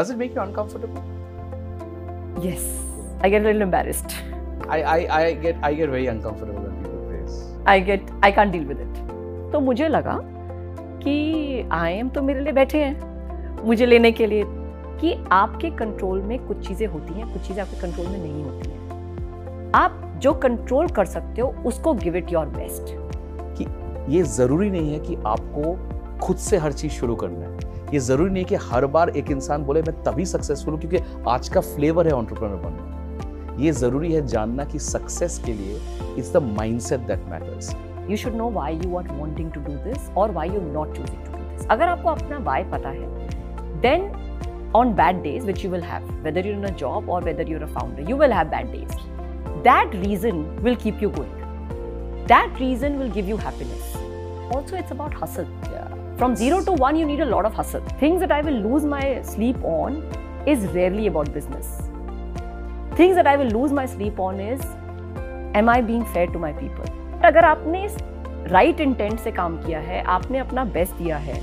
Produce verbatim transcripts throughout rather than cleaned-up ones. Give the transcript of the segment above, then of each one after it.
Does it make you uncomfortable? Yes. I get a little embarrassed. I, I, I, get, I get very uncomfortable when people face. I get, I can't deal with it. तो मुझे लगा कि I am तो मेरे लिए बैठे हैं मुझे लेने के लिए, कि आपके कंट्रोल में कुछ चीज़ें होती हैं, कुछ चीज़ें आपके कंट्रोल में नहीं होती हैं। आप जो कंट्रोल कर सकते हो उसको गिव इट योर बेस्ट। कि ये ज़रूरी नहीं है कि आपको खुद से हर चीज़ शुरू करना है। ये ज़रूरी नहीं कि हर बार एक इंसान बोले मैं तभी सक्सेसफुल हूँ क्योंकि आज का फ्लेवर है एंटरप्रेन्योर बनना। ये ज़रूरी है जानना कि सक्सेस के लिए it's the mindset that matters. You should know why you are wanting to do this or why you're not choosing to do this. अगर आपको अपना why पता है, then on bad days which you will have, whether you're in a job or whether you're a founder, you will have bad days. That reason will keep you going. That reason will give you happiness. Also, it's about hustle. Yeah. From zero to one, you need a lot of hustle. Things that I will lose my sleep on is rarely about business. Things that I will lose my sleep on is, am I being fair to my people? अगर आपने right right intent से काम किया है, आपने अपना best दिया है,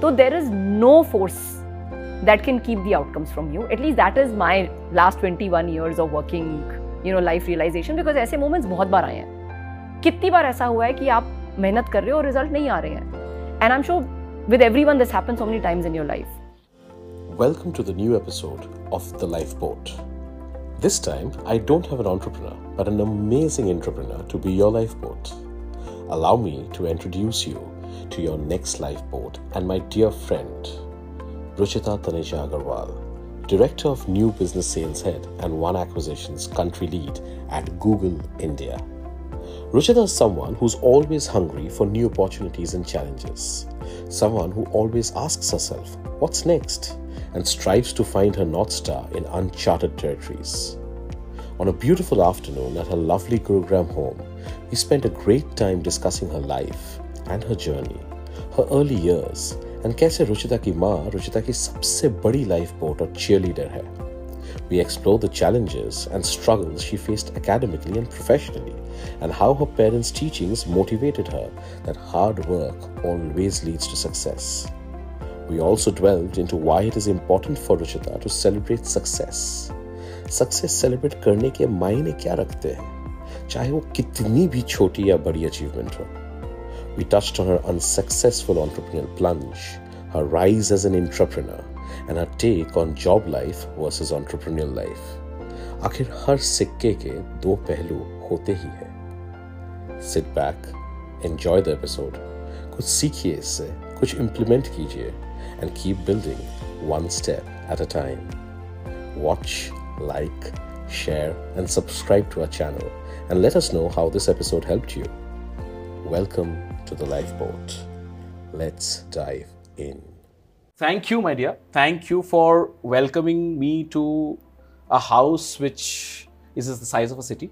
तो there is no force that can keep the outcomes from you. At least that is my last twenty one years of working, you know, life realisation, because ऐसे मोमेंट्स बहुत बार आए हैं। कितनी बार ऐसा हुआ है कि आप मेहनत कर रहे हो और रिजल्ट नहीं आ रहे हैं। And I am sure with everyone this happens so many times in your life. Welcome to the new episode of the life boat. This time, I don't have an entrepreneur, but an amazing entrepreneur to be your lifeboat. Allow me to introduce you to your next lifeboat and my dear friend, Ruchita Taneja Aggarwal, Director of New Business Sales Head and OneAcquisitions Country Lead at Google India. Ruchita is someone who's always hungry for new opportunities and challenges. Someone who always asks herself, what's next? And strives to find her North Star in uncharted territories. On a beautiful afternoon at her lovely Gurugram home, we spent a great time discussing her life and her journey, her early years, and kaise Ruchita ki maa Ruchita ki sabse badi lifeboat or cheerleader hai. We explored the challenges and struggles she faced academically and professionally, and how her parents' teachings motivated her that hard work always leads to success. We also delved into why it is important for Ruchita to celebrate success. Success celebrate करने के मायने क्या रखते हैं, चाहे वो कितनी भी छोटी या बड़ी अचीवमेंट हो। We touched on her unsuccessful entrepreneurial plunge, her rise as an entrepreneur, and her take on job life versus entrepreneurial life. आखिर हर सिक्के के दो पहलू होते ही हैं। Sit back, enjoy the episode, कुछ सीखिए इससे, कुछ implement कीजिए, and keep building one step at a time. Watch, like, share and subscribe to our channel and let us know how this episode helped you. Welcome to the Lifeboat. Let's dive in. Thank you, my dear. Thank you for welcoming me to a house which is the size of a city.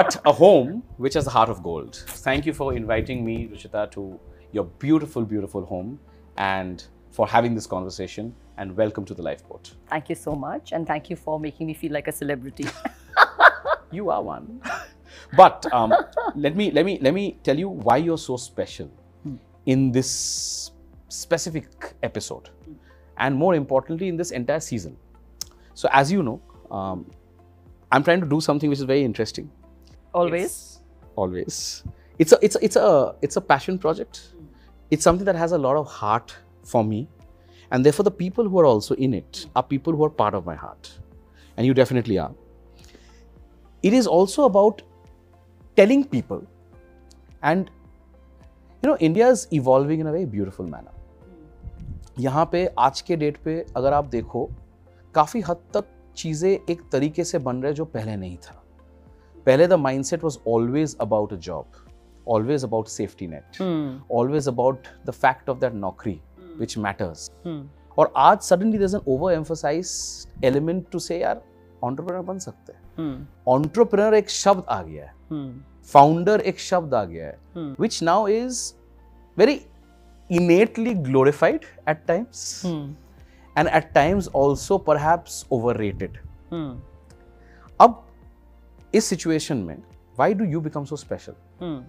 But a home which has a heart of gold. Thank you for inviting me, Ruchita, to your beautiful, beautiful home, and for having this conversation, and welcome to the Lifeboat. Thank you so much, and thank you for making me feel like a celebrity. You are one. But um, let me let me let me tell you why you're so special hmm. in this specific episode, hmm. and more importantly in this entire season. So as you know, um, I'm trying to do something which is very interesting. Always. Yes. Always. It's a it's a, it's a it's a passion project. It's something that has a lot of heart for me, and therefore the people who are also in it are people who are part of my heart, and you definitely are. It is also about telling people, and you know, India is evolving in a very beautiful manner. यहाँ पे आज के date पे अगर आप देखो, काफ़ी हद तक चीज़ें एक तरीके से बन रहे जो पहले नहीं था। पहले the mindset was always about a job, always about safety net, mm. always about the fact of that naukri, mm. which matters. Mm. और आज suddenly there's an overemphasized element to say यार entrepreneur बन सकते हैं। mm. Entrepreneur एक शब्द आ गया है, mm. founder एक शब्द आ गया है, mm. which now is very innately glorified at times, mm. and at times also perhaps overrated. Mm. अब इस सिचुएशन में why do you become so special? Mm.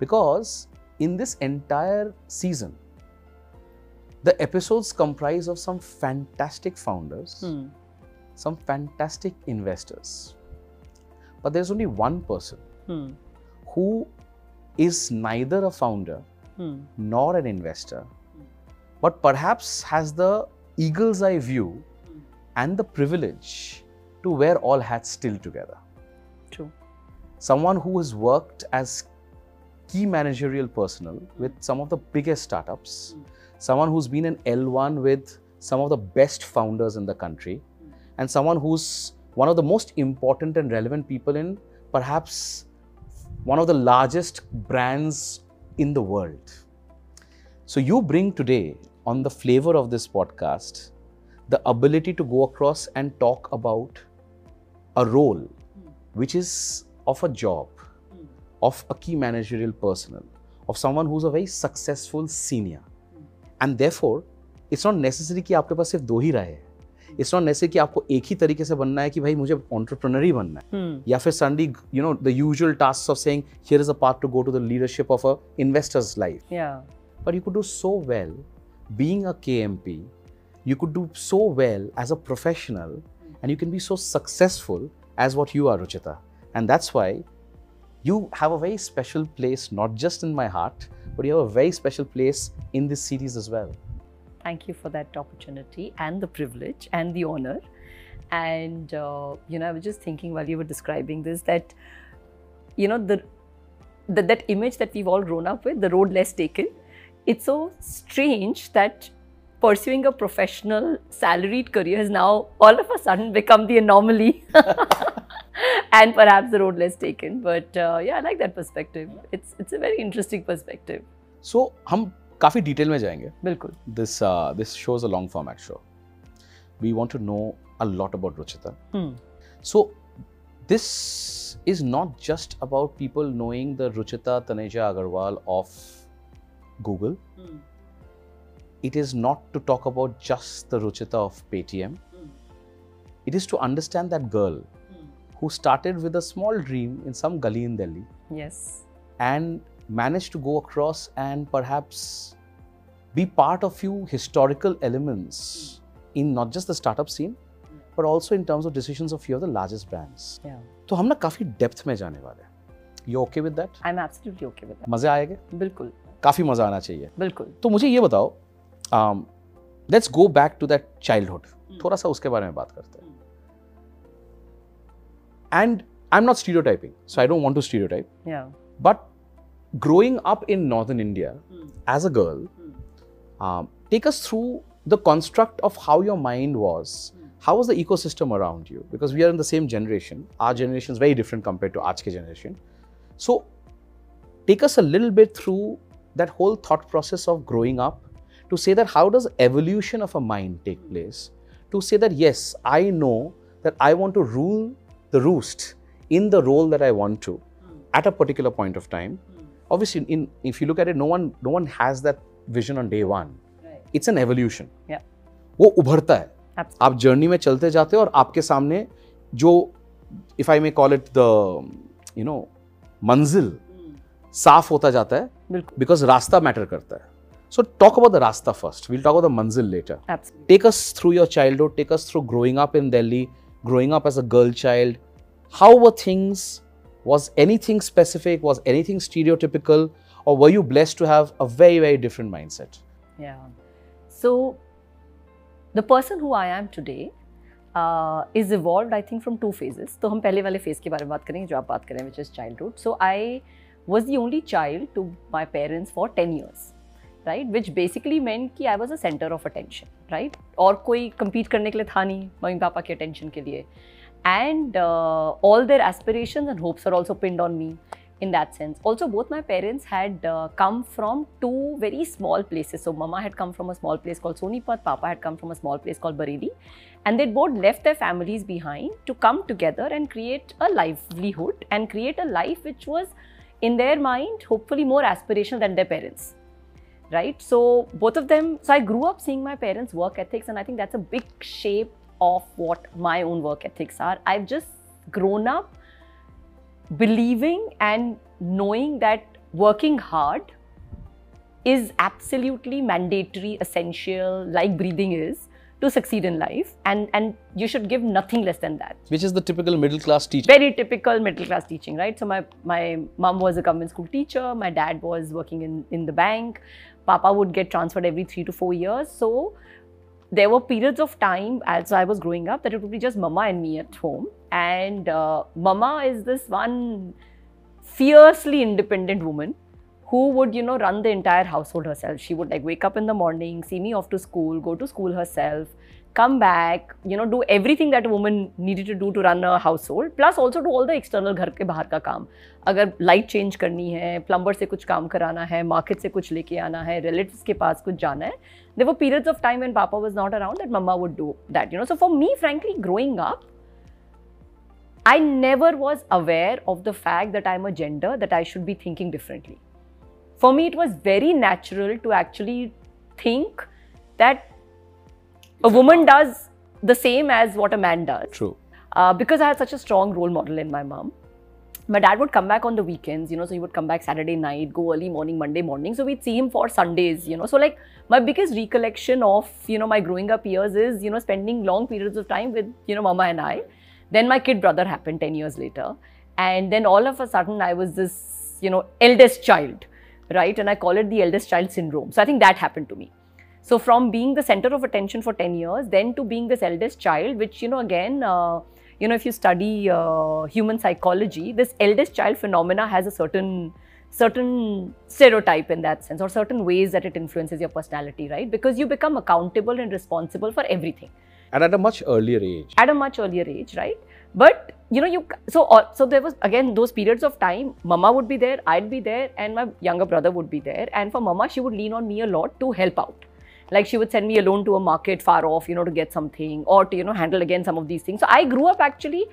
Because in this entire season, The episodes comprise of some fantastic founders, hmm. some fantastic investors. But there's only one person hmm. who is neither a founder hmm. nor an investor, hmm. but perhaps has the eagle's eye view hmm. and the privilege to wear all hats still together. True. Someone who has worked as key managerial personnel mm. with some of the biggest startups, mm. someone who's been an L one with some of the best founders in the country, mm. and someone who's one of the most important and relevant people in perhaps one of the largest brands in the world. So you bring today on the flavor of this podcast the ability to go across and talk about a role mm. which is of a job, of a key managerial personnel, of someone who's a very successful senior. Mm. And therefore, it's not necessary कि आपके पास सिर्फ दो ही राय है. It's not necessary कि आपको एक ही तरीके से बनना है कि भाई मुझे entrepreneur ही बनना है. Mm. या फिर suddenly, you know, the usual tasks of saying, here is a path to go to the leadership of a investor's life. Yeah. But you could do so well being a K M P, you could do so well as a professional, mm. and you can be so successful as what you are, Ruchita. And that's why you have a very special place, not just in my heart, but you have a very special place in this series as well. Thank you for that opportunity and the privilege and the honor. And, uh, you know, I was just thinking while you were describing this that, you know, the, the that image that we've all grown up with, the road less taken, it's so strange that pursuing a professional salaried career has now all of a sudden become the anomaly. And perhaps the road less taken, but uh, yeah, I like that perspective. It's it's a very interesting perspective. So, हम काफी detail में जाएंगे. बिल्कुल. This uh, this show is a long format show. We want to know a lot about Ruchita. Hmm. So, this is not just about people knowing the Ruchita Taneja Aggarwal of Google. Hmm. It is not to talk about just the Ruchita of Paytm. Hmm. It is to understand that girl who started with a small dream in some gully in Delhi. Yes. And managed to go across and perhaps be part of few historical elements mm. in not just the startup scene, mm. but also in terms of decisions of few of the largest brands. Yeah. So, we are going to go depth in depth. You okay with that? I'm absolutely okay with that. Maza aayega? Bilkul. Kafi maza aana chahiye. Bilkul. So, mujhe ye batao, um, let's go back to that childhood. Mm. Thoda sa uske baare mein baat karte hain. And I'm not stereotyping, so I don't want to stereotype. Yeah. But growing up in northern India mm. as a girl, mm. um, take us through the construct of how your mind was. Mm. How was the ecosystem around you? Because we are in the same generation. Our generation is very different compared to today's generation. So take us a little bit through that whole thought process of growing up to say that how does evolution of a mind take place? To say that yes, I know that I want to rule the roost in the role that I want to mm. at a particular point of time. Mm. Obviously, in if you look at it, no one no one has that vision on day one. Right. It's an evolution. Yeah. वो उभरता है. Absolutely. आप journey में चलते जाते हो और आपके सामने जो if I may call it the you know मंजिल mm. साफ होता जाता है. Because रास्ता matter करता है. So talk about the रास्ता first. We'll talk about the मंजिल later. Absolutely. Take us through your childhood. Take us through growing up in Delhi. Growing up as a girl child, how were things? Was anything specific? Was anything stereotypical? Or were you blessed to have a very, very different mindset? Yeah. So, the person who I am today uh, is evolved, I think, from two phases. So, हम पहले वाले phase के बारे में बात करेंगे जो आप बात कर रहे हैं, which is childhood. So, I was the only child to my parents for ten years. Right, which basically meant कि I was a center of attention, right? और कोई compete करने के लिए था नहीं मम्मी पापा के attention के लिए, and uh, all their aspirations and hopes are also pinned on me in that sense. Also, both my parents had uh, come from two very small places. So, Mama had come from a small place called Sonipat, Papa had come from a small place called Bareilly, and they both left their families behind to come together and create a livelihood and create a life which was, in their mind, hopefully more aspirational than their parents. Right, so both of them, so I grew up seeing my parents' work ethics, and I think that's a big shape of what my own work ethics are. I've just grown up believing and knowing that working hard is absolutely mandatory, essential, like breathing is, to succeed in life, and and you should give nothing less than that. Which is the typical middle class teaching. Very typical middle class teaching, right? So my my mom was a government school teacher, my dad was working in in the bank, Papa would get transferred every three to four years. So there were periods of time as I was growing up that it would be just Mama and me at home, and uh, Mama is this one fiercely independent woman who would, you know, run the entire household herself. She would like wake up in the morning, see me off to school, go to school herself, come back, you know, do everything that a woman needed to do to run a household, plus also do all the external घर के बाहर का काम. अगर light change करनी है, plumber से कुछ काम कराना है, market से कुछ लेके आना है, relatives के पास कुछ जाना है. There were periods of time when Papa was not around that Mama would do that, you know. So for me, frankly, growing up, I never was aware of the fact that I'm a gender, that I should be thinking differently. For me, it was very natural to actually think that a woman does the same as what a man does. True. Uh, because I had such a strong role model in my mom. My dad would come back on the weekends, you know, so he would come back Saturday night, go early morning, Monday morning. So we'd see him for Sundays, you know. So like my biggest recollection of, you know, my growing up years is, you know, spending long periods of time with, you know, Mama and I. Then my kid brother happened ten years later. And then all of a sudden I was this, you know, eldest child. Right, and I call it the eldest child syndrome. So I think that happened to me. So from being the center of attention for ten years, then to being this eldest child, which, you know, again, uh, you know, if you study uh, human psychology, this eldest child phenomena has a certain, certain stereotype in that sense, or certain ways that it influences your personality, right? Because you become accountable and responsible for everything. And at a much earlier age. At a much earlier age, right? But you know, you so so there was again those periods of time. Mama would be there, I'd be there, and my younger brother would be there. And for Mama, she would lean on me a lot to help out. Like she would send me alone to a market far off, you know, to get something or to, you know, handle again some of these things. So I grew up actually,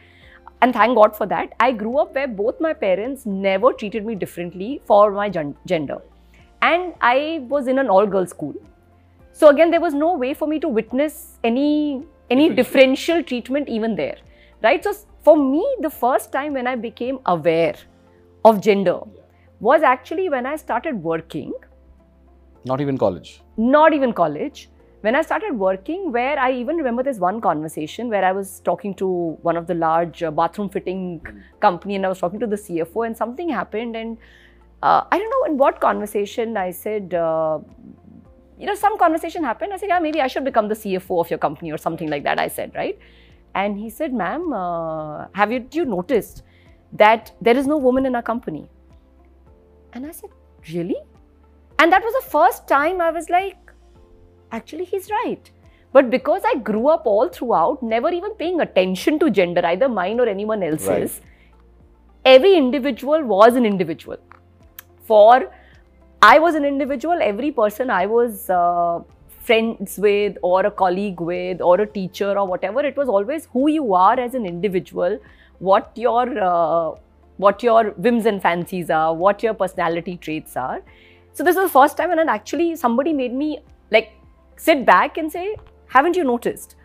and thank God for that. I grew up where both my parents never treated me differently for my gender, and I was in an all-girls school. So again, there was no way for me to witness any any differential treatment even there. Right, so for me, the first time when I became aware of gender was actually when I started working. Not even college. Not even college. When I started working, where I even remember this one conversation where I was talking to one of the large uh, bathroom fitting company, and I was talking to the C F O, and something happened, and uh, I don't know in what conversation I said, uh, you know, some conversation happened. I said, yeah, maybe I should become the C F O of your company or something like that. I said, right. And he said, ma'am, uh, have you, you noticed that there is no woman in our company? And I said, really? And that was the first time I was like, actually, he's right. But because I grew up all throughout, never even paying attention to gender, either mine or anyone else's, right. Every individual was an individual. For I was an individual, every person I was... Uh, friends with or a colleague with or a teacher or whatever, it was always who you are as an individual, what your uh, what your whims and fancies are, what your personality traits are. So this was the first time and actually somebody made me like sit back and say, haven't you noticed?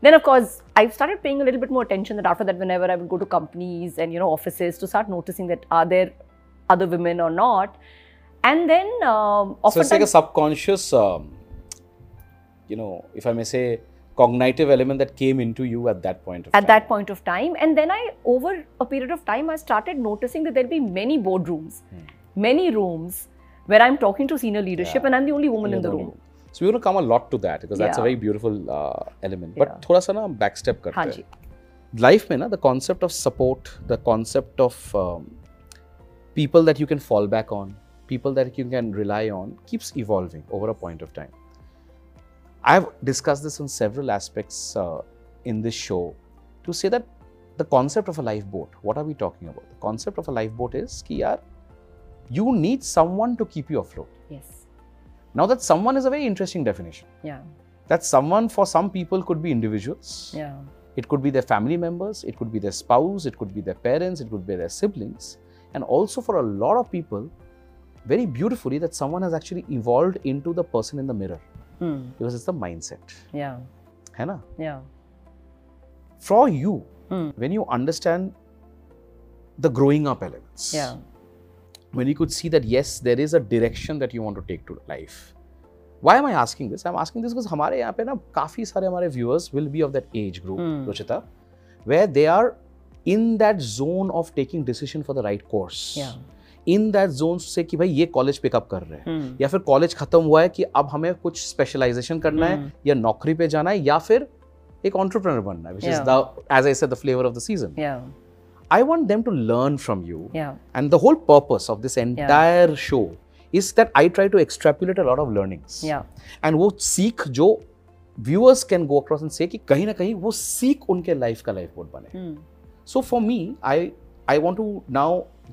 Then of course I started paying a little bit more attention, that after that whenever I would go to companies and, you know, offices, to start noticing that are there other women or not. And then um, so it's like a subconscious um you know, if I may say, cognitive element that came into you at that point of time. At that point of time. And then I, over a period of time, I started noticing that there'll be many boardrooms, hmm. many rooms where I'm talking to senior leadership, yeah. and I'm the only woman, yeah, in the room. So we're going to come a lot to that because that's, yeah. a very beautiful uh, element. But thoda sa na backstep karte hain. Life mein na, the concept of support, the concept of um, people that you can fall back on, people that you can rely on, keeps evolving over a point of time. I've discussed this in several aspects uh, in this show to say that the concept of a lifeboat, what are we talking about? The concept of a lifeboat is ki yaar, you need someone to keep you afloat. Yes. Now that someone is a very interesting definition. Yeah. That someone for some people could be individuals. Yeah. It could be their family members, it could be their spouse, it could be their parents, it could be their siblings. And also for a lot of people, very beautifully, that someone has actually evolved into the person in the mirror. Hmm. Because it's the mindset. Yeah. Hai na? Yeah. For you, hmm. when you understand the growing up elements, yeah. when you could see that yes, there is a direction that you want to take to life. Why am I asking this? I'm asking this because हमारे यहाँ पे ना काफी सारे हमारे viewers will be of that age group, Ruchita, where they are in that zone of taking decision for the right course. Yeah. In that zone से कि भाई ये कॉलेज पिकअप कर रहे हैं hmm. या फिर कॉलेज खत्म हुआ है कि अब हमें कुछ स्पेशलाइजेशन करना hmm. है या नौकरी पे जाना है या फिर एक एंटरप्रेन्योर बनना है, which is the as I said the flavour of the season. I want them to learn from you and the whole purpose of this entire show is that I try to extrapolate a lot of learnings and वो सीख जो viewers can go across and say कि कहीं ना कहीं वो सीख उनके लाइफ का लाइफ बोट बने. So for me I I want to now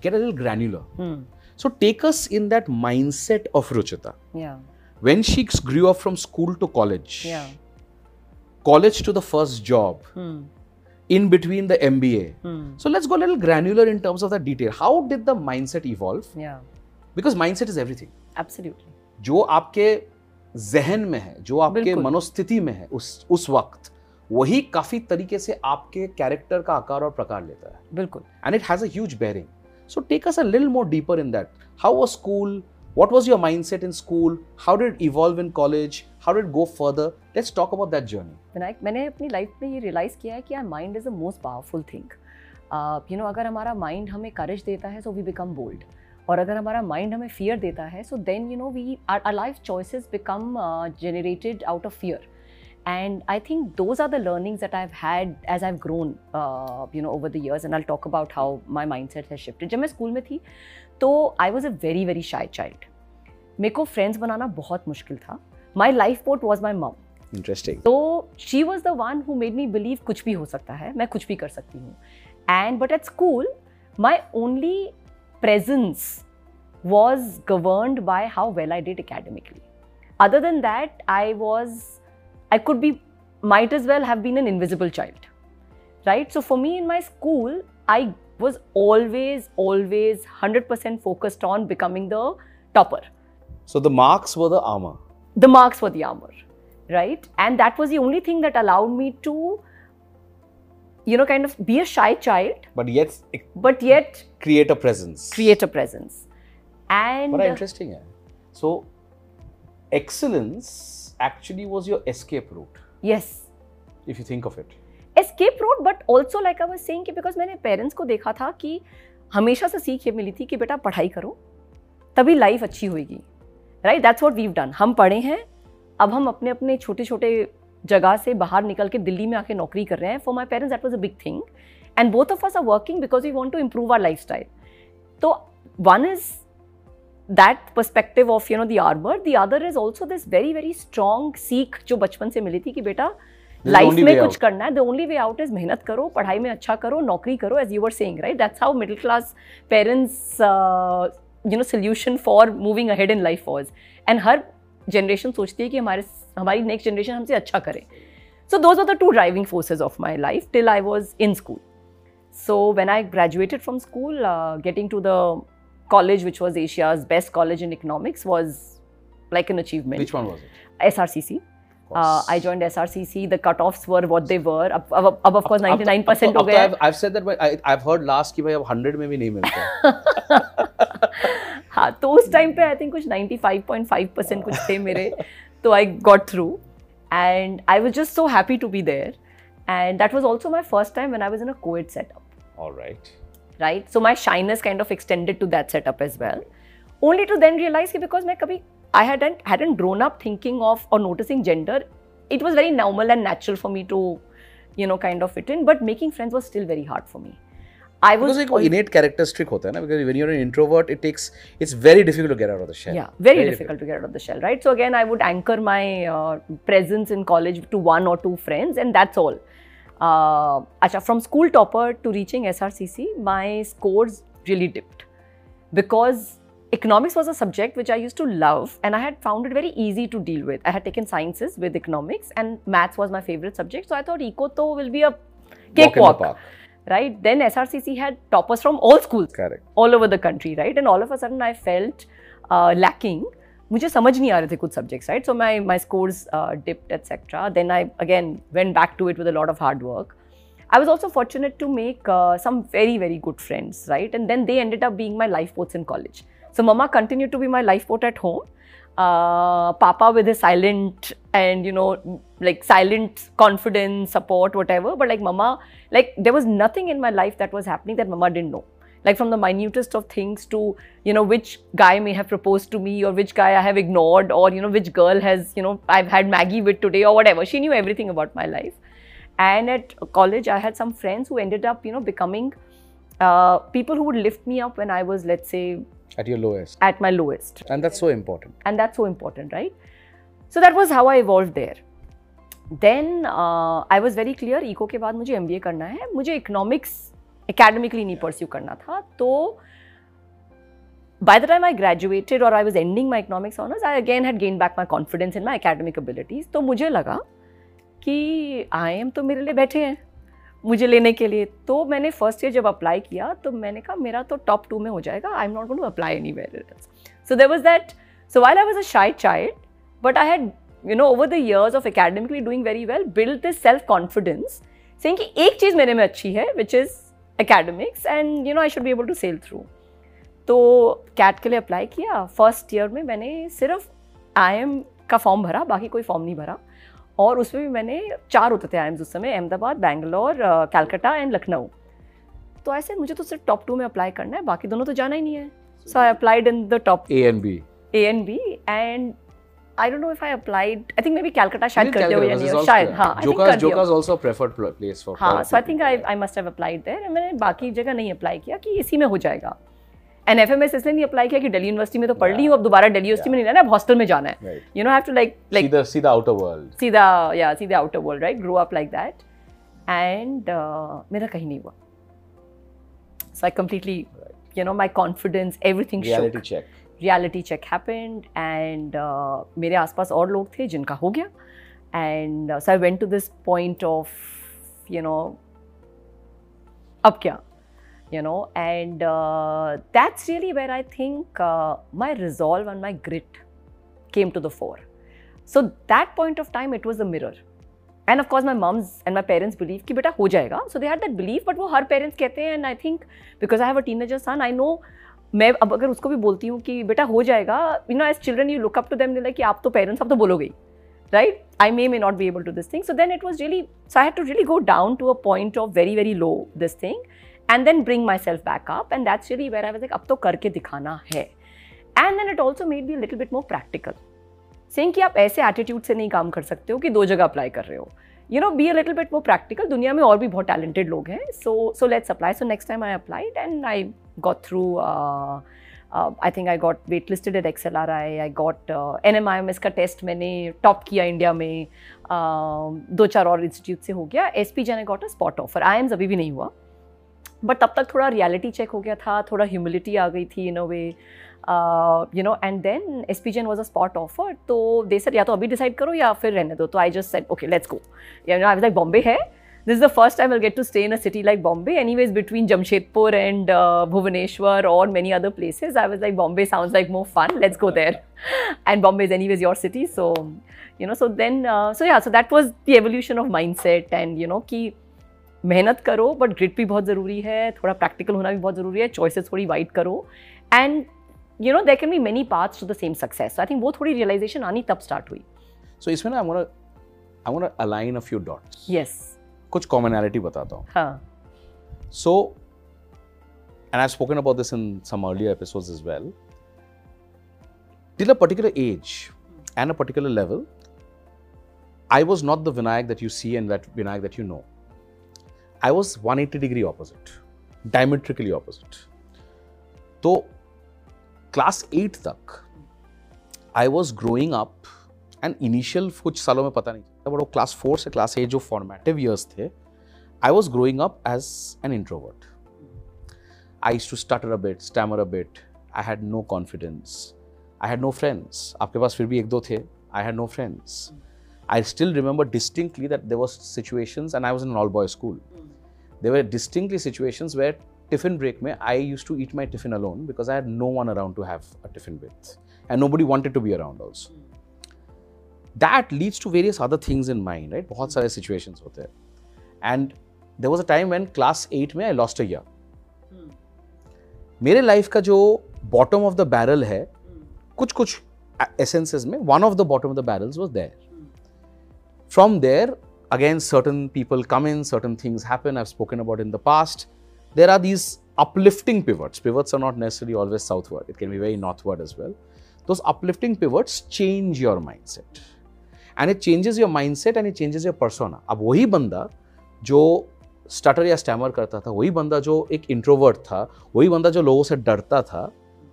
get a little granular. Hmm. So take us in that mindset of Ruchita. Yeah. When she grew up from school to college, yeah. college to the first job, hmm. in between the M B A. Hmm. So let's go a little granular in terms of the detail. How did the mindset evolve? Yeah. Because mindset is everything. Absolutely. जो आपके जहन में है, जो आपके मनोस्थिति में है उस उस वक्त, वही काफी तरीके से आपके कैरेक्टर का आकार और प्रकार लेता है. बिल्कुल. And it has a huge bearing. So take us a little more deeper in that. How was school? What was your mindset in school? How did it evolve in college? How did it go further? Let's talk about that journey. Vinayak, मैंने अपनी life में ये realise किया है कि our mind is the most powerful thing. You know, अगर हमारा mind हमें करेज देता है सो वी बिकम बोल्ड, और अगर हमारा माइंड हमें फियर देता है so then you know we our life choices become generated out of fear. And I think those are the learnings that I've had as I've grown, uh, you know, over the years. And I'll talk about how my mindset has shifted. जब मैं school में थी, तो I was a very very shy child. मेरे को friends बनाना बहुत मुश्किल था. My lifeboat was my mom. Interesting. So she was the one who made me believe कुछ भी हो सकता है, मैं कुछ भी कर सकती हूँ. And but at school, my only presence was governed by how well I did academically. Other than that, I was I could be, might as well have been an invisible child, right? So for me in my school, I was always, always one hundred percent focused on becoming the topper. So the marks were the armor. The marks were the armor, right? And that was the only thing that allowed me to, you know, kind of be a shy child. But yet, but yet create a presence. Create a presence. And but interesting, yeah. So excellence actually was your escape route. Yes. If you think of it. Escape route, but also like I was saying कि because मैंने parents को देखा था कि हमेशा से सीख ये मिली थी कि बेटा पढ़ाई करो, तभी life अच्छी होएगी, right? That's what we've done. हम पढ़े हैं, अब हम अपने अपने छोटे छोटे जगह से बाहर निकल के दिल्ली में आके नौकरी कर रहे हैं. For my parents that was a big thing, and both of us are working because we want to improve our lifestyle. तो one is that perspective of, you know, the armor. The other is also this very very strong सीख जो बचपन से मिली थी कि बेटा life में कुछ करना है. The only way out is मेहनत करो, पढ़ाई में अच्छा करो, नौकरी करो, as you were saying, right? That's how middle class parents, uh, you know, solution for moving ahead in life was. And her generation सोचती है कि हमारे हमारी next generation हमसे अच्छा करे. So those were the two driving forces of my life till I was in school. So when I graduated from school, uh, getting to the college, which was Asia's best college in economics, was like an achievement. Which one was it? S R C C. Uh, I joined S R C C. The cutoffs were what they were. Ab, ab, ab, ab of course, ninety-nine percent हो गया. I've said that, but I, I've heard last कि भाई अब hundred में भी नहीं मिलता. हाँ, तो उस time पे I think कुछ ninety-five point five percent कुछ थे मेरे, तो I got through, and I was just so happy to be there, and that was also my first time when I was in a co-ed setup. All right. Right, so my shyness kind of extended to that setup as well, only to then realize that because मैं कभी I hadn't hadn't grown up thinking of or noticing gender. It was very normal and natural for me to, you know, kind of fit in. But making friends was still very hard for me. I was because एक innate characteristic होता है ना, because when you're an introvert, it takes it's very difficult to get out of the shell. Yeah, very, very difficult, difficult to get out of the shell, right? So again, I would anchor my uh, presence in college to one or two friends, and that's all. Uh, achha, from school topper to reaching S R C C, my scores really dipped because economics was a subject which I used to love and I had found it very easy to deal with. I had taken sciences with economics and maths was my favorite subject. So I thought eco to will be a cakewalk, right? Then S R C C had toppers from all schools, correct, all over the country, right? And all of a sudden I felt uh, lacking. मुझे समझ नहीं आ रहे थे कुछ subjects, right? So my my scores uh, dipped, et cetera. Then I again went back to it with a lot of hard work. I was also fortunate to make uh, some very very good friends, right? And then they ended up being my lifeboats in college. So Mama continued to be my lifeboat at home. Uh, Papa with his silent and, you know, like silent confidence, support, whatever. But like Mama, like there was nothing in my life that was happening that Mama didn't know. Like from the minutest of things to, you know, which guy may have proposed to me or which guy I have ignored or, you know, which girl has, you know, I've had Maggie with today or whatever. She knew everything about my life. And at college, I had some friends who ended up, you know, becoming uh, people who would lift me up when I was, let's say, at your lowest. At my lowest. And that's so important. And that's so important, right? So that was how I evolved there. Then uh, I was very clear, eco ke baad mujhe M B A karna hai. Mujhe economics academically nahi pursue karna tha. So by the time I graduated or I was ending my economics honors, I again had gained back my confidence in my academic abilities. So mujhe laga कि I am तो मेरे लिए बैठे हैं मुझे लेने के लिए. तो मैंने फर्स्ट ईयर जब अप्लाई किया तो मैंने कहा मेरा तो टॉप टू में हो जाएगा, I am not going to apply anywhere else. So there was that. So while I was a shy child but I had you know over the years of academically doing very well build this self confidence saying कि एक चीज़ मेरे में अच्छी है which is academics and you know I should be able to sail through. तो CAT के लिए अप्लाई किया. फर्स्ट ईयर में मैंने सिर्फ आई एम का फॉर्म भरा, बाकी कोई फॉर्म नहीं भरा. और उसमें भी मैंने चार होते थे आईएम्स उस समय, अहमदाबाद, बैंगलोर, कलकत्ता एंड लखनऊ. तो ऐसे मुझे तो सिर्फ टॉप टू में अप्लाई करना है, बाकी दोनों तो जाना ही नहीं है. So I applied in the top A and B A and B and I don't know if I applied. I think maybe Calcutta शायद करते हुए या नहीं, शायद हां जोकास जोकास आल्सो प्रेफर्ड प्लेस फॉर. हां so I think I I must have applied there. मैंने बाकी जगह नहीं अप्लाई किया कि इसी में हो जाएगा. एंड एफएमएस इसलिए नहीं अप्लाई किया कि दिल्ली यूनिवर्सिटी में तो पढ़ ली हूं, अब दोबारा दिल्ली यूनिवर्सिटी में नहीं रहना, अब हॉस्टल में जाना है. You know I have to like like सीधा सीधा आउटर वर्ल्ड सीधा या सीधा outer world right. Grow up like that and मेरा कहीं नहीं हुआ. So I completely you know my confidence everything शोक. Reality check reality check happened and मेरे आसपास और लोग थे जिनका हो गया. And so I went to this point of you know अब क्या, you know, and uh, that's really where I think uh, my resolve and my grit came to the fore. So that point of time, it was a mirror. And of course, my mom's and my parents believed ki beta ho jayega. So they had that belief, but wo har parents kehte hain. And I think because I have a teenager son, I know मैं अब अगर उसको भी बोलती हूँ कि बेटा हो जाएगा, you know, as children you look up to them, they're like कि आप तो parents आप तो बोलोगे, right? I may may not be able to this thing. So then it was really, so I had to really go down to a point of very very low this thing. And then bring myself back up, and that's really where I was like, अब तो करके दिखाना है. And then it also made me a little bit more practical, saying कि आप ऐसे attitude से नहीं काम कर सकते हो कि दो जगह apply कर रहे हो. You know, be a little bit more practical. दुनिया में और भी बहुत talented लोग हैं, so so let's apply. So next time I applied and I got through. Uh, uh, I think I got waitlisted at X L R I. I got uh, N M I M S का test मैंने top किया India में. uh, दो चार और institute से हो गया. S P Jain got a spot offer. I A M S अभी भी नहीं हुआ. बट तब तक थोड़ा रियलिटी चेक हो गया था, थोड़ा ह्यूमिलिटी आ गई थी in a way you know. And then S P Jain was a spot offer. तो दे सर या तो अभी डिसाइड करो या फिर रहने दो. तो I just said okay let's go. You know I was like Bombay है, this is the first time I will get to stay in a city like Bombay. Anyways between Jamshedpur and Bhubaneswar और many other places I was like Bombay sounds like more fun, let's go there. And Bombay is anyways your city. So you know so then so yeah so that was the evolution of mindset. And you know कि मेहनत करो but grit भी बहुत ज़रूरी है, थोड़ा practical होना भी बहुत ज़रूरी है, चॉइसेस थोड़ी वाइड करो. And you know there can be many paths to the same success. I think वो थोड़ी रियलाइजेशन आनी तब स्टार्ट हुई. सो इसमें ना I want to I want to align a few dots. Yes, कुछ कॉमनैलिटी बताता हूँ. हाँ. So and I have spoken about this in some earlier episodes as well. Till a particular age and a particular level, I was not the Vinayak that you see and that Vinayak that you know. I was one hundred eighty degree opposite, diametrically opposite. तो class eight तक I was growing up and initial कुछ सालों में पता नहीं था but वो class four से class eight जो formative years थे, I was growing up as an introvert. I used to stutter a bit, stammer a bit. I had no confidence. I had no friends. आपके पास फिर भी एक दो थे. I had no friends. I still remember distinctly that there was situations, and I was in an all-boys school. Mm. There were distinctly situations where tiffin break mein I used to eat my tiffin alone because I had no one around to have a tiffin with, and nobody wanted to be around also. Mm. That leads to various other things in mind, right? बहुत सारे situations होते हैं. And there was a time when class eight में I lost a year. मेरे life का जो bottom of the barrel है कुछ कुछ एसेंसेस में. One of the bottom of the barrels was there. From there again certain people come in, certain things happen. I have spoken about in the past. There are these uplifting pivots. Pivots are not necessarily always southward. It can be very northward as well. Those uplifting pivots change your mindset. And it changes your mindset and it changes your persona. अब वही बंदा जो stutter या stammer करता था, वही बंदा जो एक introvert था, वही बंदा जो लोगों से डरता था,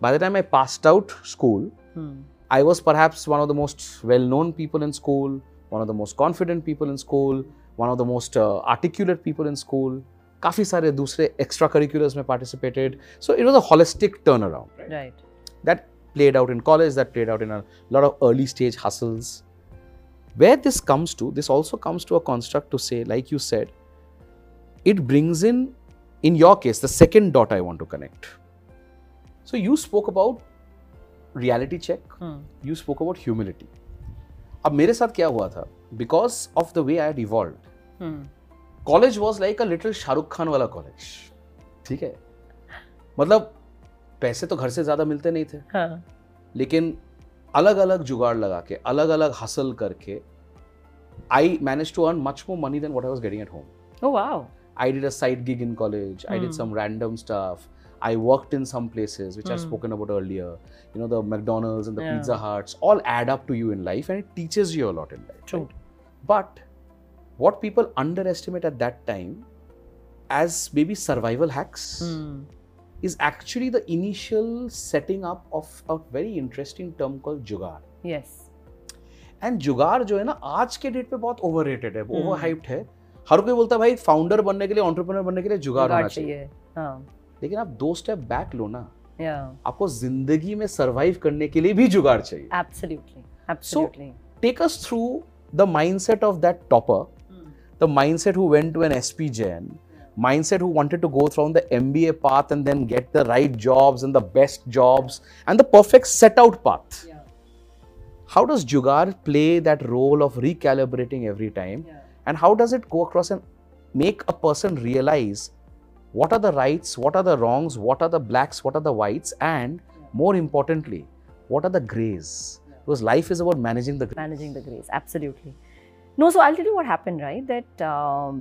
by the time I passed out school, hmm. I was perhaps one of the most well-known people in school, one of the most confident people in school, one of the most uh, articulate people in school. काफ़ी सारे दूसरे extra curriculars में participated. So it was a holistic turn around right that played out in college, that played out in a lot of early stage hustles. Where this comes to, this also comes to a construct to say, like you said, it brings in in your case the second dot I want to connect. So you spoke about reality check, you spoke about humility. अब मेरे साथ क्या हुआ था, because of the way I had evolved, college was like a little Shahrukh Khan वाला college. ठीक है, मतलब पैसे तो घर से ज्यादा मिलते नहीं थे, हाँ. लेकिन अलग अलग जुगाड़ लगा के, अलग अलग हसल करके, I manage to earn much more money than what I was getting at home. Oh wow. I did a side gig in college, I did some random stuff, I worked in some places which I have spoken about earlier, you know the McDonald's and the pizza huts all add up to you in life and it teaches you a lot in life. But what people underestimate at that time as maybe survival hacks mm. is actually the initial setting up of a very interesting term called jugaad. Yes. And jugaad जो है ना आज के date पे बहुत overrated है, mm. overhyped है. हर कोई बोलता है भाई founder बनने के लिए, entrepreneur बनने के लिए जुगाड़ होना चाहिए. हाँ. लेकिन आप दो step back लो ना. Yeah. आपको जिंदगी में survive करने के लिए भी जुगाड़ चाहिए. Absolutely. Absolutely. So take us through the mindset of that topper. The mindset who went to an S P Jain, mindset who wanted to go through the M B A path and then get the right jobs and the best jobs and the perfect set out path. Yeah. How does jugaad play that role of recalibrating every time? Yeah. And how does it go across and make a person realize what are the rights, what are the wrongs, what are the blacks, what are the whites, and yeah. more importantly, what are the greys? Yeah. Because life is about managing the greys. Managing the greys, absolutely. No, so I'll tell you what happened, right? That um,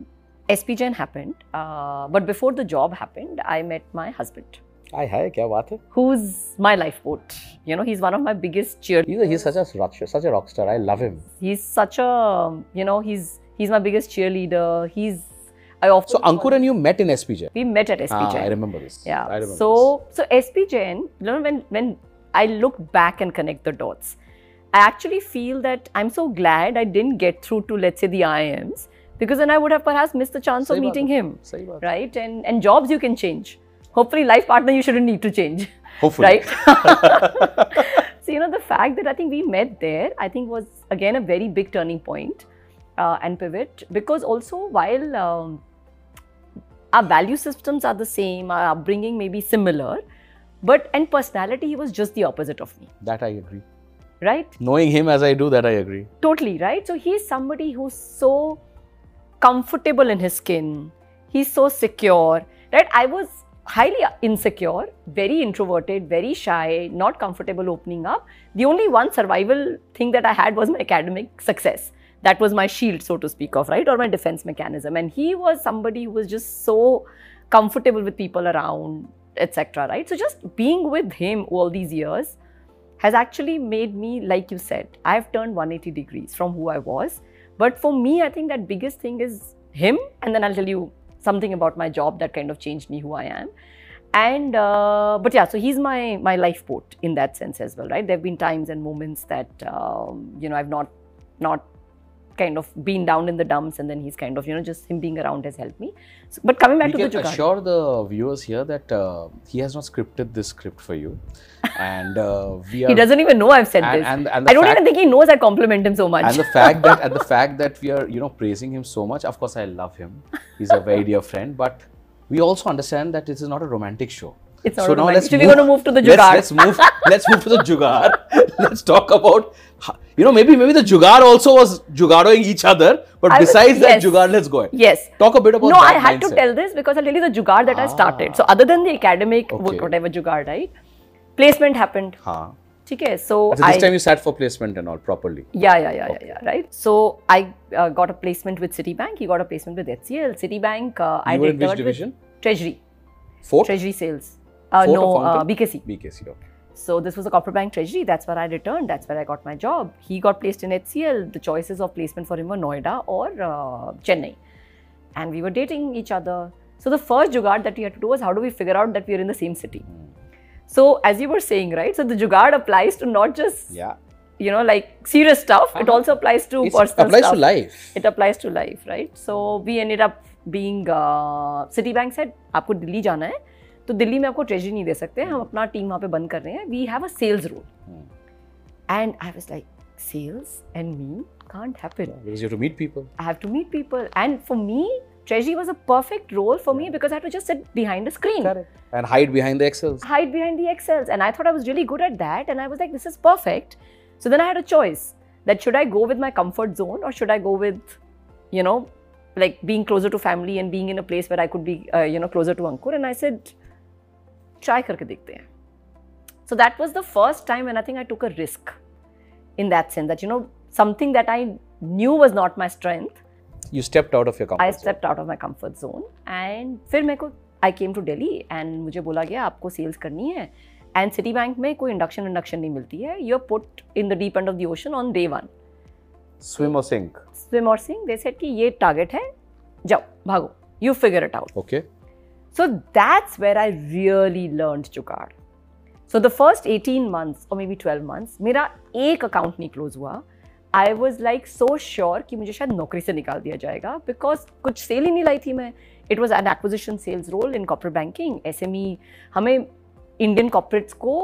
S P Jain happened, uh, but before the job happened, I met my husband. Hi, hi, kya baat hai? Who's my lifeboat? You know, he's one of my biggest cheerleaders. He's, he's such a rock, such a rock star. I love him. He's such a, you know, he's he's my biggest cheerleader. He's I often. So Ankur and you met in S P Jain. We met at S P ah, Jain. I remember this. Yeah. I remember so this. so S P Jain, you know, when when I look back and connect the dots, I actually feel that I'm so glad I didn't get through to, let's say, the I I Ms, because then I would have perhaps missed the chance Sahi of meeting baat. him, Sahi right? And and jobs you can change. Hopefully, life partner you shouldn't need to change, Hopefully. right? So you know, the fact that I think we met there, I think was again a very big turning point uh, and pivot, because also while um, our value systems are the same, our upbringing may be similar, but and personality, he was just the opposite of me. That I agree. Right? Knowing him as I do, that I agree. Totally, right? So he's somebody who's so comfortable in his skin. He's so secure, right? I was highly insecure, very introverted, very shy, not comfortable opening up. The only one survival thing that I had was my academic success. That was my shield, so to speak of, right? Or my defense mechanism. And he was somebody who was just so comfortable with people around, et cetera, right? So just being with him all these years has actually made me, like you said, I have turned one hundred eighty degrees from who I was. But for me, I think that biggest thing is him. And then I'll tell you something about my job that kind of changed me who I am. And, uh, but yeah, so he's my, my lifeboat in that sense as well, right? There have been times and moments that, um, you know, I've not, not kind of been down in the dumps, and then he's kind of, you know, just him being around has helped me. So, but coming back we to the jugaad. We can assure the viewers here that uh, he has not scripted this script for you. And uh, we are... He doesn't even know I've said and, this. And, and I don't fact, even think he knows I compliment him so much. And the fact that and the fact that we are, you know, praising him so much, of course I love him. He's a very dear friend. But we also understand that this is not a romantic show. It's not so a romantic show. So now we're going to move to the jugaad. Let's, let's, move, let's move to the jugaad. Let's talk about... You know, maybe maybe the jugaad also was jugaading each other, but I besides was, yes. that jugaad, let's go ahead. Yes. Talk a bit about. No, that I had mindset. to tell this because I'll tell you the jugaad that ah. I started. So other than the academic, okay. whatever jugaad, right? placement happened. Haan. Okay, so Achha, this I, time you sat for placement and all properly. Yeah, yeah, yeah, okay. yeah, yeah, right. So I uh, got a placement with Citibank. He got a placement with H C L. Citibank. Uh, I were in which division? Treasury. Fourth. Treasury sales. Uh, no, uh, B K C. B K C. Okay. So this was a corporate bank treasury. That's where I returned. That's where I got my job. He got placed in H C L. The choices of placement for him were Noida or uh, Chennai, and we were dating each other. So the first jugaad that we had to do was how do we figure out that we are in the same city. So, as you were saying, right, so the jugaad applies to not just, yeah. you know, like serious stuff. Uh-huh. It also applies to it's personal applies stuff. It applies to life. It applies to life, right? So, we ended up being, uh, Citibank said, आपको दिल्ली जाना है, तो दिल्ली में आपको treasury नहीं दे सकते, हम अपना team वहाँ पे बंद कर रहे हैं. We have a sales role. Hmm. And I was like, sales and me can't happen. Yeah, because you have to meet people. I have to meet people. And for me, treasury was a perfect role for me because I had to just sit behind a screen. Correct. And hide behind the Excels. Hide behind the Excels. And I thought I was really good at that. And I was like, this is perfect. So then I had a choice that should I go with my comfort zone or should I go with, you know, like being closer to family and being in a place where I could be, uh, you know, closer to Ankur. And I said, try karke dekhte hain. So that was the first time when I think I took a risk in that sense that, you know, something that I knew was not my strength. You stepped out of your comfort I zone. I stepped out of my comfort zone and फिर मेरे को I came to Delhi and मुझे बोला गया आपको sales करनी है and Citibank में कोई induction induction नहीं मिलती है. You're put in the deep end of the ocean on day one. Swim or sink. Swim or sink. They said कि ये target है, जाओ भागो. You figure it out. Okay. So that's where I really learned जुगाड़. So the first eighteen months or maybe twelve months मेरा एक account नहीं close हुआ. I was like so sure कि मुझे शायद नौकरी से निकाल दिया जाएगा because कुछ सेल ही नहीं लाई थी मैं. It was an acquisition sales role in corporate banking. S M E हमें Indian corporates को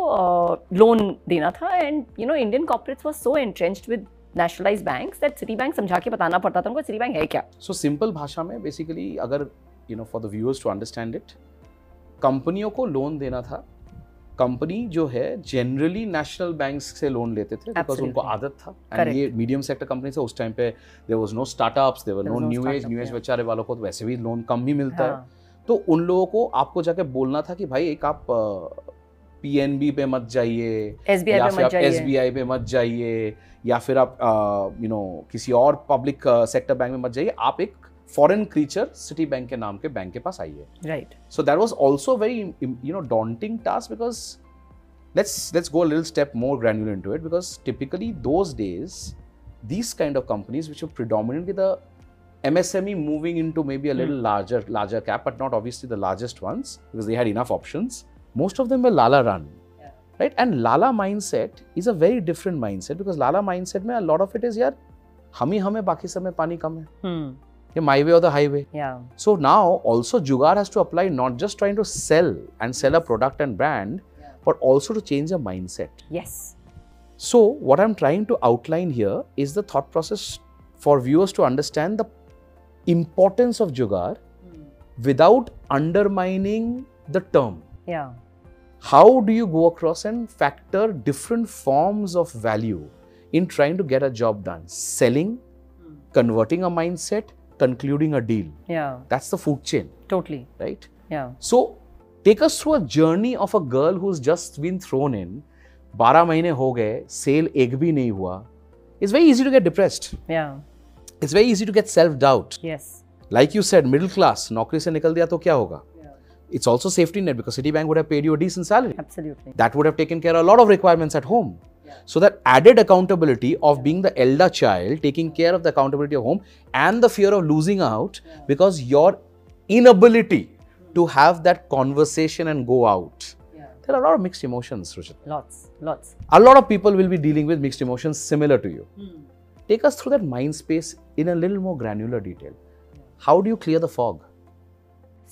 loan देना था and you know Indian corporates were so entrenched with nationalized banks that Citibank समझा के बताना पड़ता था उनको Citibank है क्या. So simple भाषा में basically अगर you know for the viewers to understand it, कंपनियों को लोन देना था. कंपनी जो है जनरली नेशनल बैंक्स से लोन लेते थे बिकॉज उनको आदत था. एंड ये मीडियम सेक्टर कंपनी से उस टाइम पे there was no startups, there were no new age new age बेचारे वालों को तो वैसे भी लोन कम ही मिलता हाँ. है. तो उन लोगों को आपको जाके बोलना था कि भाई एक आप पीएनबी पे मत जाइए, एसबीआई पे मत जाइए या फिर आप यू नो किसी और पब्लिक सेक्टर बैंक में मत जाइए, आप एक फॉरेन क्रीचर सिटी बैंक के नाम के बैंक के पास आई है. Right. So that was also very you know daunting task because let's let's go a little step more granular into it because typically those days these kind of companies which are predominantly the M S M E moving into maybe a little larger larger cap but not obviously the largest ones because they had enough options. Most of them were lala run, right. And Lala mindset is a very different mindset because lala mindset में a lot of it is यार हम ही हमें बाकी सब में पानी कम है. hmm. My way or the highway. Yeah. So now also Jugaad has to apply not just trying to sell and sell a product and brand, yeah. but also to change your mindset. Yes. So what I'm trying to outline here is the thought process for viewers to understand the importance of Jugaad mm. without undermining the term. Yeah. How do you go across and factor different forms of value in trying to get a job done? Selling, mm. converting a mindset, concluding a deal. Yeah. That's the food chain. Totally. Right? Yeah. So, take us through a journey of a girl who's just been thrown in. twelve mahine ho gaye, sale ek bhi nahi hua. It's very easy to get depressed. Yeah. It's very easy to get self-doubt. Yes. Like you said, middle class, naukri se nikal diya to kya hoga? Yeah. It's also safety net because Citibank would have paid you a decent salary. Absolutely. That would have taken care of a lot of requirements at home. So that added accountability of yeah. being the elder child, taking care of the accountability of home and the fear of losing out yeah. because your inability mm. to have that conversation and go out. Yeah. There are a lot of mixed emotions, Ruchita. Lots, lots. A lot of people will be dealing with mixed emotions similar to you. Mm. Take us through that mind space in a little more granular detail. Yeah. How do you clear the fog?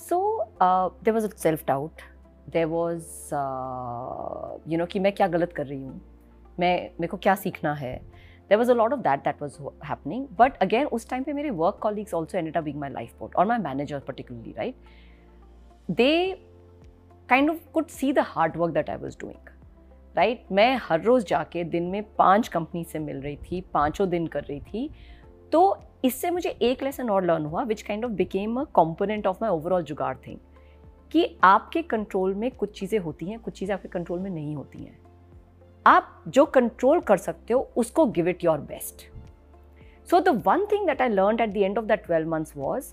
So, uh, there was a self-doubt. There was, uh, you know, कि मैं क्या गलत कर रही हूँ? मैं मेरे को क्या सीखना है. There was a lot of that that was happening. But again उस टाइम पे मेरे work colleagues also ended up being my lifeboat और my manager particularly, right. They kind of could see the hard work that I was doing, right. मैं हर रोज़ जाके दिन में पांच कंपनी से मिल रही थी, पाँचों दिन कर रही थी. तो इससे मुझे एक लेसन और लर्न हुआ which kind of became a component of my overall jugaad thing कि आपके कंट्रोल में कुछ चीज़ें होती हैं, कुछ चीज़ें आपके कंट्रोल में नहीं होती हैं। आप जो कंट्रोल कर सकते हो उसको give it your best. So the one thing that I learn at the end of that twelve months was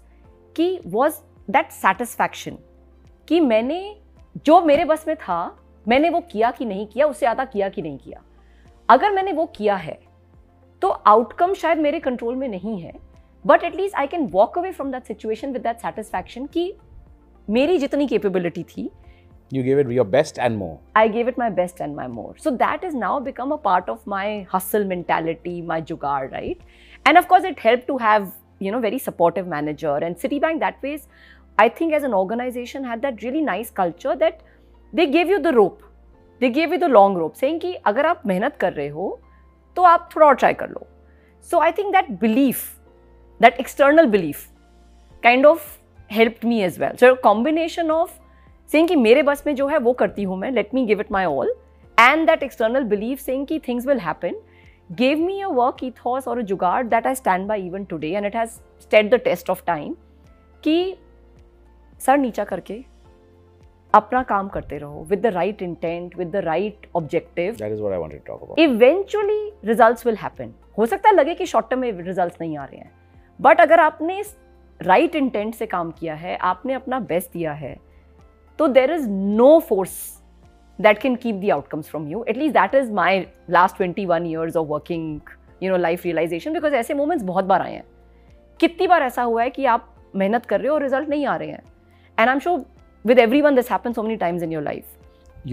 कि वाज दैट सेटिस्फैक्शन कि मैंने जो मेरे बस में था मैंने वो किया कि नहीं किया, उससे ज़्यादा किया कि नहीं किया। अगर मैंने वो किया है तो आउटकम शायद मेरे कंट्रोल में नहीं है, but at least I can walk away from that situation with that satisfaction कि मेरी जितनी कैपेबिलिटी थी, you gave it your best and more. I gave it my best and my more. So that has now become a part of my hustle mentality, my jugaad, right? And of course, it helped to have, you know, very supportive manager. And Citibank that way, I think as an organization had that really nice culture that they gave you the rope. They gave you the long rope, saying कि अगर आप मेहनत कर रहे हो, तो आप थोड़ा और try कर लो. So I think that belief, that external belief, kind of helped me as well. So a combination of saying कि मेरे बस में जो है वो करती हूँ मैं, let me give it my all, and that external belief saying कि things will happen, gave me a work ethos or a जुगाड़ that I stand by even today, and it has stood the test of time कि सर नीचा करके अपना काम करते रहो with the right intent, with the right objective. That is what I wanted to talk about. Eventually results will happen. हो सकता है लगे कि short term में results नहीं आ रहे हैं, but अगर आपने right intent से काम किया है, आपने अपना best दिया है, so there is no force that can keep the outcomes from you. At least that is my last twenty-one years of working, you know, life realization. Because ऐसे moments बहुत बार आए हैं. कितनी बार ऐसा हुआ है कि आप मेहनत कर रहे हो और result नहीं आ रहे हैं. And I'm sure with everyone this happens so many times in your life.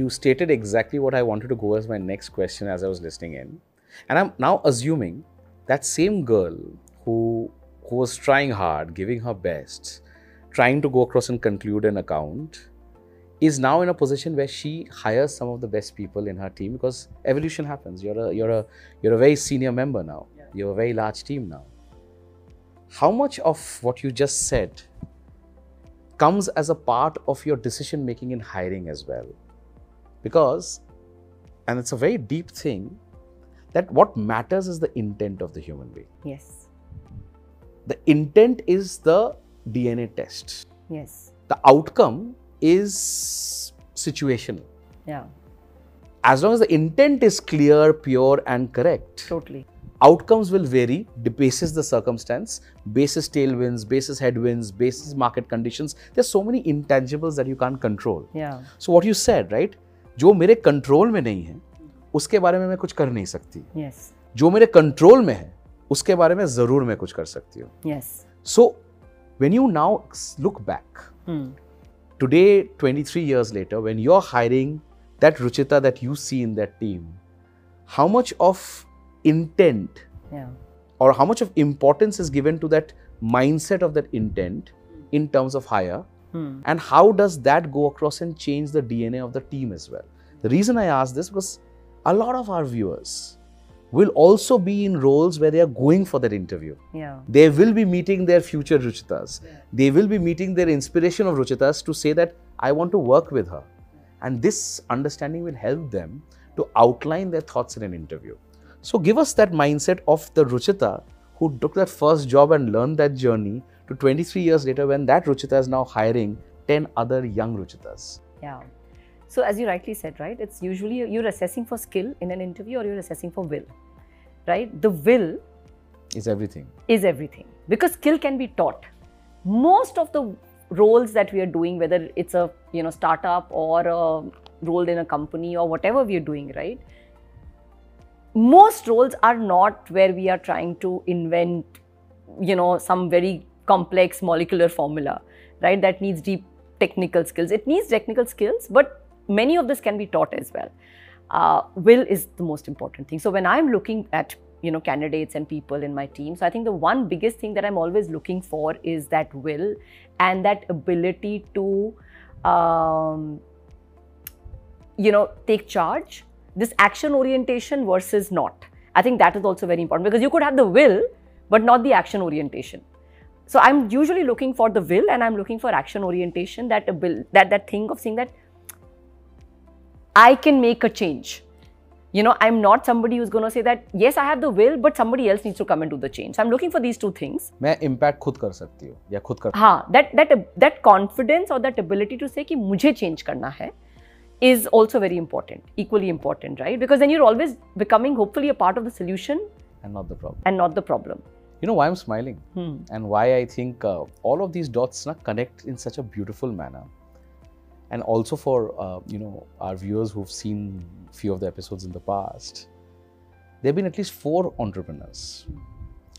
You stated exactly what I wanted to go as my next question as I was listening in. And I'm now assuming that same girl who who was trying hard, giving her best, trying to go across and conclude an account, is now in a position where she hires some of the best people in her team, because evolution happens. You're a you're a you're a very senior member now. Yeah. You're a very large team now. How much of what you just said comes as a part of your decision making in hiring as well? Because, and it's a very deep thing, that what matters is the intent of the human being. Yes. The intent is the D N A test. Yes. The outcome is situational. Yeah. As long as the intent is clear, pure and correct. Totally. Outcomes will vary basis the circumstance, basis tailwinds, basis headwinds, basis market conditions. There's so many intangibles that you can't control. Yeah. So what you said, right? जो मेरे control में नहीं है उसके बारे में मैं कुछ कर नहीं सकती. Yes. जो मेरे कंट्रोल में है उसके बारे में जरूर मैं कुछ कर सकती हूँ. Yes. So when you now look back, hmm. today, twenty-three years later, when you're hiring that Ruchita that you see in that team, how much of intent, yeah, or how much of importance is given to that mindset of that intent in terms of hire, hmm. and how does that go across and change the D N A of the team as well? The reason I ask this was a lot of our viewers will also be in roles where they are going for that interview. Yeah. They will be meeting their future Ruchitas. Yeah. They will be meeting their inspiration of Ruchitas to say that I want to work with her. And this understanding will help them to outline their thoughts in an interview. So give us that mindset of the Ruchita who took that first job and learned that journey to twenty-three years later when that Ruchita is now hiring ten other young Ruchitas. Yeah. So as you rightly said, right, it's usually you're assessing for skill in an interview or you're assessing for will, right? The will is everything. Is everything. Because skill can be taught. Most of the roles that we are doing, whether it's a, you know, startup or a role in a company or whatever we are doing, right? Most roles are not where we are trying to invent, you know, some very complex molecular formula, right? That needs deep technical skills. It needs technical skills, but many of this can be taught as well. Uh, will is the most important thing. So when I'm looking at, you know, candidates and people in my team, so I think the one biggest thing that I'm always looking for is that will and that ability to, um, you know, take charge. This action orientation versus not. I think that is also very important because you could have the will, but not the action orientation. So I'm usually looking for the will and I'm looking for action orientation, that that that thing of saying that I can make a change. You know, I'm not somebody who's going to say that, yes, I have the will, but somebody else needs to come and do the change. So I'm looking for these two things. मैं impact खुद कर सकती हूँ या खुद कर सकती हूँ. हाँ, that that that confidence or that ability to say कि मुझे change करना है is also very important, equally important, right? Because then you're always becoming hopefully a part of the solution and not the problem. And not the problem. You know why I'm smiling hmm. and why I think uh, all of these dots na connect in such a beautiful manner. And also for uh, you know, our viewers who've seen few of the episodes in the past, there have been at least four entrepreneurs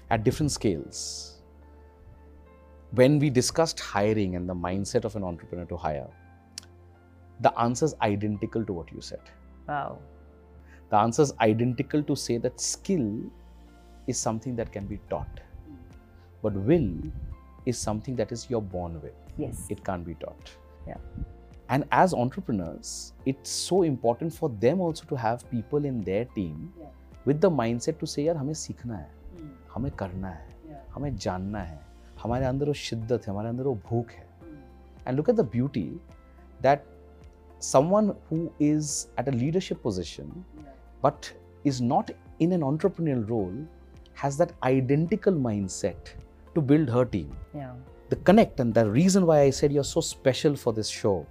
at different scales. When we discussed hiring and the mindset of an entrepreneur to hire, the answer is identical to what you said. Wow. The answer is identical to say that skill is something that can be taught, but will is something that is you're born with. Yes. It can't be taught. Yeah. And as entrepreneurs, it's so important for them also to have people in their team yeah. with the mindset to say, यार हमें सीखना है, mm. हमें करना है, yeah. हमें जानना है, हमारे अंदर वो शिद्दत है, हमारे अंदर वो भूख है. Mm. And look at the beauty that someone who is at a leadership position yeah. but is not in an entrepreneurial role has that identical mindset to build her team. Yeah. The connect and the reason why I said you're so special for this show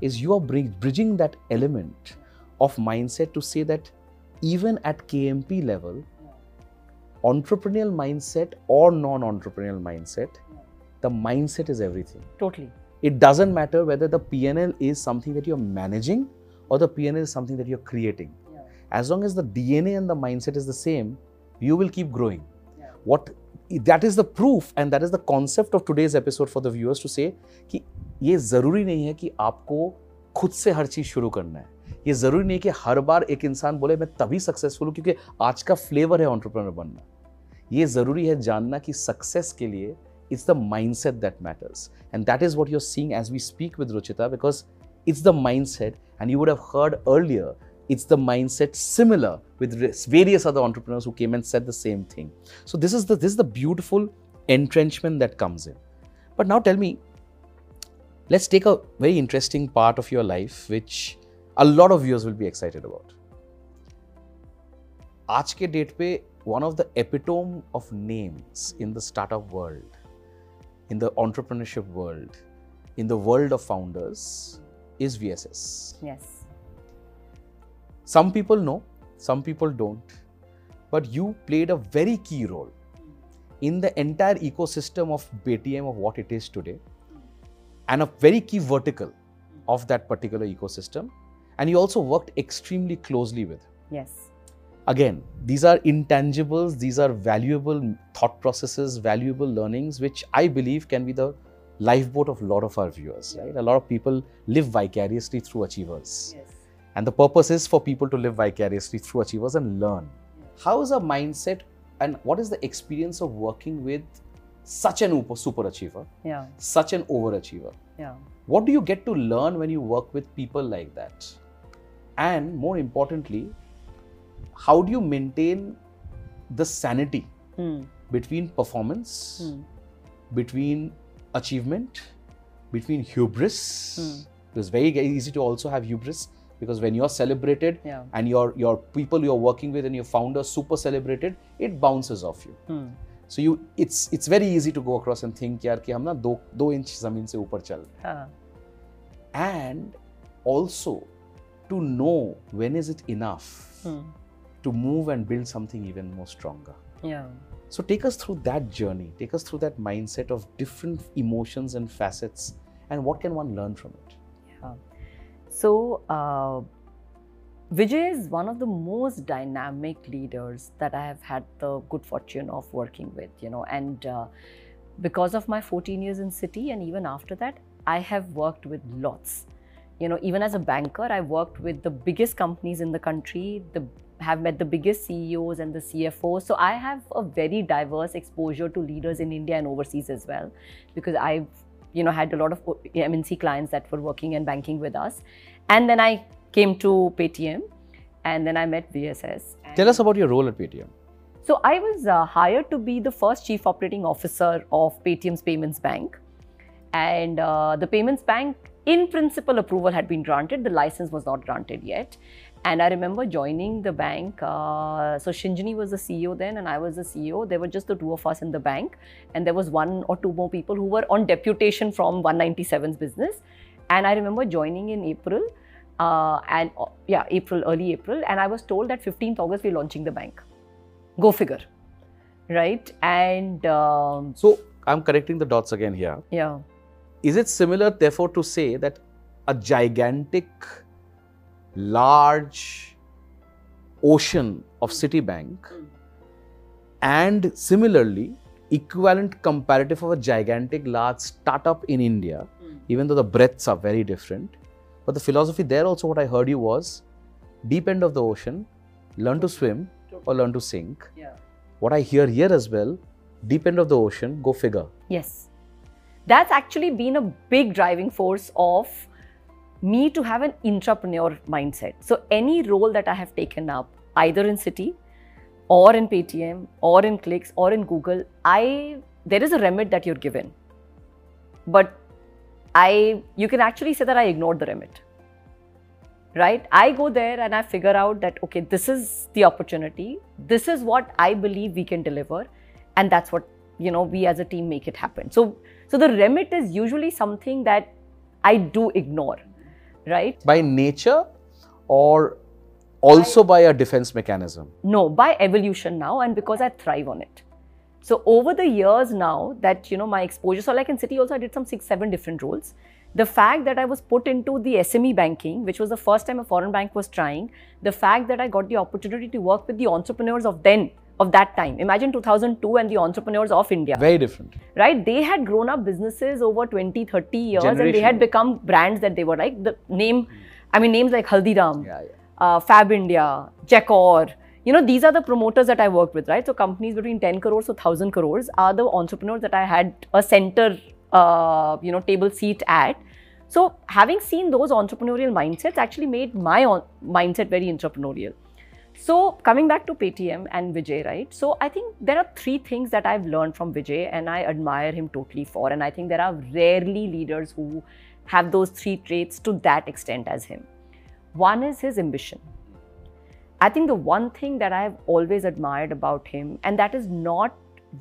is you are bridging that element of mindset to say that even at K M P level, yeah. entrepreneurial mindset or non-entrepreneurial mindset, yeah. the mindset is everything. Totally. It doesn't matter whether the P and L is something that you're managing or the P and L is something that you're creating. Yeah. As long as the D N A and the mindset is the same, you will keep growing. Yeah. What that is the proof and that is the concept of today's episode for the viewers to say कि ये ज़रूरी नहीं है कि आपको खुद से हर चीज़ शुरू करना है. ये ज़रूरी नहीं है कि हर बार एक इंसान बोले मैं तभी सक्सेसफुल हूँ क्योंकि आज का फ्लेवर है एंटरप्रेन्योर बनना. ये ज़रूरी है जानना कि सक्सेस के लिए it's the mindset that matters and that is what you are seeing as we speak with Ruchita because it's the mindset and you would have heard earlier it's the mindset similar with various other entrepreneurs who came and said the same thing. So this is the this is the beautiful entrenchment that comes in. But now tell me, let's take a very interesting part of your life which a lot of viewers will be excited about. Aaj ke date pe one of the epitome of names in the startup world, in the entrepreneurship world, in the world of founders is V S S. Yes. Some people know, some people don't, but you played a very key role in the entire ecosystem of Paytm of what it is today and a very key vertical of that particular ecosystem, and you also worked extremely closely with. Yes. Again, these are intangibles, these are valuable thought processes, valuable learnings which I believe can be the lifeboat of a lot of our viewers, right? A lot of people live vicariously through achievers. Yes. And the purpose is for people to live vicariously through achievers and learn. How is a mindset and what is the experience of working with such an super achiever, yeah. such an overachiever? Yeah. What do you get to learn when you work with people like that? And more importantly, how do you maintain the sanity mm. between performance, mm. between achievement, between hubris? Mm. It was very easy to also have hubris. Because when you're celebrated yeah. and your your people you're working with and your founder super celebrated, it bounces off you. Hmm. So you it's it's very easy to go across and think यार कि हम ना दो दो inch ज़मीन से ऊपर चल रहे हैं. And also to know when is it enough hmm. to move and build something even more stronger. Yeah. So take us through that journey. Take us through that mindset of different emotions and facets, and what can one learn from it? Yeah. So, uh, Vijay is one of the most dynamic leaders that I have had the good fortune of working with, you know, and uh, because of my fourteen years in Citi and even after that, I have worked with lots. You know, even as a banker, I worked with the biggest companies in the country, the, have met the biggest C E Os and the C F Os. So I have a very diverse exposure to leaders in India and overseas as well, because I've you know, had a lot of M N C clients that were working and banking with us. And then I came to Paytm and then I met V S S. Tell us about your role at Paytm. So I was uh, hired to be the first Chief Operating Officer of Paytm's Payments Bank. And uh, the Payments Bank, in principle approval had been granted, the license was not granted yet. And I remember joining the bank. Uh, so Shinjani was the C E O then, and I was the C E O. There were just the two of us in the bank, and there was one or two more people who were on deputation from one ninety-seven's business. And I remember joining in April, uh, and uh, yeah, April, early April, and I was told that fifteenth August we're launching the bank. Go figure, right? And um, so I'm connecting the dots again here. Yeah. Is it similar, therefore, to say that a gigantic, large ocean of Citibank and similarly equivalent comparative of a gigantic, large startup in India, mm. even though the breadths are very different, but the philosophy there also, what I heard you was, deep end of the ocean, learn to swim or learn to sink. Yeah. What I hear here as well, deep end of the ocean, go figure. Yes. That's actually been a big driving force of me to have an intrapreneur mindset. So any role that I have taken up, either in Citi or in Paytm or in Clix or in Google, I there is a remit that you're given. But I you can actually say that I ignored the remit. Right? I go there and I figure out that, okay, this is the opportunity. This is what I believe we can deliver. And that's what, you know, we as a team make it happen. So, so the remit is usually something that I do ignore, right? By nature or also by, by a defense mechanism? No, by evolution now, and because I thrive on it. So over the years now that, you know, my exposure, so like in Citi also I did some six, seven different roles. The fact that I was put into the S M E banking, which was the first time a foreign bank was trying, the fact that I got the opportunity to work with the entrepreneurs of then, of that time. Imagine two thousand two and the entrepreneurs of India. Very different. Right? They had grown up businesses over twenty, thirty years and they had become brands that they were like, the name, I mean names like Haldiram, yeah, yeah. Uh, Fab India, Jekor. You know, these are the promoters that I worked with, right? So companies between ten crores to one thousand crores are the entrepreneurs that I had a center Uh, you know, table seat at. So having seen those entrepreneurial mindsets actually made my on mindset very entrepreneurial. So coming back to Paytm and Vijay, right? So I think there are three things that I've learned from Vijay and I admire him totally for. And I think there are rarely leaders who have those three traits to that extent as him. One is his ambition. I think the one thing that I've always admired about him, and that is not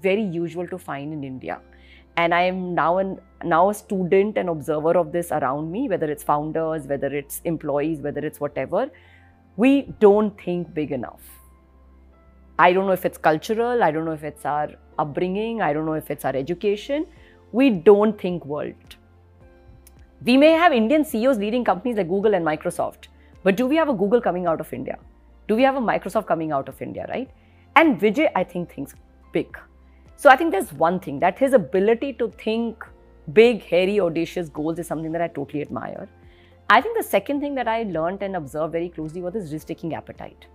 very usual to find in India, and I am now, an, now a student and observer of this around me, whether it's founders, whether it's employees, whether it's whatever, we don't think big enough. I don't know if it's cultural, I don't know if it's our upbringing, I don't know if it's our education. We don't think world. We may have Indian C E Os leading companies like Google and Microsoft, but do we have a Google coming out of India? Do we have a Microsoft coming out of India, right? And Vijay, I think, thinks big. So I think there's one thing, that his ability to think big, hairy, audacious goals is something that I totally admire. I think the second thing that I learned and observed very closely was his risk-taking appetite.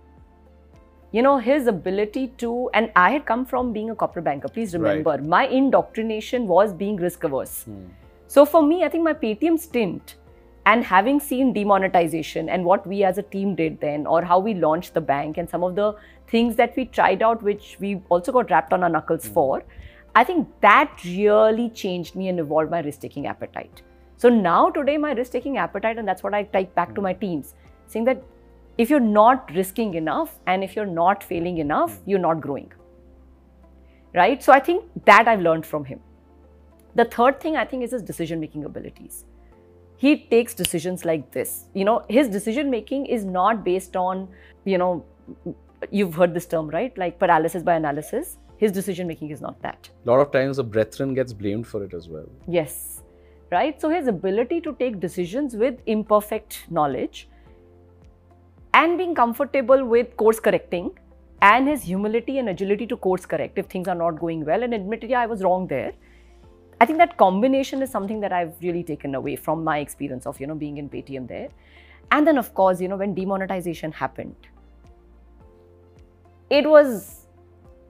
You know, his ability to, and I had come from being a corporate banker, please remember, right. My indoctrination was being risk-averse. Hmm. So for me, I think my Paytm stint and having seen demonetization and what we as a team did then, or how we launched the bank and some of the things that we tried out, which we also got wrapped on our knuckles mm. for, I think that really changed me and evolved my risk-taking appetite. So now today my risk-taking appetite, and that's what I type back mm. to my teams, saying that if you're not risking enough and if you're not failing enough, mm. you're not growing, right? So I think that I've learned from him. The third thing I think is his decision-making abilities. He takes decisions like this. You know, his decision making is not based on, you know, you've heard this term, right? Like paralysis by analysis. His decision making is not that. A lot of times a brethren gets blamed for it as well. Yes, right? So his ability to take decisions with imperfect knowledge and being comfortable with course correcting, and his humility and agility to course correct if things are not going well and admit, yeah, I was wrong there. I think that combination is something that I've really taken away from my experience of, you know, being in Paytm there. And then of course, you know, when demonetization happened, it was,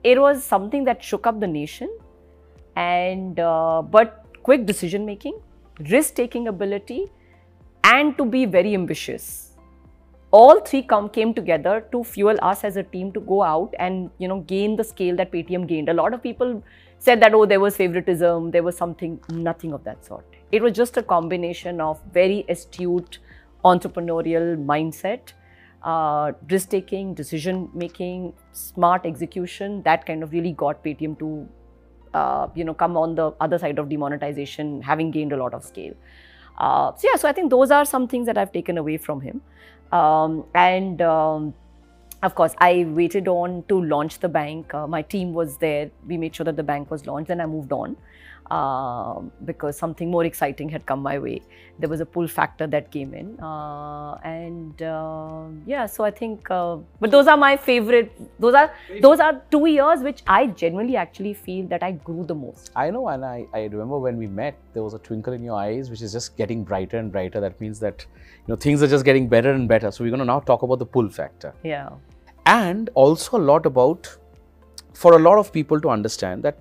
it was something that shook up the nation. And, uh, but quick decision making, risk taking ability, and to be very ambitious. All three come, came together to fuel us as a team to go out and, you know, gain the scale that Paytm gained. A lot of people said that, oh, there was favoritism, there was something, nothing of that sort. It was just a combination of very astute entrepreneurial mindset, uh, risk taking, decision making, smart execution, that kind of really got Paytm to uh, you know, come on the other side of demonetization, having gained a lot of scale. Uh, so yeah, so I think those are some things that I've taken away from him. Um, and um, of course, I waited on to launch the bank. Uh, my team was there. We made sure that the bank was launched, and I moved on uh, because something more exciting had come my way. There was a pull factor that came in. Uh, and uh, yeah, so I think, uh, but those are my favorite. Those are, those are two years which I genuinely actually feel that I grew the most. I know, and I, I remember when we met, there was a twinkle in your eyes, which is just getting brighter and brighter. That means that, you know, things are just getting better and better. So we're going to now talk about the pull factor. Yeah. And also a lot about, for a lot of people to understand that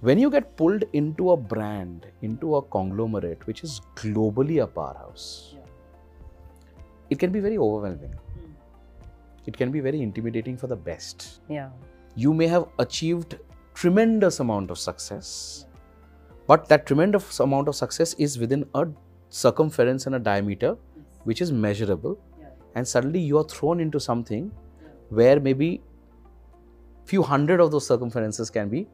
when you get pulled into a brand, into a conglomerate, which is globally a powerhouse, yeah. it can be very overwhelming. Mm. It can be very intimidating for the best. Yeah. You may have achieved tremendous amount of success, yeah. but that tremendous amount of success is within a circumference and a diameter, yes. which is measurable. Yeah. And suddenly you are thrown into something where maybe few hundred of those circumferences can be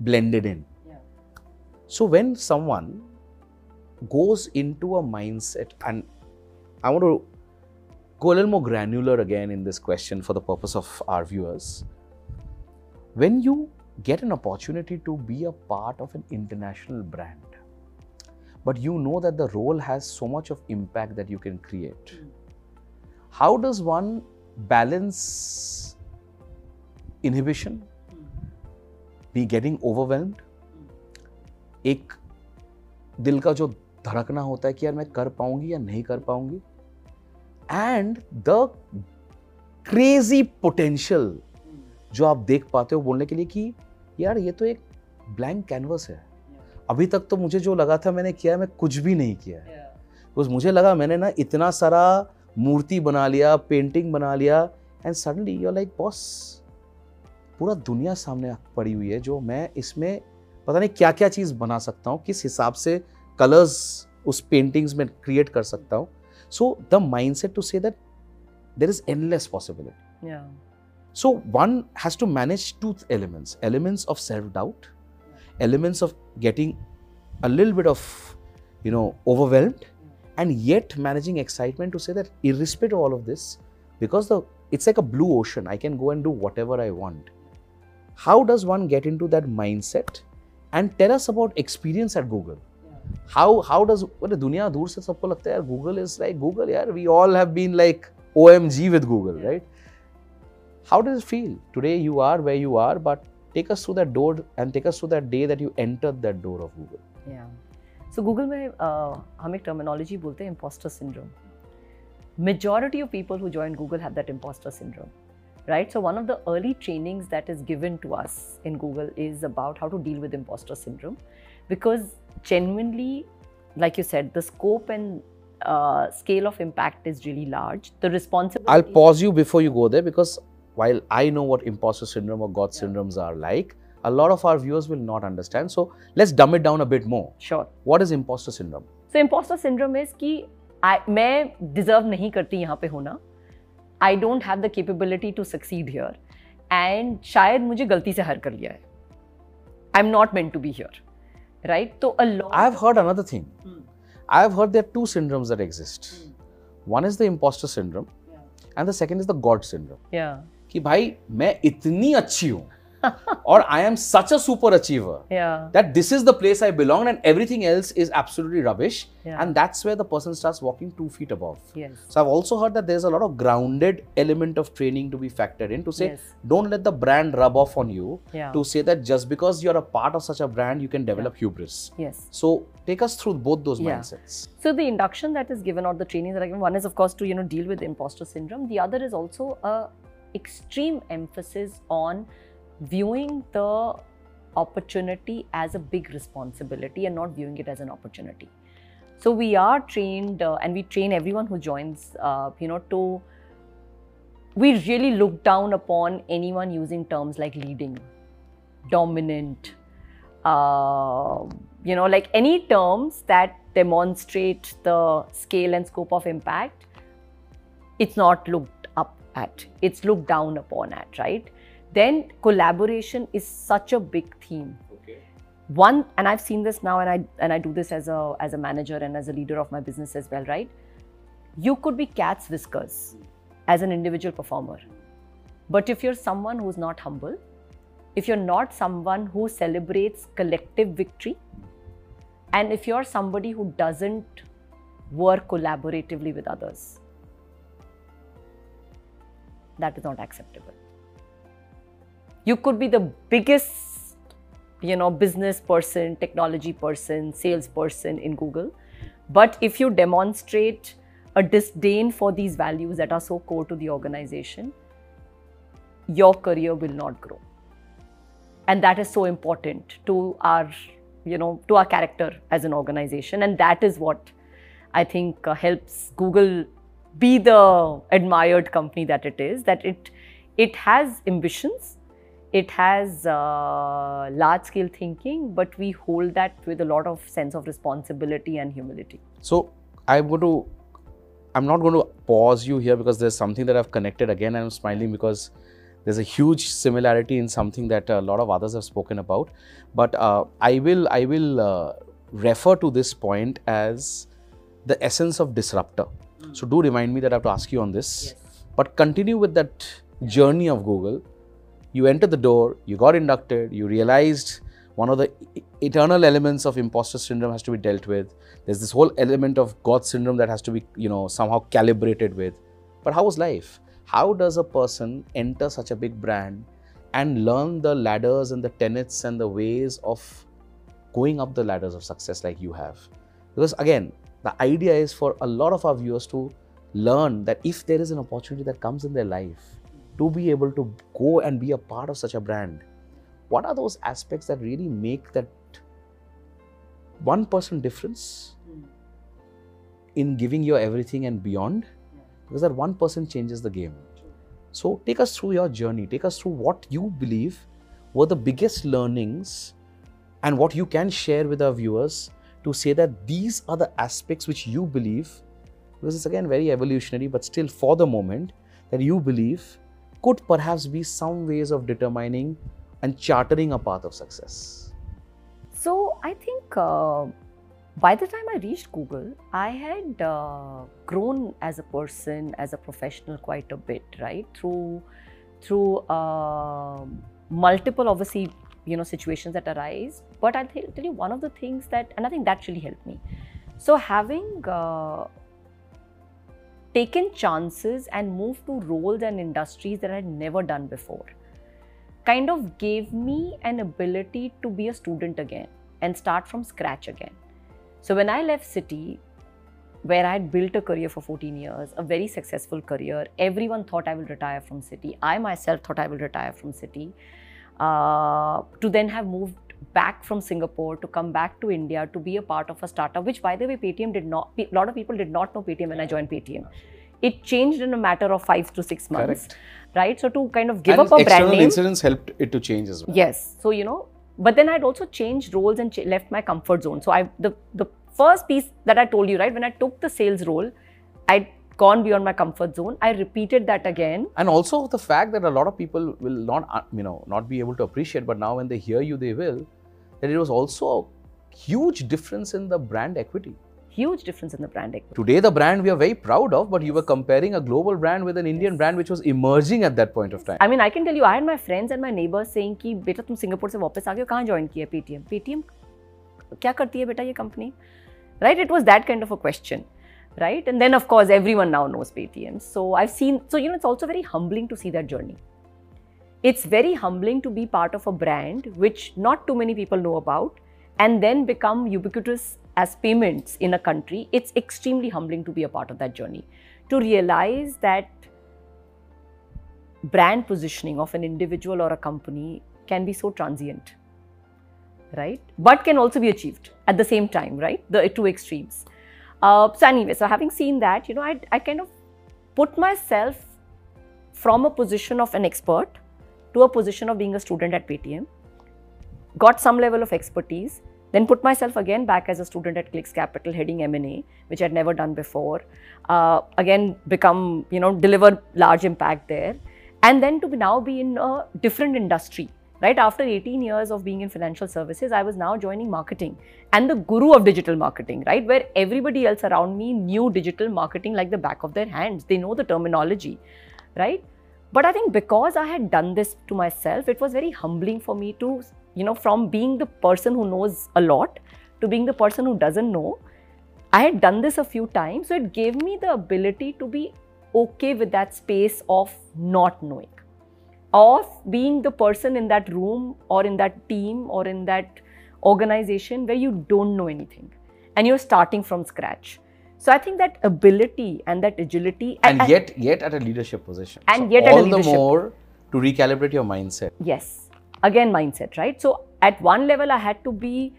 blended in. Yeah. So when someone goes into a mindset, and I want to go a little more granular again in this question for the purpose of our viewers. When you get an opportunity to be a part of an international brand, but you know that the role has so much of impact that you can create, mm. how does one balance inhibition, be getting overwhelmed, एक दिल का जो धड़कना होता है कि यार मैं कर पाऊंगी या नहीं कर पाऊंगी, and the crazy potential जो आप देख पाते हो बोलने के लिए कि यार ये तो एक blank canvas है, अभी तक तो मुझे जो लगा था मैंने किया, मैं कुछ भी नहीं किया है, because मुझे लगा मैंने ना इतना सारा मूर्ति बना लिया, पेंटिंग बना लिया, and suddenly you're like, boss, पूरा दुनिया सामने पड़ी हुई है जो मैं इसमें पता नहीं क्या क्या चीज़ बना सकता हूँ, किस हिसाब से कलर्स उस पेंटिंग्स में क्रिएट कर सकता हूँ. So the mindset to say that there is endless possibility. So one has to manage two elements, elements of self doubt, elements of getting a little bit of you know overwhelmed, and yet managing excitement to say that irrespective of all of this, because the it's like a blue ocean, I can go and do whatever I want. How does one get into that mindset? And tell us about experience at Google. Yeah. How how does well, दुनिया दूर से सबको लगता है यार Google is like Google यार, we all have been like O M G with Google, yeah. right? How does it feel? Today you are where you are, but take us through that door and take us through that day that you entered that door of Google. Yeah. So Google में uh, हम एक terminology बोलते हैं imposter syndrome. Majority of people who join Google have that imposter syndrome, right? So one of the early trainings that is given to us in Google is about how to deal with imposter syndrome, because genuinely, like you said, the scope and uh, scale of impact is really large. The responsibility... I'll pause you before you go there, because while I know what imposter syndrome or God yeah. syndromes are like, a lot of our viewers will not understand. So let's dumb it down a bit more. Sure. What is imposter syndrome? So imposter syndrome is ki I, मैं deserve नहीं करती यहाँ पे होना, I don't have the capability to succeed here, and शायद मुझे गलती से हायर कर लिया है, I am not meant to be here, right? तो I have heard another thing, I have heard there are two syndromes that exist, one is the imposter syndrome and the second is the god syndrome, कि भाई मैं इतनी अच्छी हूँ or I am such a super achiever yeah. that this is the place I belong and everything else is absolutely rubbish, yeah. and that's where the person starts walking two feet above. Yes. So I've also heard that there's a lot of grounded element of training to be factored in to say, yes. don't let the brand rub off on you, yeah. to say that just because you're a part of such a brand, you can develop yeah. hubris. Yes. So take us through both those yeah. mindsets. So the induction that is given or the training that I given, one is of course to you know deal with imposter syndrome. The other is also a extreme emphasis on viewing the opportunity as a big responsibility and not viewing it as an opportunity. So we are trained uh, and we train everyone who joins, uh, you know, to, we really look down upon anyone using terms like leading, dominant, uh, you know, like any terms that demonstrate the scale and scope of impact. it's not looked up at, it's looked down upon at, right? Then collaboration is such a big theme. Okay. One, and I've seen this now, and I and I do this as a as a manager and as a leader of my business as well, right? You could be cat's whiskers as an individual performer, but if you're someone who's not humble, if you're not someone who celebrates collective victory, and if you're somebody who doesn't work collaboratively with others, that is not acceptable. You could be the biggest, you know, business person, technology person, salesperson in Google, but if you demonstrate a disdain for these values that are so core to the organization, your career will not grow. And that is so important to our, you know, to our character as an organization, and that is what I think uh, helps Google be the admired company that it is, that it it has ambitions, it has uh, large-scale thinking, but we hold that with a lot of sense of responsibility and humility. So I'm going to, I'm not going to pause you here, because there's something that I've connected again, and I'm smiling because there's a huge similarity in something that a lot of others have spoken about. But uh, I will, I will uh, refer to this point as the essence of disruptor. Mm. So do remind me that I have to ask you on this. Yes. But continue with that journey of Google. You entered the door, you got inducted, you realized one of the eternal elements of imposter syndrome has to be dealt with. There's this whole element of God syndrome that has to be, you know, somehow calibrated with. But how was life? How does a person enter such a big brand and learn the ladders and the tenets and the ways of going up the ladders of success like you have? Because again, the idea is for a lot of our viewers to learn that if there is an opportunity that comes in their life, to be able to go and be a part of such a brand, what are those aspects that really make that one person difference in giving your everything and beyond? Because that one person changes the game. So take us through your journey, take us through what you believe were the biggest learnings and what you can share with our viewers to say that these are the aspects which you believe, because it's again very evolutionary, but still for the moment, that you believe could perhaps be some ways of determining and charting a path of success. So I think uh, by the time I reached Google, I had uh, grown as a person, as a professional quite a bit, right? Through, through uh, multiple, obviously, you know, situations that arise. But I'll tell you one of the things that, and I think that really helped me. So having uh, taken chances and moved to roles and industries that I had never done before, kind of gave me an ability to be a student again and start from scratch again. So when I left Citi, where I had built a career for fourteen years, a very successful career, everyone thought I will retire from Citi. I myself thought I will retire from Citi. Uh, to then have moved back from Singapore, to come back to India, to be a part of a startup, which by the way, Paytm did not, a lot of people did not know Paytm when I joined Paytm. It changed in a matter of five to six months, correct, right? So to kind of give and up a brand name. External incidents helped it to change as well. Yes. So, you know, but then I'd also changed roles and ch left my comfort zone. So I, the, the first piece that I told you, right, when I took the sales role, I'd gone beyond my comfort zone. I repeated that again. And also the fact that a lot of people will not, you know, not be able to appreciate, but now when they hear you, they will, that it was also a huge difference in the brand equity. Huge difference in the brand equity. Today, the brand we are very proud of, but you were comparing a global brand with an Indian yes. brand, which was emerging at that point of time. I mean, I can tell you, I had my friends and my neighbors saying, ki, beta, tum Singapore se wapas aage ho, kahan join kiya Paytm? Paytm, kya karti hai beta ye company? Right? It was that kind of a question. Right? And then, of course, everyone now knows Paytm. So, I've seen, so, you know, it's also very humbling to see that journey. It's very humbling to be part of a brand which not too many people know about and then become ubiquitous as payments in a country. It's extremely humbling to be a part of that journey. To realize that brand positioning of an individual or a company can be so transient, right? But can also be achieved at the same time, right? The two extremes. Uh, so anyway, so having seen that, you know, I, I kind of put myself from a position of an expert to a position of being a student at Paytm, got some level of expertise, Then put myself again back as a student at Clix Capital, heading M and A, which I'd never done before. Uh, again, become, you know, deliver large impact there. And then to now be in a different industry, right? After eighteen years of being in financial services, I was now joining marketing and the guru of digital marketing, right? Where everybody else around me knew digital marketing like the back of their hands. They know the terminology, right? But I think because I had done this to myself, it was very humbling for me to, you know, from being the person who knows a lot to being the person who doesn't know. I had done this a few times, so it gave me the ability to be okay with that space of not knowing, of being the person in that room or in that team or in that organization where you don't know anything and you're starting from scratch. So I think that ability and that agility. And, and yet, yet at a leadership position. And so yet at a leadership. All the more to recalibrate your mindset. Yes. Again, mindset, right? So at one level, I had to be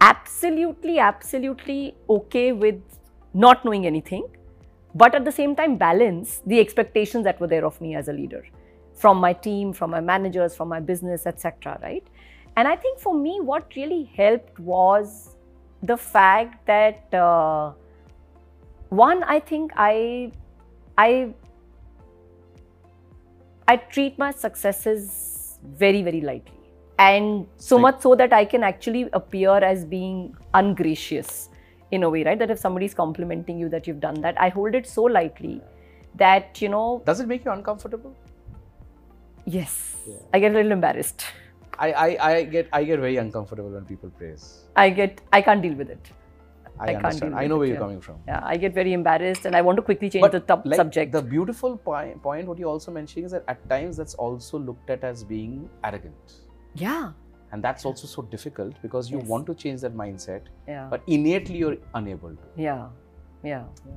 absolutely, absolutely okay with not knowing anything, but at the same time, balance the expectations that were there of me as a leader, from my team, from my managers, from my business, et cetera, right? And I think for me, what really helped was the fact that uh, one, I think I, I, I treat my successes very, very lightly, and so much so that I can actually appear as being ungracious in a way, right? That if somebody's complimenting you that you've done that, I hold it so lightly that, you know. Does it make you uncomfortable? Yes, yeah. I get a little embarrassed. I, I, I get I get very uncomfortable when people praise. I get I can't deal with it. I, I understand. Can't deal I know where it, you're yeah. coming from. Yeah, I get very embarrassed and I want to quickly change but the like subject. The beautiful point, point what you're also mentioning is that at times that's also looked at as being arrogant. Yeah. And that's yeah. also so difficult because you yes. want to change that mindset, yeah. but innately you're unable to. Yeah, yeah, yeah.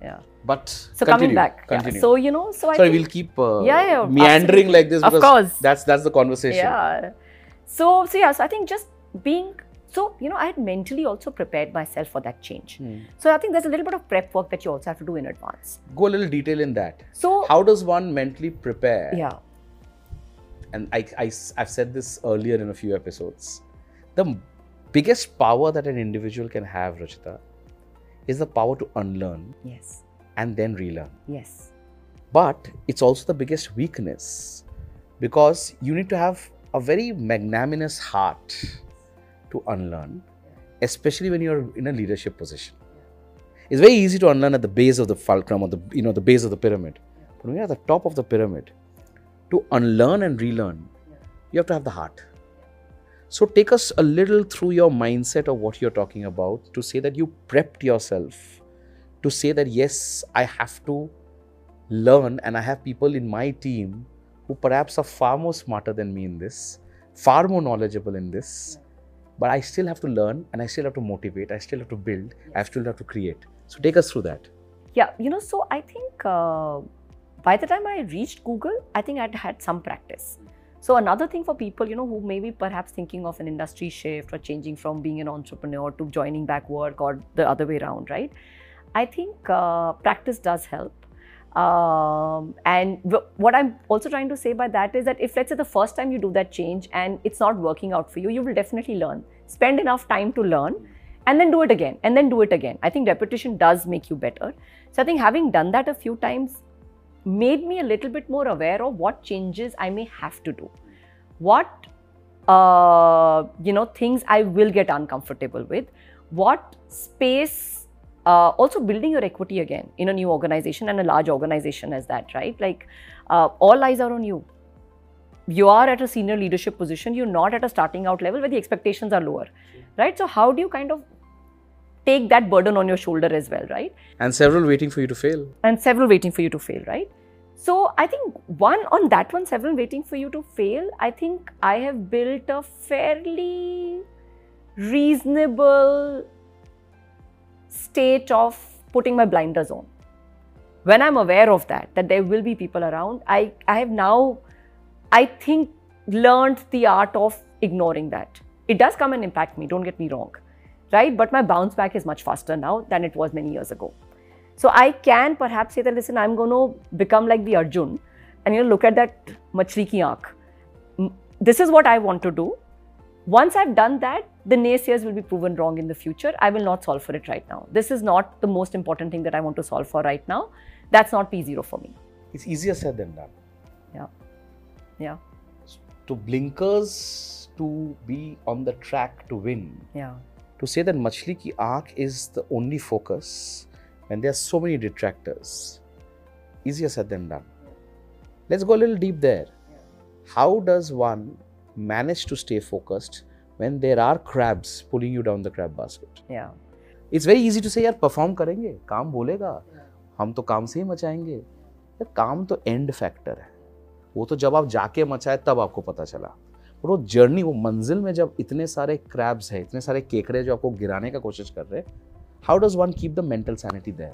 yeah. But so continue, coming back. Continue. Yeah. So, you know, so I Sorry, think, we'll keep uh, yeah, yeah, meandering absolutely. Like this because of course. That's, that's the conversation. Yeah. So, so yeah, so I think just being... So, you know, I had mentally also prepared myself for that change. Hmm. So, I think there's a little bit of prep work that you also have to do in advance. Go a little detail in that. So, how does one mentally prepare? Yeah. And I, I, I've said this earlier in a few episodes. The biggest power that an individual can have, Ruchita, is the power to unlearn. Yes. And then relearn. Yes. But it's also the biggest weakness because you need to have a very magnanimous heart to unlearn, especially when you're in a leadership position. It's very easy to unlearn at the base of the fulcrum or the, you know, the base of the pyramid. But when you're at the top of the pyramid, to unlearn and relearn, you have to have the heart. So take us a little through your mindset of what you're talking about to say that you prepped yourself to say that, yes, I have to learn and I have people in my team who perhaps are far more smarter than me in this, far more knowledgeable in this, but I still have to learn and I still have to motivate, I still have to build, yeah. I still have to create. So take us through that. Yeah, you know, so I think uh, by the time I reached Google, I think I'd had some practice. So another thing for people, you know, who may be perhaps thinking of an industry shift or changing from being an entrepreneur to joining back work or the other way around, right? I think uh, practice does help. Um, and what I'm also trying to say by that is that if let's say the first time you do that change and it's not working out for you, you will definitely learn. Spend enough time to learn and then do it again and then do it again. I think repetition does make you better. So I think having done that a few times made me a little bit more aware of what changes I may have to do. What, uh, you know, things I will get uncomfortable with. What space... Uh, also building your equity again in a new organization and a large organization as that, right? Like uh, all eyes are on you. You are at a senior leadership position. You're not at a starting out level where the expectations are lower, right? So how do you kind of take that burden on your shoulder as well, right? And several waiting for you to fail. And several waiting for you to fail, right? So I think one on that one, several waiting for you to fail. I think I have built a fairly reasonable state of putting my blinders on. When I'm aware of that, that there will be people around, I, I have now, I think, learned the art of ignoring that. It does come and impact me, don't get me wrong, right? But my bounce back is much faster now than it was many years ago. So I can perhaps say that, listen, I'm going to become like the Arjun and, you know, look at that machli ki aankh. This is what I want to do. Once I've done that, the naysayers will be proven wrong in the future. I will not solve for it right now. This is not the most important thing that I want to solve for right now. That's not P zero for me. It's easier said than done. Yeah. Yeah. To blinkers to be on the track to win. Yeah. To say that Machli ki aankh is the only focus when there are so many detractors. Easier said than done. Let's go a little deep there. How does one manage to stay focused when there are crabs pulling you down the crab basket? Yeah. It's very easy to say, yaar, perform karenge, kaam bolega, hum to kaam se hi machayenge. Yaar, kaam to end factor hai. वो तो जब आप जाके मचाए तब आपको पता चला। और वो जर्नी, वो मंजिल में जब इतने सारे क्रैब्स हैं, इतने सारे केकड़े जो आपको गिराने का कोशिश कर रहे हैं, how does one keep the mental sanity there?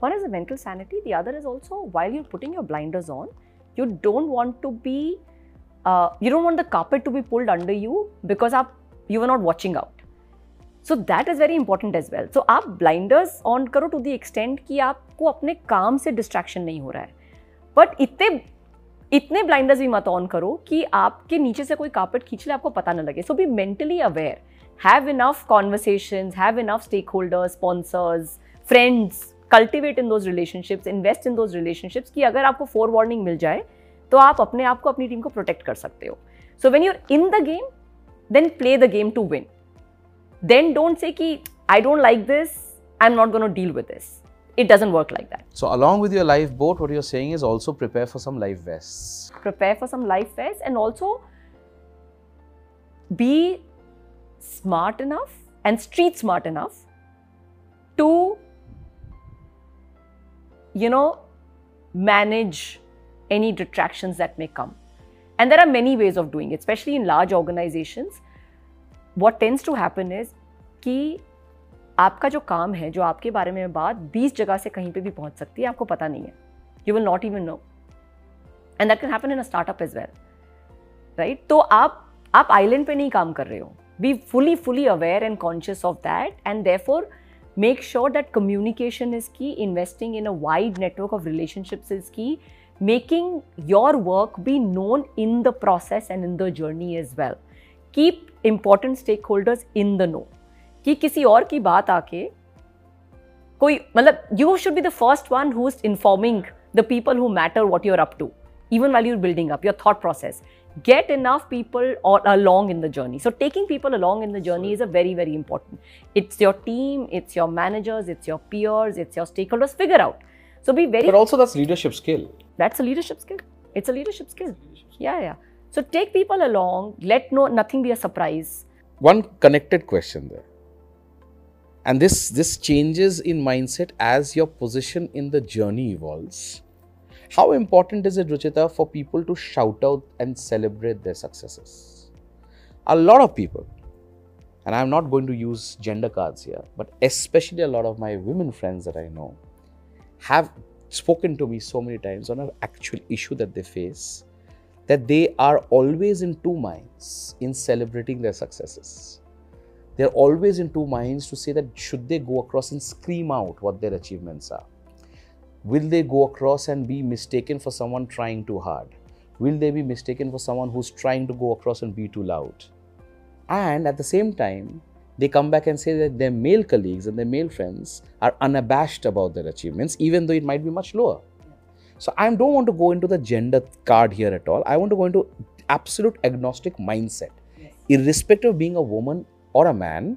One is the mental sanity, the other is also while you're putting your blinders on, you don't want to be, uh, you don't want the carpet to be pulled under you because आप, you were not watching out. So that is very important as well. So आप blinders on करो to the extent कि आपको अपने काम से distraction नहीं हो रहा है, but इतने इतने blinders भी मत ऑन करो कि आपके नीचे से कोई कार्पेट खींच ले, आपको पता ना लगे. So be mentally aware, have enough conversations, have enough stakeholders, sponsors, friends, cultivate in those relationships, invest in those relationships कि अगर आपको फोर वार्निंग मिल जाए तो आप अपने आप को, अपनी टीम को प्रोटेक्ट कर सकते हो. So when you are in the game then play the game to win, then don't say कि I don't like this, I am not gonna deal with this. It doesn't work like that. So along with your lifeboat, what you're saying is also prepare for some life vests. Prepare for some life vests and also be smart enough and street smart enough to, you know, manage any detractions that may come. And there are many ways of doing it, especially in large organizations. What tends to happen is ki आपका जो काम है, जो आपके बारे में बात बीस जगह से कहीं पे भी पहुंच सकती है, आपको पता नहीं है. You will not even know and that can happen in a startup as well, right? तो आप आप आइलैंड पे नहीं काम कर रहे हो. Be fully fully aware and conscious of that and therefore make sure that communication is key, investing in a wide network of relationships is key, making your work be known in the process and in the journey as well. Keep important stake holders in the know कि किसी और की बात आके कोई, मतलब you should be the first one who is informing the people who matter what you are up to, even while you are building up your thought process. Get enough people along in the journey. So taking people along in the journey is a very very important. It's your team, it's your managers, it's your peers, it's your stakeholders. Figure out. So be very. But also that's leadership skill. That's a leadership skill. It's a leadership skill. Yeah, yeah. So take people along. Let no nothing be a surprise. One connected question there. And this, this changes in mindset as your position in the journey evolves. How important is it, Ruchita, for people to shout out and celebrate their successes? A lot of people, and I'm not going to use gender cards here, but especially a lot of my women friends that I know have spoken to me so many times on an actual issue that they face, that they are always in two minds in celebrating their successes. They're always in two minds to say that should they go across and scream out what their achievements are? Will they go across and be mistaken for someone trying too hard? Will they be mistaken for someone who's trying to go across and be too loud? And at the same time, they come back and say that their male colleagues and their male friends are unabashed about their achievements, even though it might be much lower. So I don't want to go into the gender card here at all. I want to go into absolute agnostic mindset, irrespective of being a woman or a man.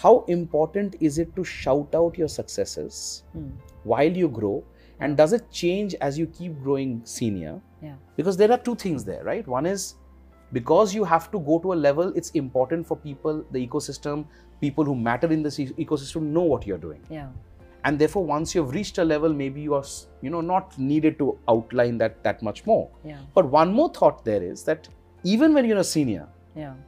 How important is it to shout out your successes mm. while you grow, and does it change as you keep growing senior? Yeah. Because there are two things there, right? One is because you have to go to a level, it's important for people, the ecosystem, people who matter in this ecosystem know what you're doing. Yeah. And therefore, once you've reached a level, maybe you are, you know, not needed to outline that that much more. Yeah. But one more thought there is that even when you're a senior, yeah.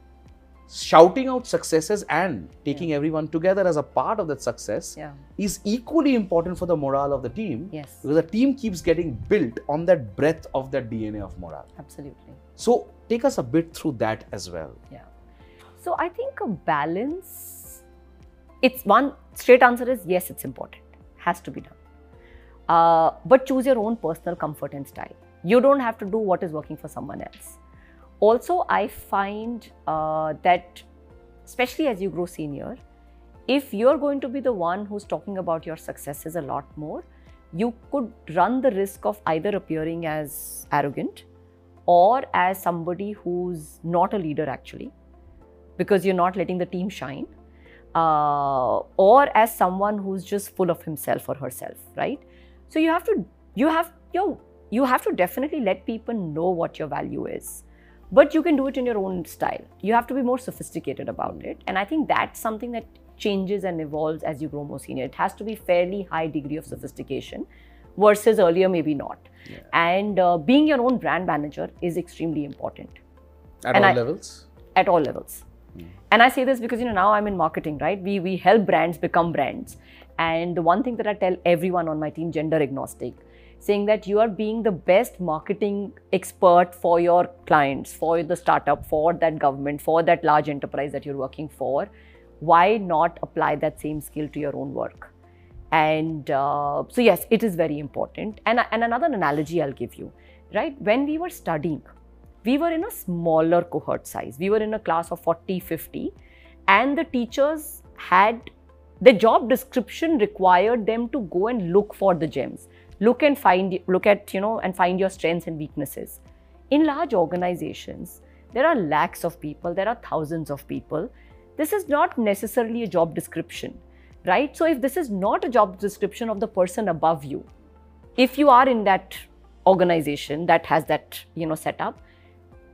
shouting out successes and taking yeah. everyone together as a part of that success yeah. is equally important for the morale of the team. Yes. Because the team keeps getting built on that breadth of that D N A of morale. Absolutely. So take us a bit through that as well. Yeah. So I think a balance, it's one straight answer is yes, it's important. Has to be done. Uh, but choose your own personal comfort and style. You don't have to do what is working for someone else. Also, I find uh, that especially as you grow senior, if you're going to be the one who's talking about your successes a lot more, you could run the risk of either appearing as arrogant or as somebody who's not a leader actually, because you're not letting the team shine, uh, or as someone who's just full of himself or herself, right? So you have to, you have, you know, you have to definitely let people know what your value is, but you can do it in your own style. You have to be more sophisticated about it. And I think that's something that changes and evolves as you grow more senior. It has to be fairly high degree of sophistication versus earlier maybe not. Yeah. And uh, being your own brand manager is extremely important. At and all I, levels? At all levels. Mm. And I say this because, you know, now I'm in marketing, right? We, we help brands become brands. And the one thing that I tell everyone on my team, gender agnostic, saying that you are being the best marketing expert for your clients, for the startup, for that government, for that large enterprise that you're working for. Why not apply that same skill to your own work? And uh, so yes, it is very important. And, and another analogy I'll give you, right? When we were studying, we were in a smaller cohort size. We were in a class of forty, fifty, and the teachers had, the job description required them to go and look for the gems. Look and find, look at, you know, and find your strengths and weaknesses. In large organizations, there are lakhs of people, there are thousands of people. This is not necessarily a job description, right? So if this is not a job description of the person above you, if you are in that organization that has that, you know, setup,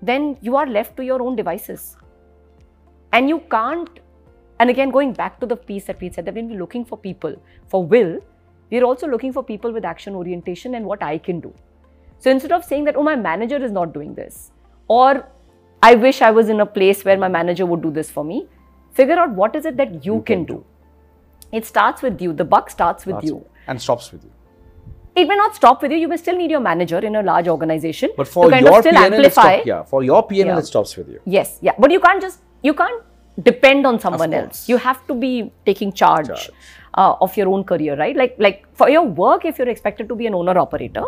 then you are left to your own devices. And you can't, and again, going back to the piece that we said, that when we're looking for people, for will, we're also looking for people with action orientation and what I can do. So instead of saying that, oh, my manager is not doing this, or I wish I was in a place where my manager would do this for me, figure out what is it that you, you can, can do. It starts with you. The buck starts with starts you. And stops with you. It may not stop with you. You may still need your manager in a large organization. But for your P and L, it stops, yeah. For your P and L, yeah. It stops with you. Yes, yeah. But you can't just, you can't depend on someone else. You have to be taking charge, charge. Uh, of your own career, right? Like, like for your work, if you're expected to be an owner-operator,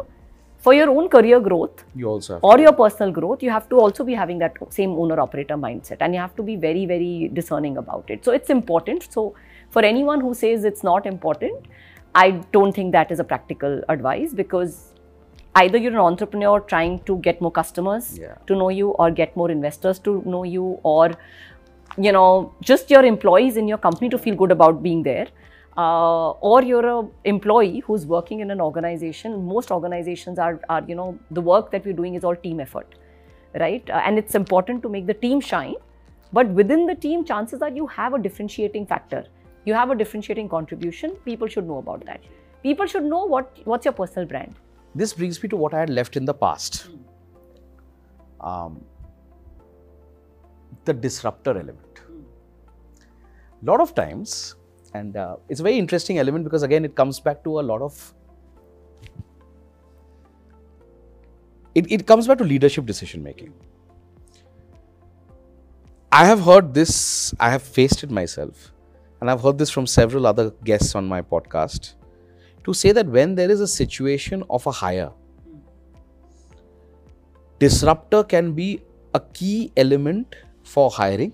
for your own career growth you also have or your personal growth, you have to also be having that same owner-operator mindset, and you have to be very, very discerning about it. So it's important. So for anyone who says it's not important, I don't think that is a practical advice, because either you're an entrepreneur trying to get more customers, yeah, to know you, or get more investors to know you, or, you know, just your employees in your company to feel good about being there. Uh, or you're an employee who's working in an organization. Most organizations are, are, you know, the work that we're doing is all team effort, right? Uh, and it's important to make the team shine. But within the team, chances are you have a differentiating factor. You have a differentiating contribution. People should know about that. People should know what, what's your personal brand. This brings me to what I had left in the past. Um, the disruptor element. A lot of times, and uh, it's a very interesting element, because again, it comes back to a lot of, it, it comes back to leadership decision making. I have heard this, I have faced it myself, and I've heard this from several other guests on my podcast, to say that when there is a situation of a hire, disruptor can be a key element for hiring,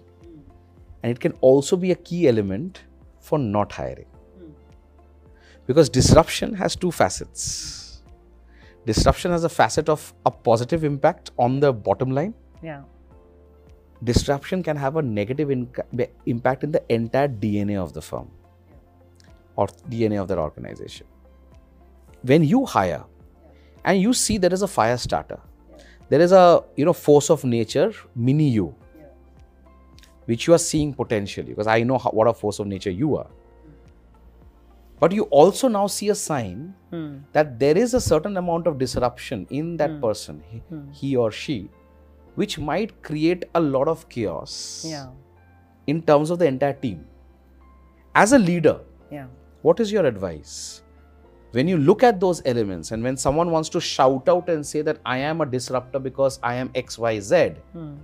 and it can also be a key element for not hiring. Hmm. Because disruption has two facets. Disruption has a facet of a positive impact on the bottom line. Yeah. Disruption can have a negative impact in the entire D N A of the firm or D N A of their organization. When you hire, yeah, and you see there is a fire starter, yeah, there is a, you know, force of nature, mini you, which you are seeing potentially, because I know how, what a force of nature you are. But you also now see a sign, hmm, that there is a certain amount of disruption in that, hmm, person, he, hmm. he or she, which might create a lot of chaos, yeah, in terms of the entire team. As a leader, yeah, what is your advice? When you look at those elements, and when someone wants to shout out and say that I am a disruptor because I am X Y Z, hmm,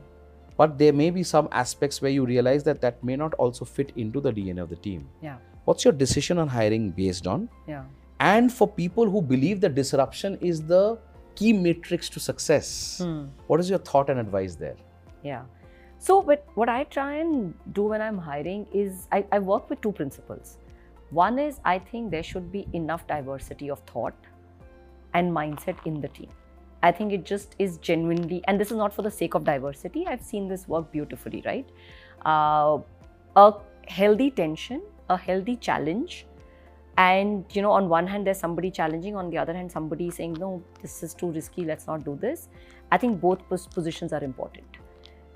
but there may be some aspects where you realize that that may not also fit into the D N A of the team. Yeah. What's your decision on hiring based on? Yeah. And for people who believe that disruption is the key matrix to success, hmm, what is your thought and advice there? Yeah. So, but what I try and do when I'm hiring is I, I work with two principles. One is I think there should be enough diversity of thought and mindset in the team. I think it just is genuinely, and this is not for the sake of diversity, I've seen this work beautifully, right? Uh, a healthy tension, a healthy challenge, and you know, on one hand there's somebody challenging, on the other hand somebody saying, no, this is too risky, let's not do this. I think both positions are important,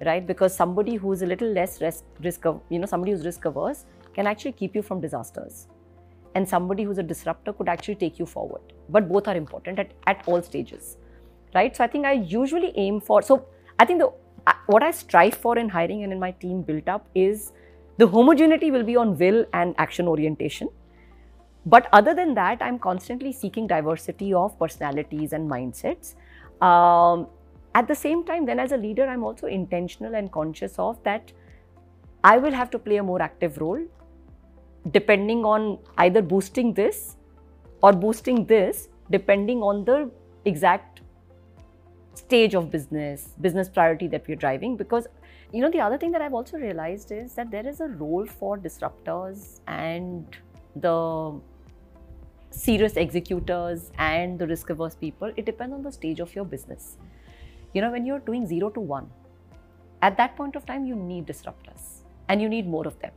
right? Because somebody who's a little less risk, risk you know, somebody who's risk averse can actually keep you from disasters. And somebody who's a disruptor could actually take you forward. But both are important at, at all stages, right? So I think I usually aim for, so I think the what I strive for in hiring and in my team built up is the homogeneity will be on will and action orientation. But other than that, I'm constantly seeking diversity of personalities and mindsets. Um, at the same time, then as a leader, I'm also intentional and conscious of that I will have to play a more active role depending on either boosting this or boosting this, depending on the exact stage of business, business priority that we're driving. Because, you know, the other thing that I've also realized is that there is a role for disruptors and the serious executors and the risk averse people. It depends on the stage of your business. You know, when you're doing zero to one, at that point of time, you need disruptors and you need more of them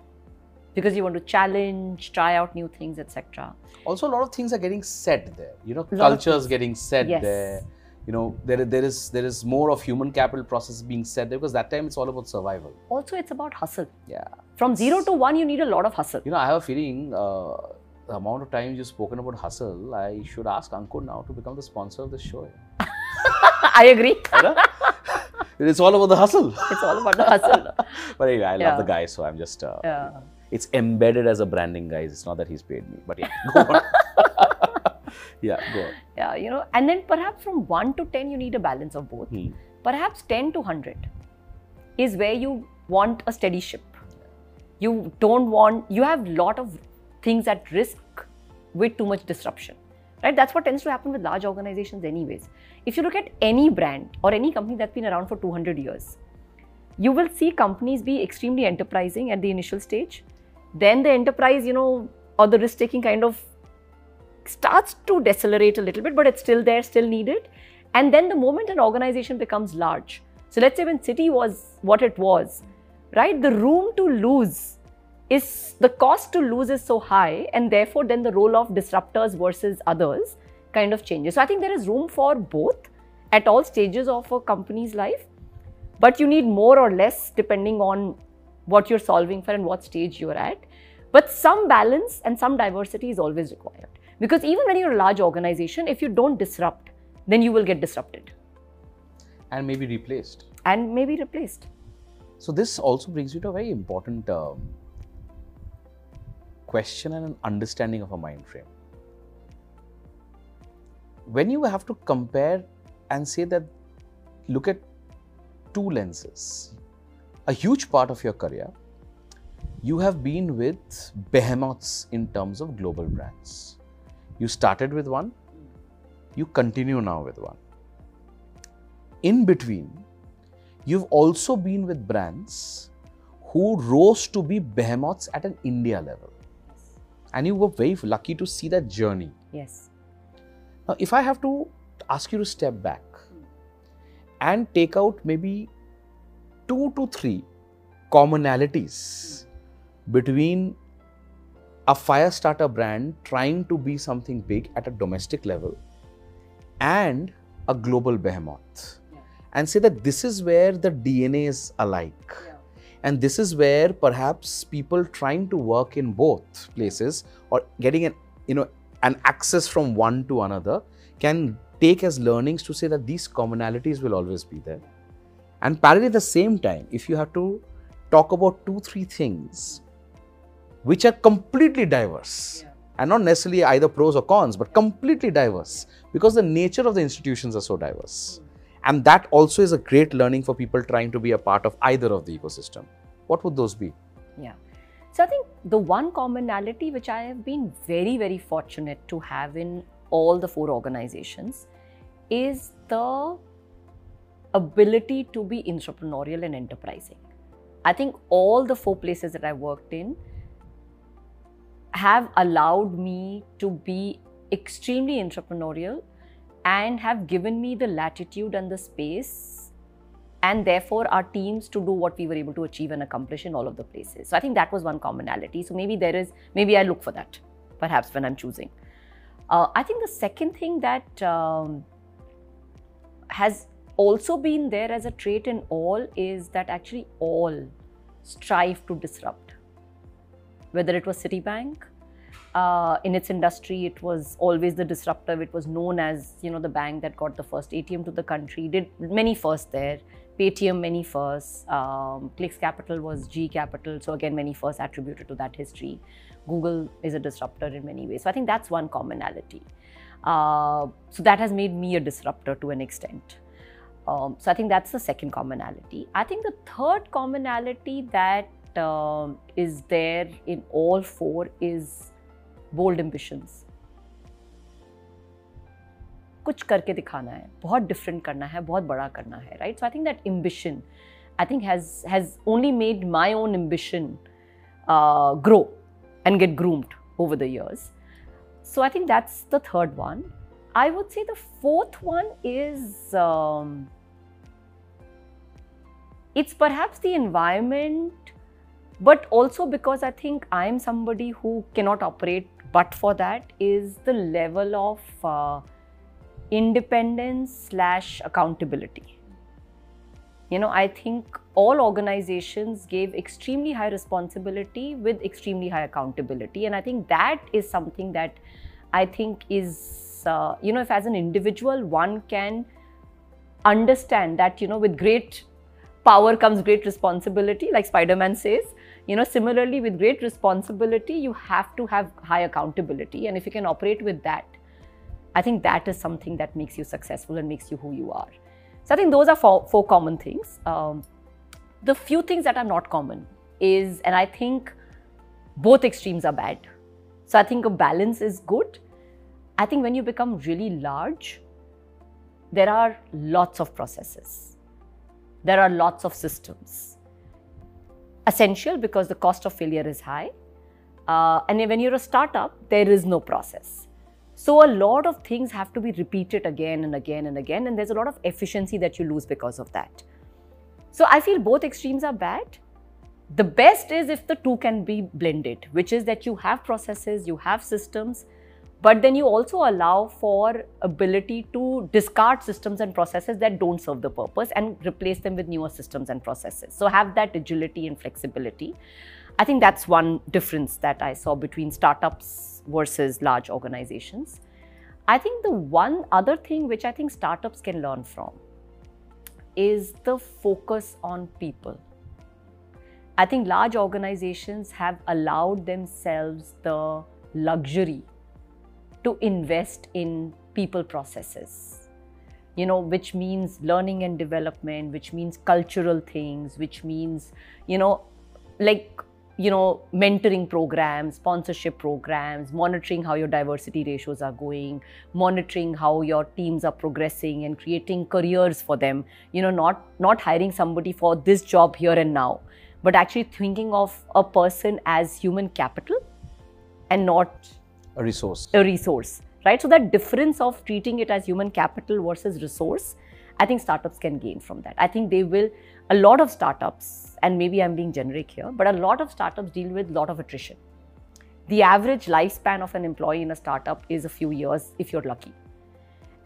because you want to challenge, try out new things, et cetera. Also, a lot of things are getting set there, you know, cultures getting set yes. there. You know, there, there is there is more of human capital process being said there because that time it's all about survival. Also, it's about hustle. Yeah. From zero to one, you need a lot of hustle. You know, I have a feeling uh, the amount of times you've spoken about hustle, I should ask Ankur now to become the sponsor of this show. I agree. It's all about the hustle. It's all about the hustle. But anyway, I love yeah. the guy, so I'm just... Uh, yeah. you know, it's embedded as a branding, guys. It's not that he's paid me, but yeah, go on. Yeah, go on. Yeah, you know, and then perhaps from one to ten, you need a balance of both. Hmm. Perhaps ten to one hundred is where you want a steady ship. You don't want, you have a lot of things at risk with too much disruption, right? That's what tends to happen with large organizations anyways. If you look at any brand or any company that's been around for two hundred years, you will see companies be extremely enterprising at the initial stage. Then the enterprise, you know, or the risk taking kind of starts to decelerate a little bit, but it's still there, still needed. And then the moment an organization becomes large, so let's say when Citi was what it was, right? The room to lose is, the cost to lose is so high, and therefore then the role of disruptors versus others kind of changes. So I think there is room for both at all stages of a company's life, but you need more or less depending on what you're solving for and what stage you're at. But some balance and some diversity is always required. Because even when you're a large organization, if you don't disrupt, then you will get disrupted. And maybe replaced. And maybe replaced. So this also brings you to a very important um, question and an understanding of a mind frame. When you have to compare and say that, look at two lenses, a huge part of your career, you have been with behemoths in terms of global brands. You started with one, you continue now with one. In between, you've also been with brands who rose to be behemoths at an India level. Yes. And you were very lucky to see that journey. Yes. Now, if I have to ask you to step back and take out maybe two to three commonalities between a fire starter brand trying to be something big at a domestic level and a global behemoth, yeah. and say that this is where the D N A is alike, yeah. and this is where perhaps people trying to work in both places or getting an you know an access from one to another can take as learnings to say that these commonalities will always be there. And parallel at the same time, if you have to talk about two, three things which are completely diverse, yeah. and not necessarily either pros or cons, but completely diverse because the nature of the institutions are so diverse. Mm. And that also is a great learning for people trying to be a part of either of the ecosystem. What would those be? Yeah. So I think the one commonality which I have been very, very fortunate to have in all the four organizations is the ability to be entrepreneurial and enterprising. I think all the four places that I worked in have allowed me to be extremely entrepreneurial and have given me the latitude and the space, and therefore our teams to do what we were able to achieve and accomplish in all of the places. So I think that was one commonality. So maybe there is, maybe I look for that, perhaps, when I'm choosing. Uh, I think the second thing that um, has also been there as a trait in all is that actually all strive to disrupt. Whether it was Citibank, uh, in its industry, it was always the disruptor. It was known as, you know, the bank that got the first A T M to the country, did many firsts there. Paytm, many firsts. Um, Clix Capital was G Capital. So again, many firsts attributed to that history. Google is a disruptor in many ways. So I think that's one commonality. Uh, so that has made me a disruptor to an extent. Um, so I think that's the second commonality. I think the third commonality that Um, is there in all four is bold ambitions. कुछ करके दिखाना है, बहुत different करना है, बहुत बड़ा करना है, right? So I think that ambition, I think has has only made my own ambition uh, grow and get groomed over the years. So I think that's the third one. I would say the fourth one is um, it's perhaps the environment. But also because I think I'm somebody who cannot operate but for that, is the level of uh, independence slash accountability. You know, I think all organizations gave extremely high responsibility with extremely high accountability. And I think that is something that I think is, uh, you know, if as an individual one can understand that, you know, with great power comes great responsibility, like Spider-Man says. You know, similarly, with great responsibility, you have to have high accountability. And if you can operate with that, I think that is something that makes you successful and makes you who you are. So I think those are four, four common things. Um, the few things that are not common is, and I think both extremes are bad. So I think a balance is good. I think when you become really large, there are lots of processes. There are lots of systems. Essential because the cost of failure is high. Uh, and when you're a startup, there is no process. So a lot of things have to be repeated again and again and again. And there's a lot of efficiency that you lose because of that. So I feel both extremes are bad. The best is if the two can be blended, which is that you have processes, you have systems, but then you also allow for ability to discard systems and processes that don't serve the purpose and replace them with newer systems and processes. So have that agility and flexibility. I think that's one difference that I saw between startups versus large organizations. I think the one other thing which I think startups can learn from is the focus on people. I think large organizations have allowed themselves the luxury to invest in people processes, you know, which means learning and development, which means cultural things, which means, you know, like, you know, mentoring programs, sponsorship programs, monitoring how your diversity ratios are going, monitoring how your teams are progressing and creating careers for them, you know, not, not hiring somebody for this job here and now, but actually thinking of a person as human capital and not a resource. A resource, right? So that difference of treating it as human capital versus resource, I think startups can gain from that. I think they will, a lot of startups, and maybe I'm being generic here, but a lot of startups deal with a lot of attrition. The average lifespan of an employee in a startup is a few years, if you're lucky.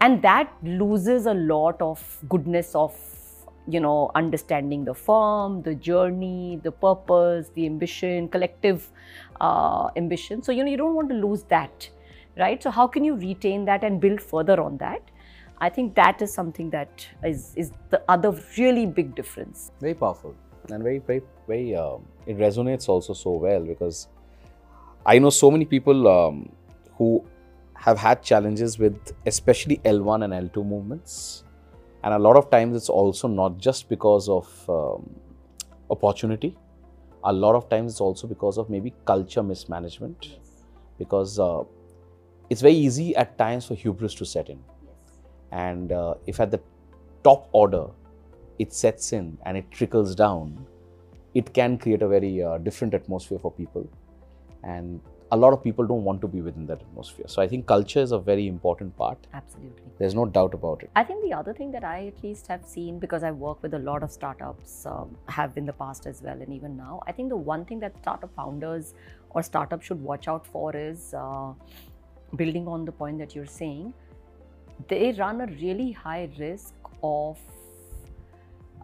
And that loses a lot of goodness of, you know, understanding the firm, the journey, the purpose, the ambition, collective uh, ambition. So, you know, you don't want to lose that, right? So how can you retain that and build further on that? I think that is something that is, is the other really big difference. Very powerful and very, very, very, um, it resonates also so well, because I know so many people um, who have had challenges with especially L one and L two movements. And a lot of times it's also not just because of um, opportunity. A lot of times it's also because of maybe culture mismanagement. Yes. Because uh, it's very easy at times for hubris to set in. Yes. And uh, if at the top order, it sets in and it trickles down, it can create a very uh, different atmosphere for people, and a lot of people don't want to be within that atmosphere. So I think culture is a very important part. Absolutely. There's no doubt about it. I think the other thing that I at least have seen, because I work with a lot of startups, um, have in the past as well and even now, I think the one thing that startup founders or startups should watch out for is, uh, building on the point that you're saying, they run a really high risk of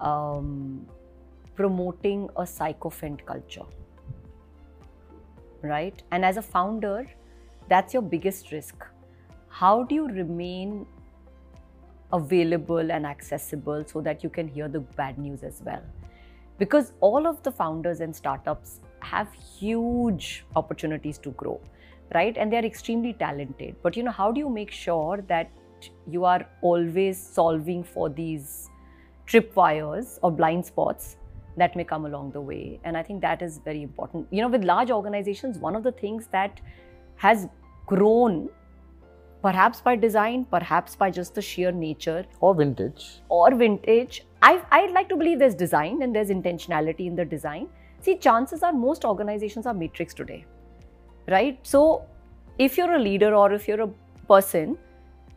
um, promoting a sycophant culture. Right? And as a founder, that's your biggest risk. How do you remain available and accessible so that you can hear the bad news as well? Because all of the founders and startups have huge opportunities to grow, right? And they're extremely talented. But you know, how do you make sure that you are always solving for these tripwires or blind spots that may come along the way? And I think that is very important. You know, with large organizations, one of the things that has grown, perhaps by design, perhaps by just the sheer nature. Or vintage. Or vintage. I, I'd like to believe there's design and there's intentionality in the design. See, chances are most organizations are matrix today, right? So if you're a leader or if you're a person,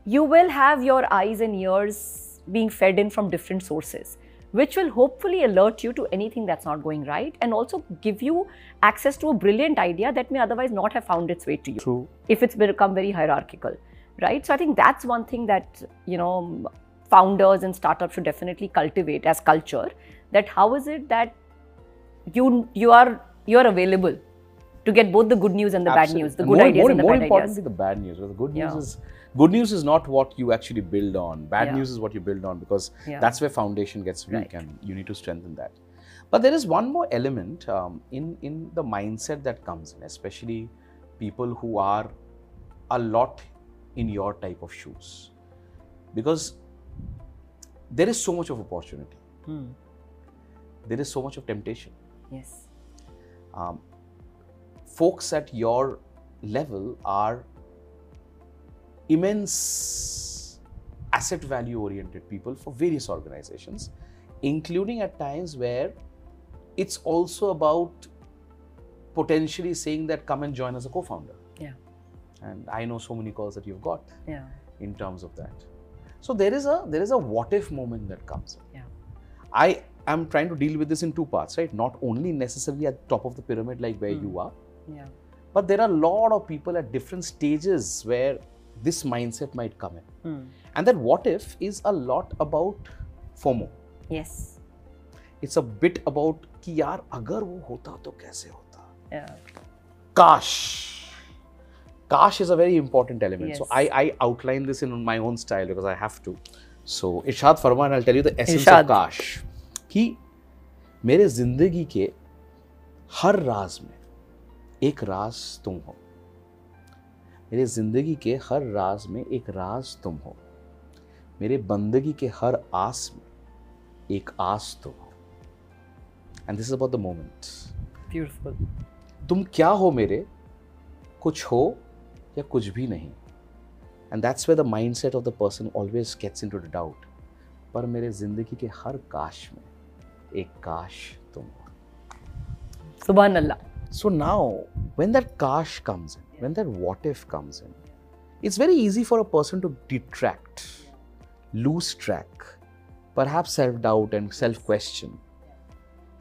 you will have your eyes and ears being fed in from different sources, which will hopefully alert you to anything that's not going right and also give you access to a brilliant idea that may otherwise not have found its way to you. True. If it's become very hierarchical, right? So I think that's one thing that, you know, founders and startups should definitely cultivate as culture, that how is it that you, you are, you are available to get both the good news and the Absolutely. Bad news, the good more, ideas more, and the more bad ideas. More importantly, the bad news. The good news yeah. is good news is not what you actually build on. Bad yeah. news is what you build on, because yeah. that's where foundation gets weak, right. and you need to strengthen that. But there is one more element um, in in the mindset that comes in, especially people who are a lot in your type of shoes, because there is so much of opportunity. Hmm. There is so much of temptation. Yes. Um, Folks at your level are immense asset value oriented people for various organizations, including at times where it's also about potentially saying that come and join as a co-founder. Yeah. And I know so many calls that you've got yeah. in terms of that. So there is a there is a what if moment that comes. Yeah. I am trying to deal with this in two parts, right? Not only necessarily at the top of the pyramid like where mm. you are. Yeah. But there are a lot of people at different stages where this mindset might come in. Mm. And that what if is a lot about FOMO. Yes. It's a bit about ki yaar agar wo hota to kaise hota. Yeah. Kash. Kash is a very important element. Yes. So I, I outline this in my own style because I have to. So Irshad Farman, I'll tell you the essence Irshad. Of Kash. Ki mere zindagi ke har raaz mein. एक राज तुम हो, मेरे जिंदगी के हर राज में एक राज तुम हो, मेरे बंदगी के हर आस में एक आस तुम हो, and this is about the moment. Beautiful. तुम क्या हो मेरे, कुछ हो या कुछ भी नहीं, and that's where the mindset of the person always gets into the doubt. पर मेरे जिंदगी के हर काश में एक काश तुम हो. सुभान अल्लाह. So now, when that kash comes in, when that what if comes in, it's very easy for a person to detract, lose track, perhaps self-doubt and self-question,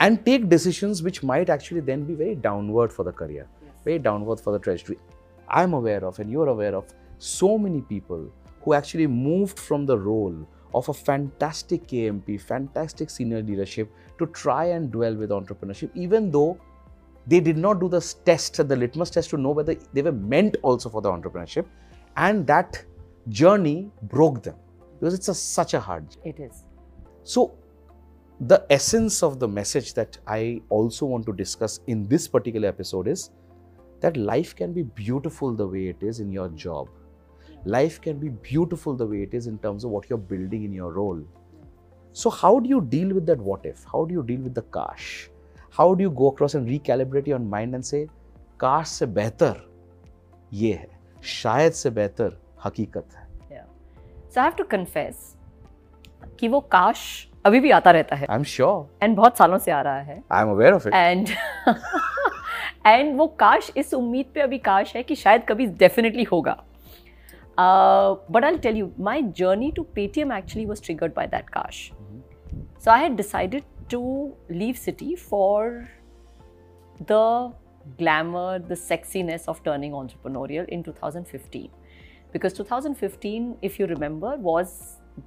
and take decisions which might actually then be very downward for the career, yes. very downward for the trajectory. I'm aware of, and you're aware of, so many people who actually moved from the role of a fantastic K M P, fantastic senior leadership, to try and dwell with entrepreneurship, even though they did not do the test, the litmus test to know whether they were meant also for the entrepreneurship, and that journey broke them because it's a, such a hard journey. It is. So the essence of the message that I also want to discuss in this particular episode is that life can be beautiful the way it is in your job. Life can be beautiful the way it is in terms of what you're building in your role. So how do you deal with that what if? How do you deal with the kash? How do you go across and recalibrate your mind and say, काश से बेहतर ये है, शायद से बेहतर हकीकत है. Yeah. So I have to confess कि वो काश अभी भी आता रहता है, आई एम श्योर, एंड बहुत सालों से आ रहा है, I am aware of it, and and वो काश इस उम्मीद पे अभी काश है कि शायद कभी डेफिनेटली होगा. But I will tell you my journey to Paytm actually was triggered by that काश. So I had decided to leave city for the glamour, the sexiness of turning entrepreneurial in twenty fifteen, because twenty fifteen, if you remember, was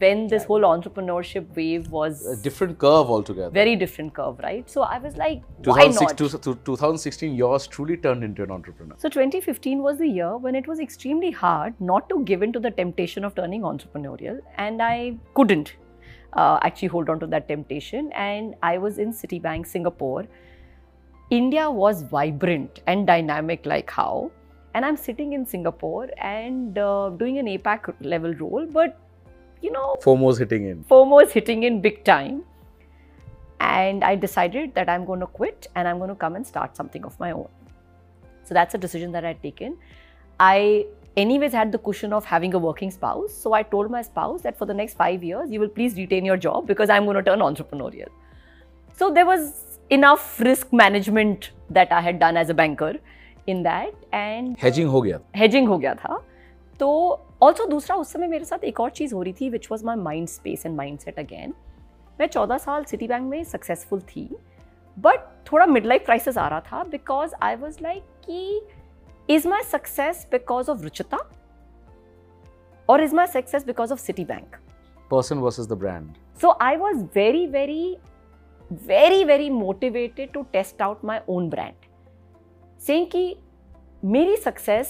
when this whole entrepreneurship wave was a different curve altogether, very different curve, right? So I was like, why not? twenty sixteen yours truly turned into an entrepreneur. So twenty fifteen was the year when it was extremely hard not to give in to the temptation of turning entrepreneurial, and I couldn't uh, actually hold on to that temptation, and I was in Citibank Singapore. India was vibrant and dynamic like how, and I'm sitting in Singapore and uh, doing an A PAC level role, but you know, FOMO's hitting in. FOMO's hitting in big time, and I decided that I'm going to quit and I'm going to come and start something of my own. So that's a decision that I had taken. I anyways had the cushion of having a working spouse, so I told my spouse that for the next five years you will please retain your job because I'm going to turn entrepreneurial. So there was enough risk management that I had done as a banker in that, and hedging हो गया hedging हो गया था. तो also दूसरा उस समय मेरे साथ एक और चीज़ हो रही थी which was my mind space and mindset again. मैं चौदह साल Citibank में successful थी, but थोड़ा midlife crisis आ रहा था because I was like कि is my success because of Ruchita or is my success because of Citibank? Person versus the brand. So I was very very very very motivated to test out my own brand, saying कि मेरी success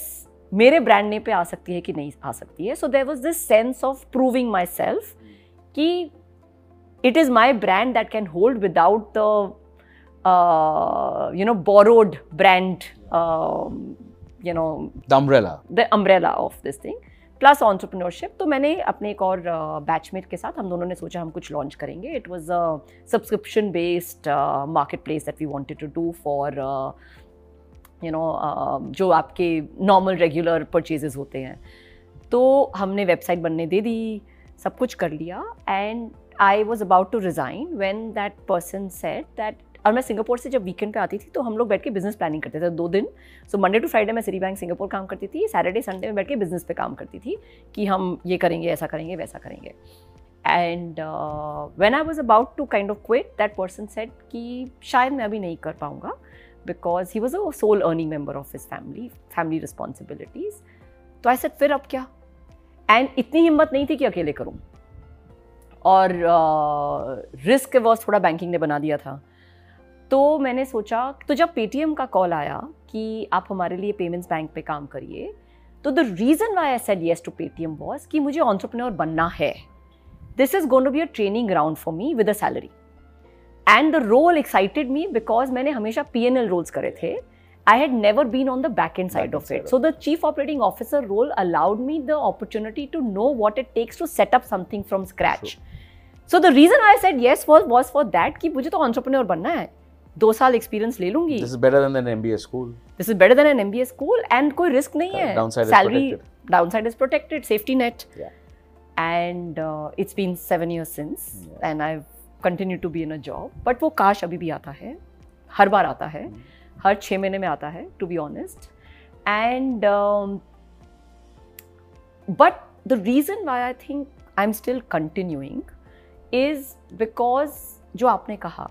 मेरे brand ने पे आ सकती है कि नहीं आ सकती है. So there was this sense of proving myself कि it is my brand that can hold without the uh, you know borrowed brand um, you know the umbrella the umbrella of this thing plus entrepreneurship. तो मैंने अपने एक और batchmate के साथ हम दोनों ने सोचा हम कुछ लॉन्च करेंगे. It was a subscription based market place that we wanted to do for you know जो आपके नॉर्मल रेगुलर परचेजेस होते हैं. तो हमने वेबसाइट बनने दे दी, सब कुछ कर लिया, and I was about to resign when that person said that. और मैं सिंगापुर से जब वीकेंड पे आती थी तो हम लोग बैठ के बिजनेस प्लानिंग करते थे दो दिन. सो मंडे टू फ्राइडे मैं सिटीबैंक सिंगापुर काम करती थी, सैटरडे संडे में बैठ के बिजनेस पे काम करती थी कि हम ये करेंगे, ऐसा करेंगे, वैसा करेंगे. And when I was about to kind of quit that person said कि शायद मैं अभी नहीं कर पाऊँगा because he was a sole earning member of his family family responsibilities. तो आई सेड फिर अब क्या, एंड इतनी हिम्मत नहीं थी कि अकेले करूँ, और रिस्क वर्स थोड़ा बैंकिंग ने बना दिया था. तो मैंने सोचा, तो जब पेटीएम का कॉल आया कि आप हमारे लिए पेमेंट्स बैंक पे काम करिए, तो the reason why I said yes to Paytm was कि मुझे ऑन्ट्रप्रनोर बनना है. This is going to be a training ground for me with a salary, and the role excited me because मैंने हमेशा पी एन एल रोल्स करे थे. I had never been on the back end side of it. So the chief operating officer role allowed me the opportunity to know what it takes to setup something from scratch. So the reason I said yes was was for that कि मुझे तो entrepreneur बनना है, दो साल experience ले लूंगी. This is better than an MBA school. This is better than an MBA school and कोई रिस्क नहीं है. Salary downside is protected, safety net. And it's been seven years since and I continue to be in a job. But वो काश अभी भी आता है, हर बार आता है, mm. हर छः महीने में आता है to be honest. And but the reason why I think I am still continuing is because जो आपने कहा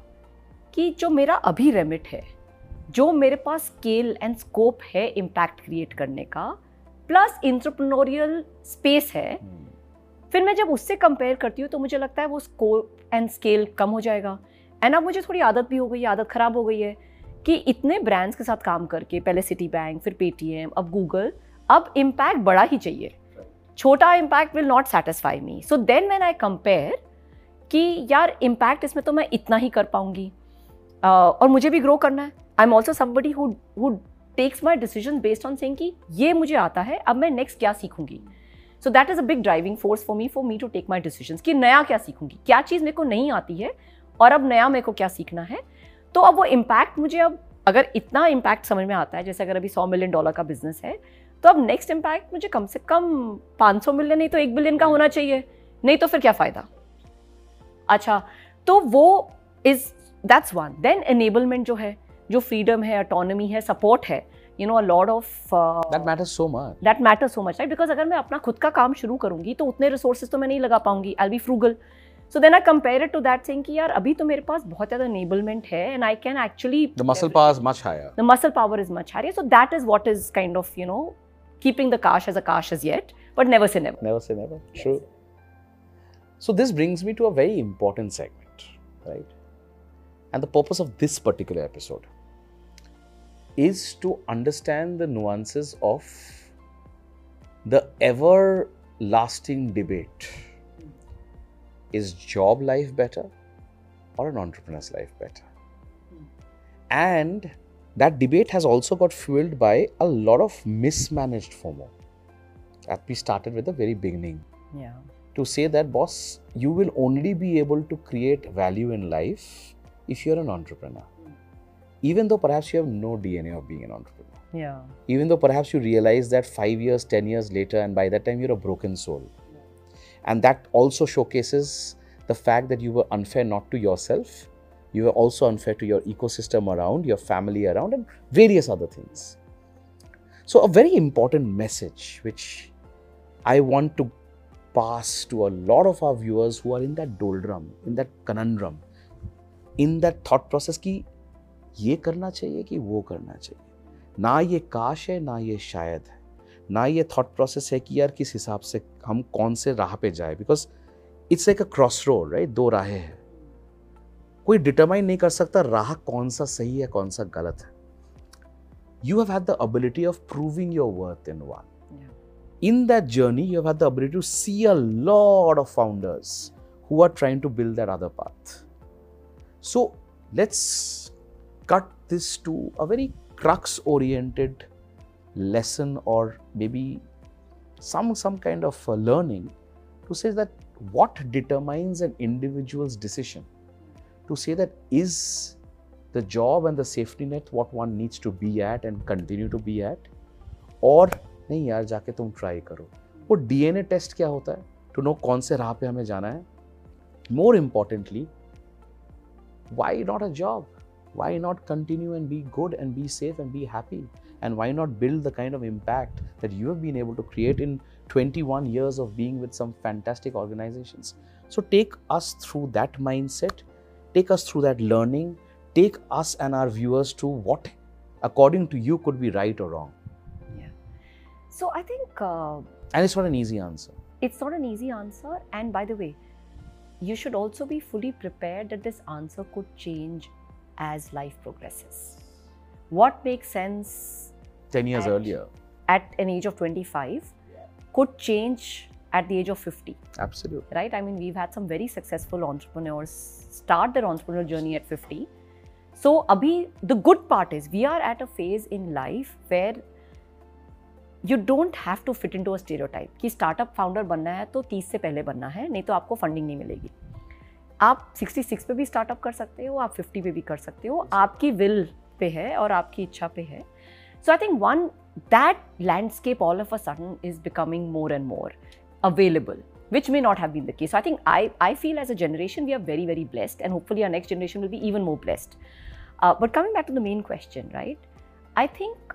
कि जो मेरा अभी रेमिट है, जो मेरे पास स्केल एंड स्कोप है इम्पैक्ट क्रिएट करने का, प्लस इंटरप्रेन्योरियल स्पेस है, फिर मैं जब उससे कंपेयर करती हूँ तो मुझे लगता है वो स्कोप एंड स्केल कम हो जाएगा. एंड अब मुझे थोड़ी आदत भी हो गई, आदत ख़राब हो गई है कि इतने ब्रांड्स के साथ काम करके, पहले सिटीबैंक, फिर पेटीएम, अब गूगल, अब इम्पैक्ट बड़ा ही चाहिए, छोटा impact will not satisfy me. So then when I compare कि यार इम्पैक्ट इसमें तो मैं इतना ही कर पाऊँगी, Uh, और मुझे भी ग्रो करना है. I am also somebody who who takes my decision based on saying कि ये मुझे आता है, अब मैं नेक्स्ट क्या सीखूंगी. So that is a big driving force for me for me to take my decision कि नया क्या सीखूंगी, क्या चीज़ मेरे को नहीं आती है और अब नया मेरे को क्या सीखना है. तो अब वो इम्पैक्ट मुझे, अब अगर इतना इम्पैक्ट समझ में आता है, जैसे अगर अभी सौ मिलियन डॉलर का बिजनेस है तो अब नेक्स्ट इम्पैक्ट मुझे कम से कम पाँच सौ मिलियन, नहीं तो एक बिलियन का होना चाहिए, नहीं तो फिर क्या फ़ायदा. अच्छा, तो वो is that's one. Then enablement जो है, जो फ्रीडम है, ऑटोनमी है, सपोर्ट है, you know a lot of that matters so much that matters so much right. Because अगर मैं अपना खुद का काम शुरू करूंगी तो उतने रिसोर्सेज तो मैं नहीं लगा पाऊंगी, I will be frugal. So then I compare it to that saying कि यार अभी तो मेरे पास बहुत ज़्यादा enablement है and I can actually the muscle power is much higher. The muscle power is much higher. So that is what is kind of you know keeping the cash as a cash as yet, but never say never. Never say never. True. So this brings me to a very important segment, right? And the purpose of this particular episode is to understand the nuances of the everlasting debate. Is job life better or an entrepreneur's life better? Mm. And that debate has also got fueled by a lot of mismanaged FOMO. That we started with the very beginning. Yeah. To say that, boss, you will only be able to create value in life if you're an entrepreneur. Mm. Even though perhaps you have no D N A of being an entrepreneur. Yeah. Even though perhaps you realize that five years, ten years later, and by that time you're a broken soul. And that also showcases the fact that you were unfair not to yourself, you were also unfair to your ecosystem around, your family around, and various other things. So a very important message which I want to pass to a lot of our viewers who are in that doldrum, in that conundrum, in that thought process ki ye karna chahiye ki wo karna chahiye, na ye kaash hai na ye shayad hai, ना ये thought process है कि यार किस हिसाब से हम कौन से राह पे जाए. Because it's like a cross road right, दो राहें हैं, कोई डिटरमाइन नहीं कर सकता राह कौन सा सही है कौन सा गलत है. You have had the ability of proving your worth in one. In that journey you have had the ability to see a lot of founders who are trying to build that other path. So let's cut this to a very crux oriented lesson or maybe some some kind of uh, learning to say that what determines an individual's decision, to say that is the job and the safety net what one needs to be at and continue to be at, or nahi yaar jaake tum try karo. Wo D N A test kya hota hai to know kaun se raah pe hame jana hai. More importantly, why not a job? Why not continue and be good and be safe and be happy? And why not build the kind of impact that you have been able to create in twenty-one years of being with some fantastic organizations? So take us through that mindset, take us through that learning, take us and our viewers to what, according to you, could be right or wrong. Yeah. So I think... Uh, and it's not an easy answer. It's not an easy answer. And by the way, you should also be fully prepared that this answer could change as life progresses. What makes sense ten years at, earlier at an age of twenty-five yeah. could change at the age of fifty. Absolutely. Right? I mean, we've had some very successful entrepreneurs start their entrepreneurial journey at fifty. So, abhi, the good part is we are at a phase in life where you don't have to fit into a stereotype. कि startup founder बनना है तो तीस से पहले बनना है, नहीं तो आपको funding नहीं मिलेगी. आप छियासठ पे भी स्टार्टअप कर सकते हो, आप पचास पे भी कर सकते हो, आपकी विल पे है और आपकी इच्छा पे है. So I think one that landscape all of a sudden is becoming more and more available which may not have been the case. I think I I feel as a generation we are very very blessed and hopefully our next generation will be even more blessed. But coming back to the main question right, I think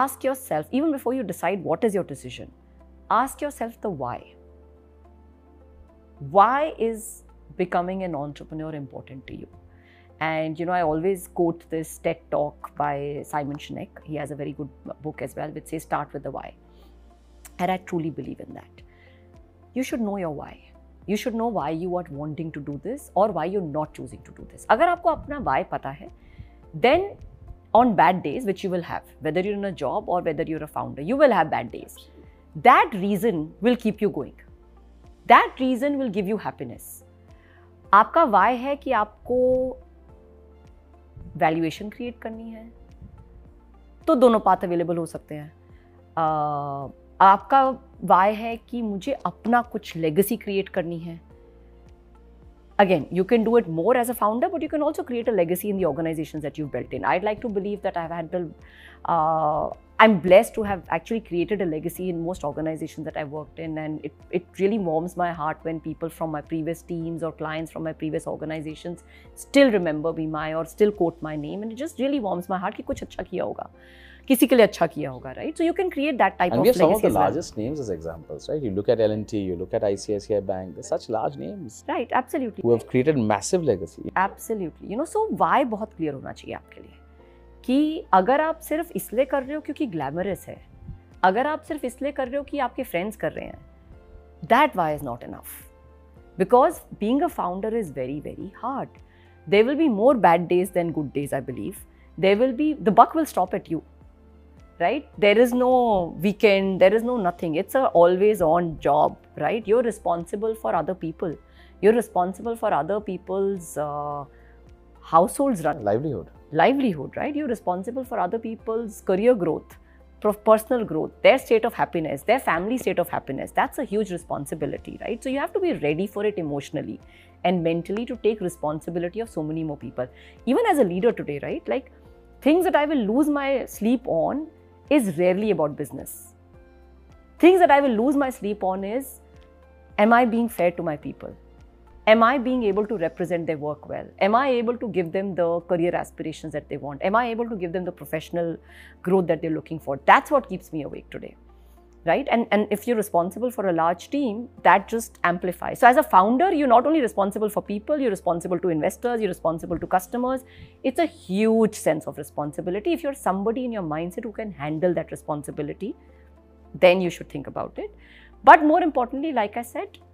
ask yourself even before you decide what is your decision, ask yourself the why. Why is becoming an entrepreneur important to you? And you know, I always quote this TED talk by Simon Sinek. He has a very good book as well, which says start with the why. And I truly believe in that. You should know your why. You should know why you are wanting to do this or why you're not choosing to do this. Agar aapko apna why pata hai, then on bad days, which you will have, whether you're in a job or whether you're a founder, you will have bad days. That reason will keep you going. That reason will give you happiness. आपका why है कि आपको valuation create करनी है, तो दोनों path available हो सकते हैं. uh, आपका why है कि मुझे अपना कुछ legacy create करनी है. Again, you can do it more as a founder, but you can also create a legacy in the organizations that you've built in. I'd like to believe that I've had the, uh, I'm blessed to have actually created a legacy in most organizations that I've worked in, and it, it really warms my heart when people from my previous teams or clients from my previous organizations still remember me my or still quote my name, and it just really warms my heart कि कुछ अच्छा किया होगा, किसी के लिए अच्छा किया होगा, right? So you can create that type and of legacy. And we have some of the largest well. names as examples, right? You look at L and T, you look at I C I C I Bank, there's such large names. Right, absolutely. Who have created massive legacy. Absolutely. You know, so why बहुत clear होना चाहिए आपके लिए कि अगर आप सिर्फ इसलिए कर रहे हो क्योंकि ग्लैमरस है, अगर आप सिर्फ इसलिए कर रहे हो कि आपके फ्रेंड्स कर रहे हैं, that why is not enough, because being a founder is very very hard. There will be more bad days than good days, I believe. There will be the buck will stop at you, right? There is no weekend, there is no nothing. It's a always on job, right? You are responsible for other people, you are responsible for other peoples households run livelihood livelihood right? You're responsible for other people's career growth, personal growth, their state of happiness, their family state of happiness. That's a huge responsibility, right? So you have to be ready for it emotionally and mentally to take responsibility of so many more people. Even as a leader today, right, like things that I will lose my sleep on is rarely about business. Things that I will lose my sleep on is, am I being fair to my people? Am I being able to represent their work well? Am I able to give them the career aspirations that they want? Am I able to give them the professional growth that they're looking for? That's what keeps me awake today, right? And, and if you're responsible for a large team, that just amplifies. So as a founder, you're not only responsible for people, you're responsible to investors, you're responsible to customers. It's a huge sense of responsibility. If you're somebody in your mindset who can handle that responsibility, then you should think about it. But more importantly, like I said,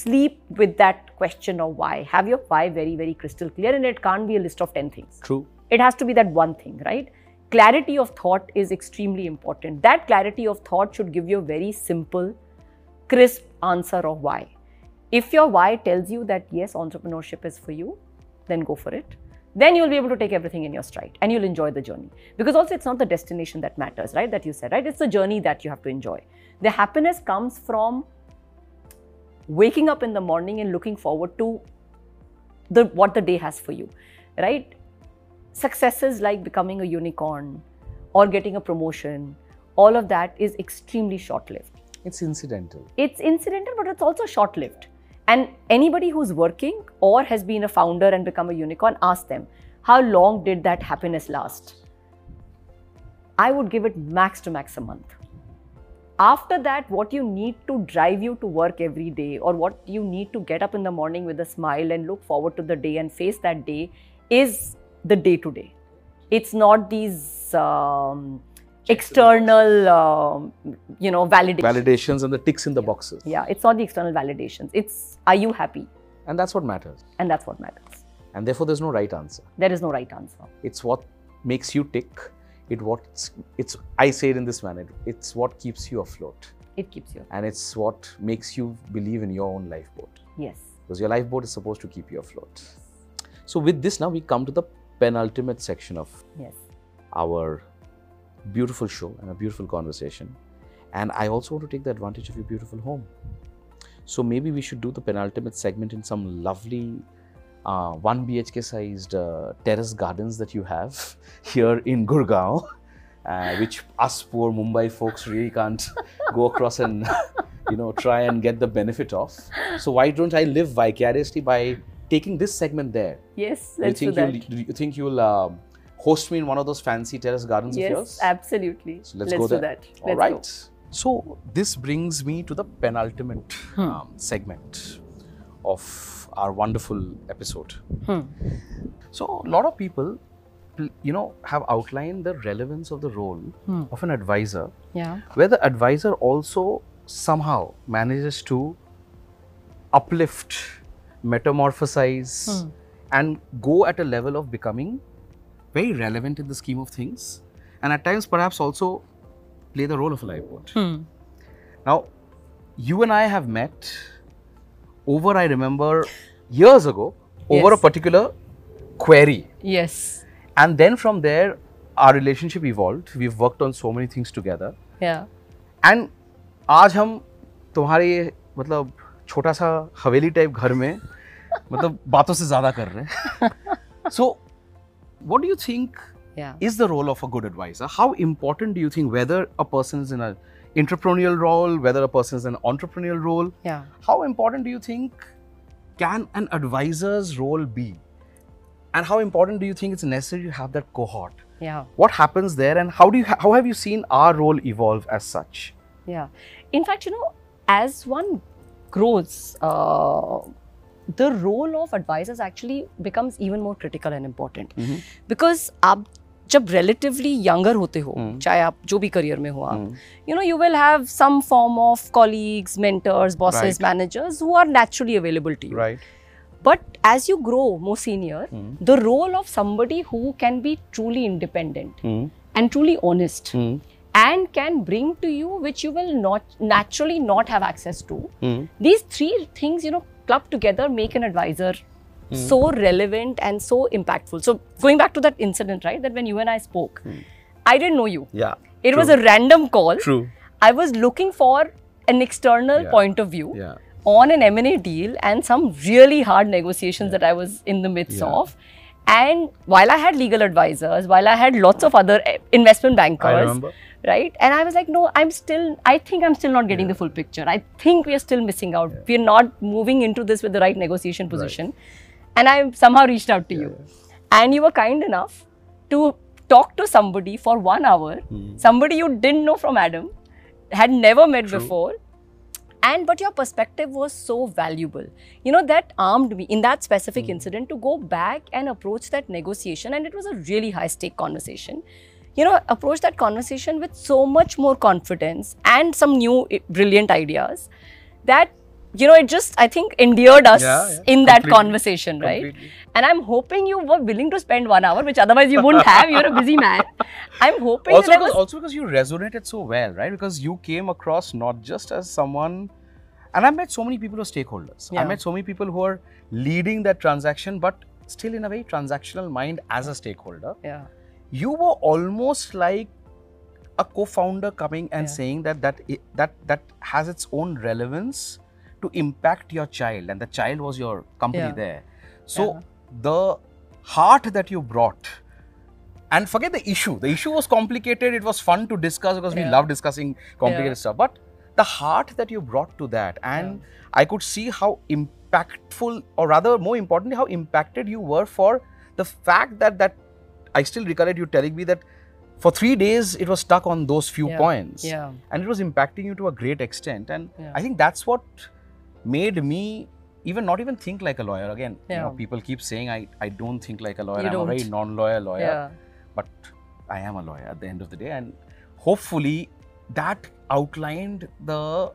sleep with that question of why. Have your why very, very crystal clear, and it can't be a list of ten things. True. It has to be that one thing, right? Clarity of thought is extremely important. That clarity of thought should give you a very simple, crisp answer of why. If your why tells you that, yes, entrepreneurship is for you, then go for it. Then you'll be able to take everything in your stride and you'll enjoy the journey. Because also it's not the destination that matters, right? That you said, right? It's the journey that you have to enjoy. The happiness comes from waking up in the morning and looking forward to the what the day has for you, right? Successes like becoming a unicorn or getting a promotion, all of that is extremely short-lived. It's incidental. It's incidental, but it's also short-lived. And anybody who's working or has been a founder and become a unicorn, ask them, how long did that happiness last? I would give it max to max a month. After that, what you need to drive you to work every day, or what you need to get up in the morning with a smile and look forward to the day and face that day, is the day-to-day. It's not these um, external, um, you know, validations. Validations and the ticks in the boxes. Yeah, it's not the external validations. It's, are you happy? And that's what matters. And that's what matters. And therefore, there's no right answer. There is no right answer. It's what makes you tick. It what's it's I say it in this manner. It's what keeps you afloat. It keeps you afloat. And it's what makes you believe in your own lifeboat. Yes. Because your lifeboat is supposed to keep you afloat. So with this now we come to the penultimate section of yes. our beautiful show and a beautiful conversation. And I also want to take the advantage of your beautiful home. So maybe we should do the penultimate segment in some lovely Uh, one B H K sized uh, terrace gardens that you have here in Gurgaon, uh, which us poor Mumbai folks really can't go across and, you know, try and get the benefit of. So why don't I live vicariously by taking this segment there? Yes, let's do that. Do you think you'll uh, host me in one of those fancy terrace gardens yes, of yours? Yes, absolutely. So let's, let's go do there. That. All let's right. Go. So this brings me to the penultimate hmm. um, segment of our wonderful episode. Hmm. So a lot of people, you know, have outlined the relevance of the role hmm. of an advisor, yeah. where the advisor also somehow manages to uplift, metamorphosize, hmm. and go at a level of becoming very relevant in the scheme of things, and at times perhaps also play the role of a lifeboat. Hmm. Now, you and I have met over, I remember, years ago, yes. over a particular query. Yes. And then from there, our relationship evolved. We've worked on so many things together. Yeah. And आज हम तुम्हारे ये मतलब छोटा सा हवेली type घर में मतलब बातों से ज़्यादा कर रहे हैं. So, what do you think yeah. is the role of a good advisor. How important do you think, whether a person is in an entrepreneurial role, whether a person is in an entrepreneurial role, yeah. how important do you think can an advisor's role be? And how important do you think it's necessary to have that cohort? Yeah. What happens there, and how do you ha how have you seen our role evolve as such? Yeah. In fact, you know, as one grows, uh, the role of advisors actually becomes even more critical and important. Mm-hmm. Because ab जब relatively younger होते हो, mm. चाहे आप जो भी career में हो आप, mm. you know, you will have some form of colleagues, mentors, bosses, right. managers who are naturally available to you. Right. But as you grow more senior, mm. the role of somebody who can be truly independent mm. and truly honest mm. and can bring to you which you will not naturally not have access to. Mm. These three things, you know, clubbed together make an advisor mm. so relevant and so impactful. So going back to that incident, right, that when you and I spoke, mm. I didn't know you. Yeah. It true. was a random call. True. I was looking for an external yeah. point of view. Yeah. on an M and A deal and some really hard negotiations yeah. that I was in the midst yeah. of. And while I had legal advisors, while I had lots of other investment bankers, right? And I was like, no, I'm still, I think I'm still not getting yeah. the full picture. I think we are still missing out. Yeah. We're not moving into this with the right negotiation position. Right. And I somehow reached out to yeah. you. And you were kind enough to talk to somebody for one hour, hmm. somebody you didn't know from Adam, had never met True. before. And but your perspective was so valuable, you know, that armed me in that specific mm. incident to go back and approach that negotiation. And it was a really high stake conversation, you know, approach that conversation with so much more confidence and some new brilliant ideas that, you know, it just, I think, endeared us yeah, yeah. in that Completely. conversation, right? Completely. And I'm hoping you were willing to spend one hour, which otherwise you wouldn't have. You're a busy man. I'm hoping also that because, also because you resonated so well, right? Because you came across not just as someone, and I met so many people who are stakeholders. Yeah. I met so many people who are leading that transaction, but still in a very transactional mind as a stakeholder. Yeah. You were almost like a co-founder coming and yeah. saying that that that that has its own relevance to impact your child, and the child was your company yeah. there. So yeah. the heart that you brought, and forget the issue. The issue was complicated. It was fun to discuss because yeah. we love discussing complicated yeah. stuff. But the heart that you brought to that, and yeah. I could see how impactful, or rather more importantly, how impacted you were for the fact that, that I still recollect you telling me that for three days, it was stuck on those few yeah. points. Yeah. And it was impacting you to a great extent. And yeah. I think that's what made me even not even think like a lawyer again. Yeah. You know, people keep saying I, I don't think like a lawyer. You I'm don't. a very non-lawyer lawyer. Yeah. But I am a lawyer at the end of the day, and hopefully that outlined the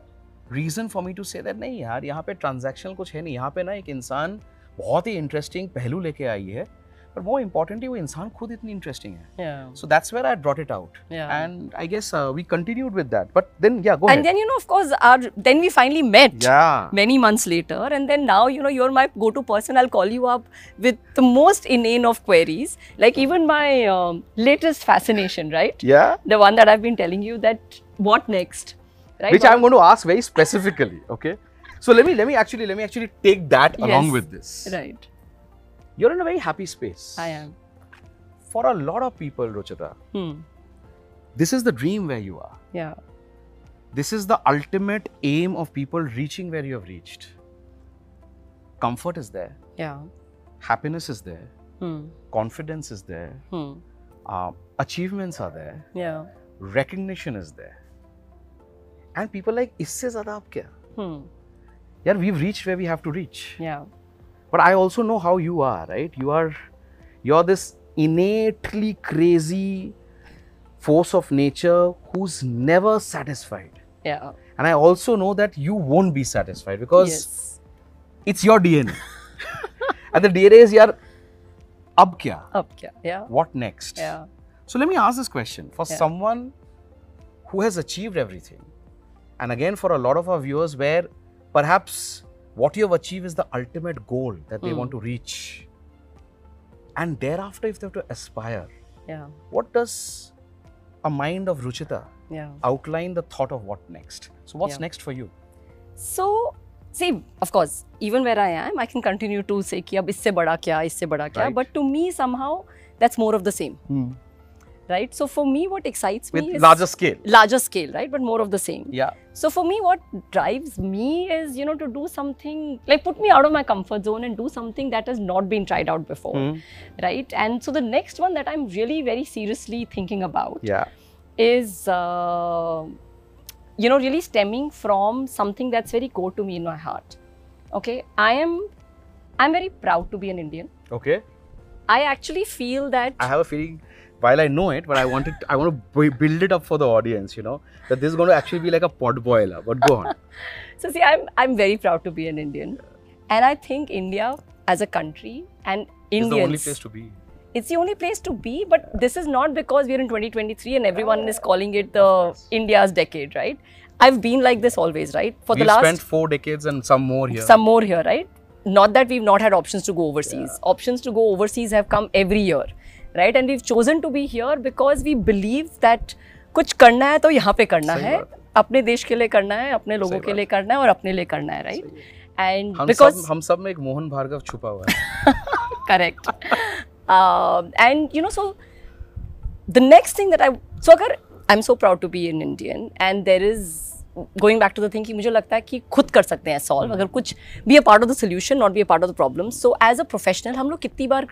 reason for me to say that नहीं यार यहाँ पे transactional कुछ है नहीं, यहाँ पे ना एक इंसान बहुत ही interesting पहलू लेके आई है, but more importantly वो इंसान खुद इतनी interesting है. Yeah. So that's where I brought it out. Yeah. And I guess uh, we continued with that. But then yeah, go and ahead. And then you know, of course, our, then we finally met. Yeah. Many months later, and then now you know you're my go-to person. I'll call you up with the most inane of queries, like even my um, latest fascination, right? Yeah. The one that I've been telling you that what next, right? Which what? I'm going to ask very specifically. Okay. So let me let me actually let me actually take that yes. along with this. Right. You're in a very happy space. I am. For a lot of people, Ruchita, hmm. this is the dream where you are. Yeah. This is the ultimate aim of people reaching where you have reached. Comfort is there. Yeah. Happiness is there. Hmm. Confidence is there. Hmm. Uh, achievements are there. Yeah. Recognition is there. And people are like, isse zyada ab kya? Hmm. Yeah, we've reached where we have to reach. Yeah. But I also know how you are, right? You are, you're this innately crazy force of nature who's never satisfied. Yeah. And I also know that you won't be satisfied because yes. it's your D N A. And the D N A is, yaar, ab kya? Ab kya? Yeah. What next? Yeah. So let me ask this question for yeah. someone who has achieved everything, and again for a lot of our viewers, where perhaps what you have achieved is the ultimate goal that they mm. want to reach. And thereafter, if they have to aspire, yeah. what does a mind of Ruchita yeah. outline the thought of what next? So what's yeah. next for you? So, see, of course, even where I am, I can continue to say, ki ab isse bada kya, isse bada kya. Right. But to me, somehow, that's more of the same. Mm. right? So for me, what excites me with is larger scale, larger scale, right? But more of the same. Yeah. So for me, what drives me is, you know, to do something like put me out of my comfort zone and do something that has not been tried out before, mm. right? And so the next one that I'm really very seriously thinking about yeah. is, uh, you know, really stemming from something that's very core to me in my heart. Okay, I am, I'm very proud to be an Indian. Okay. I actually feel that I have a feeling. While I know it, but I want it. I want to build it up for the audience. You know that this is going to actually be like a pot boiler. But go on. So see, I'm I'm very proud to be an Indian, and I think India as a country and Indians. It's the only place to be. It's the only place to be. But this is not because we're in twenty twenty-three and everyone is calling it the India's decade, right? I've been like this always, right? For the last. We've spent four decades and some more here. Some more here, right? Not that we've not had options to go overseas. Yeah. Options to go overseas have come every year. Right, and we've chosen to be here because we believe that कुछ करना है तो यहाँ पे करना है, अपने देश के लिए करना है, अपने लोगों के लिए करना है और अपने लिए करना है, right? And because हम सब में एक मोहन भार्गव छुपा हुआ है. Correct. um, and you know, so the next thing that I, so अगर I'm so proud to be an Indian, and there is going back to the thing कि मुझे लगता है कि खुद कर सकते हैं solve, अगर कुछ be a part of the solution, not be a part of the problem. So as a professional हम लोग कितनी बार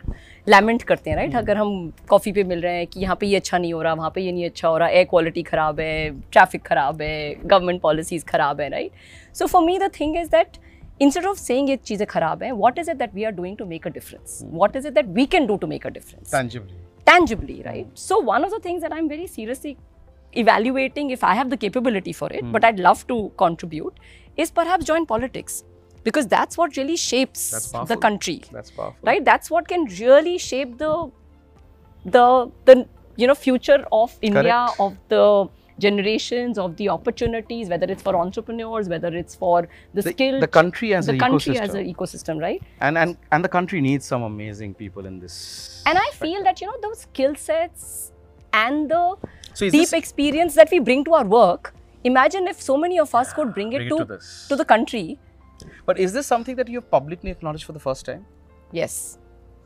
lament करते हैं, right? अगर हम coffee पे मिल रहे हैं कि यहाँ पे ये अच्छा नहीं हो रहा, वहाँ पे ये नहीं अच्छा हो रहा, air quality खराब है, traffic खराब है, government policies खराब है, right? So for me the thing is that instead of saying ये चीज़ें खराब हैं, what is it that we are doing to make a difference? What is it that we can do to make a difference? Tangibly. Tangibly, right? So one of the things that I'm very seriously evaluating if I have the capability for it, mm. but I'd love to contribute, is perhaps join politics, because that's what really shapes the country. That's powerful. Right? That's what can really shape the, the, the you know, future of India, Correct. Of the generations, of the opportunities, whether it's for entrepreneurs, whether it's for the, the skilled. The country as the an country ecosystem. as an ecosystem, right? And, and, and the country needs some amazing people in this. And I feel that, you know, those skill sets and the so deep experience that we bring to our work, imagine if so many of us could bring it, bring to, it to, to the country. But is this something that you have publicly acknowledged for the first time? Yes.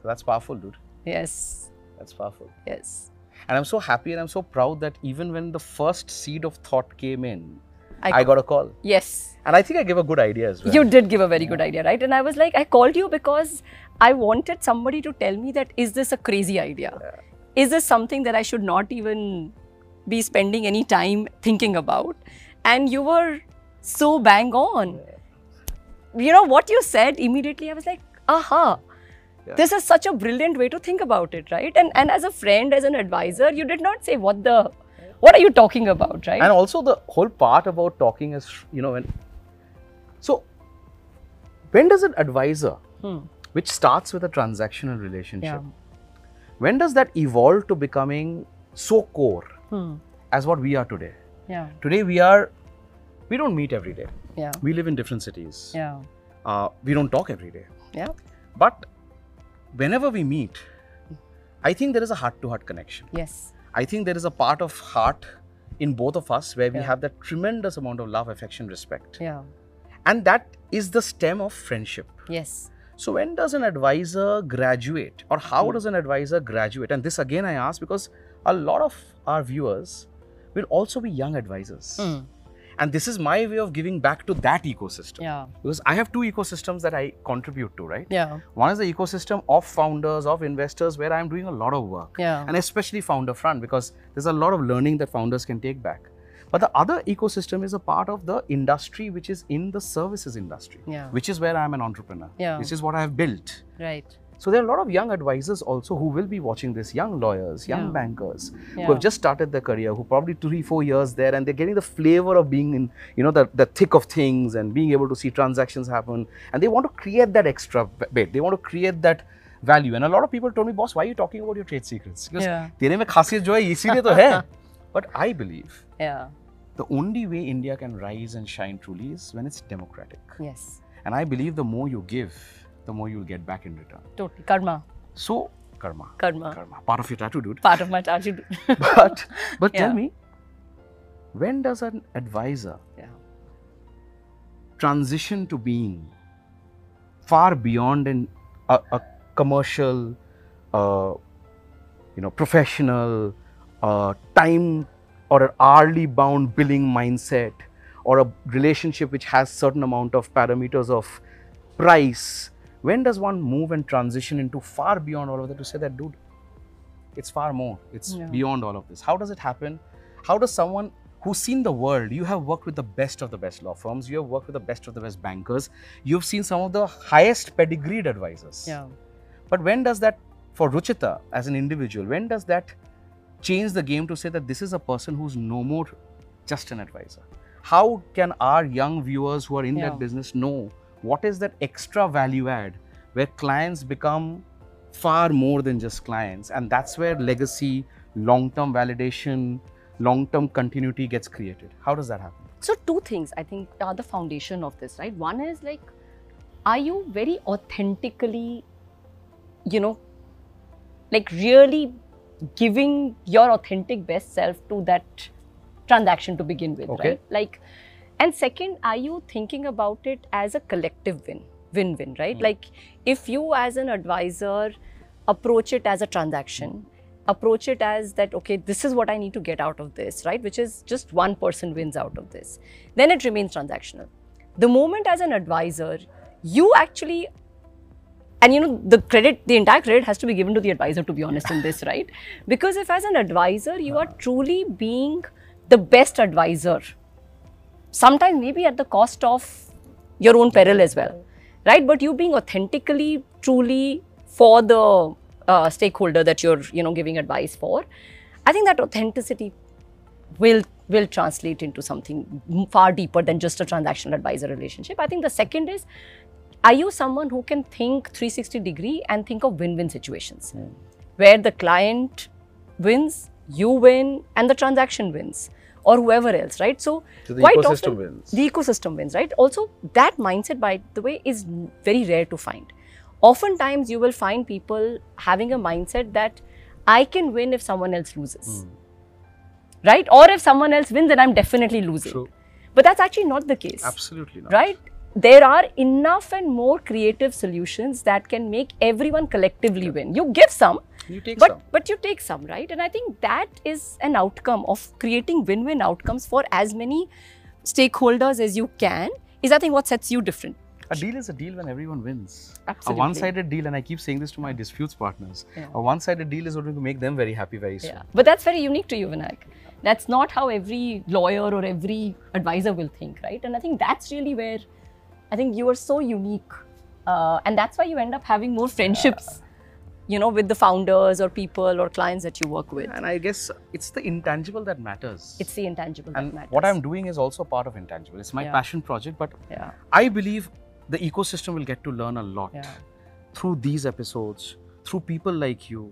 So that's powerful, dude. Yes. That's powerful. Yes. And I'm so happy and I'm so proud that even when the first seed of thought came in, I, I got a call. Yes. And I think I gave a good idea as well. You did give a very yeah. good idea, right? And I was like, I called you because I wanted somebody to tell me that, is this a crazy idea? Yeah. Is this something that I should not even be spending any time thinking about? And you were so bang on. Yeah. You know, what you said immediately, I was like, aha, yeah. this is such a brilliant way to think about it, right? And and as a friend, as an advisor, you did not say, what the, what are you talking about, right? And also the whole part about talking is, you know, when, so when does an advisor, hmm. which starts with a transactional relationship, yeah. when does that evolve to becoming so core? Hmm. As what we are today. Yeah. Today we are, we don't meet every day. Yeah. We live in different cities. Yeah. Uh, we don't talk every day. Yeah. But whenever we meet, I think there is a heart-to-heart connection. Yes. I think there is a part of heart in both of us where we yeah. have that tremendous amount of love, affection, respect. Yeah. And that is the stem of friendship. Yes. So when does an advisor graduate, or how hmm. does an advisor graduate? And this again I ask because a lot of our viewers will also be young advisors. Mm. And this is my way of giving back to that ecosystem. Yeah. Because I have two ecosystems that I contribute to, right? Yeah. One is the ecosystem of founders, of investors, where I'm doing a lot of work. Yeah. And especially founder front, because there's a lot of learning that founders can take back. But the other ecosystem is a part of the industry, which is in the services industry, yeah. which is where I'm an entrepreneur. Yeah. Which is what I have built. Right. So there are a lot of young advisors also who will be watching this, young lawyers, young yeah. bankers, yeah. who have just started their career, who probably three, four years there, and they're getting the flavor of being in, you know, the, the thick of things and being able to see transactions happen. And they want to create that extra bit. They want to create that value. And a lot of people told me, boss, why are you talking about your trade secrets? Because tere mein khasiyat jo hai, isliye to hai. But I believe yeah. the only way India can rise and shine truly is when it's democratic. Yes. And I believe the more you give, the more you'll get back in return. Totally. Karma. So, karma. Karma. Karma. Part of your tattoo, dude. Part of my tattoo, dude. But, but yeah. tell me, when does an advisor yeah. transition to being far beyond an, a, a commercial, uh, you know, professional uh, time or an hourly bound billing mindset, or a relationship which has certain amount of parameters of price, when does one move and transition into far beyond all of that to say that, dude, it's far more, it's yeah. beyond all of this? How does it happen? How does someone who's seen the world, you have worked with the best of the best law firms, you have worked with the best of the best bankers, you've seen some of the highest pedigreed advisors. Yeah. But when does that, for Ruchita as an individual, when does that change the game to say that this is a person who's no more just an advisor? How can our young viewers who are in yeah. that business know what is that extra value add where clients become far more than just clients, and that's where legacy, long-term validation, long-term continuity gets created? How does that happen? So two things I think are the foundation of this, right? One is, like, are you very authentically, you know, like really giving your authentic best self to that transaction to begin with, okay. right? Like, and second, are you thinking about it as a collective win, win-win, right? Mm. Like, if you as an advisor approach it as a transaction, mm. approach it as that, okay, this is what I need to get out of this, right? Which is just one person wins out of this. Then it remains transactional. The moment as an advisor, you actually, and you know, the credit, the entire credit has to be given to the advisor, to be honest, in this, right? Because if as an advisor, you are truly being the best advisor, sometimes maybe at the cost of your own peril as well, right? But you being authentically, truly for the Uh, stakeholder that you're, you know, giving advice for, I think that authenticity will will translate into something far deeper than just a transactional advisor relationship. I think the second is, are you someone who can think three sixty degree and think of win-win situations, mm. where the client wins, you win, and the transaction wins, or whoever else, right? So, so the ecosystem wins. The ecosystem wins, right? Also, that mindset, by the way, is very rare to find. Oftentimes, you will find people having a mindset that I can win if someone else loses, mm. right? Or if someone else wins, then I'm definitely losing. True. But that's actually not the case. Absolutely not. Right? There are enough and more creative solutions that can make everyone collectively yeah. win. You give some, you take but, some, but you take some, right? And I think that is an outcome of creating win-win outcomes for as many stakeholders as you can, is I think what sets you different. A deal is a deal when everyone wins. Absolutely. A one-sided deal, and I keep saying this to my disputes partners, yeah. a one-sided deal is going to make them very happy very soon. Yeah. But that's very unique to you, Vinayak. That's not how every lawyer or every advisor will think, right? And I think that's really where, I think you are so unique. Uh, and that's why you end up having more friendships, yeah. you know, with the founders or people or clients that you work with. And I guess it's the intangible that matters. It's the intangible and that matters. And what I'm doing is also part of intangible. It's my yeah. passion project, but yeah. I believe the ecosystem will get to learn a lot yeah. through these episodes, through people like you,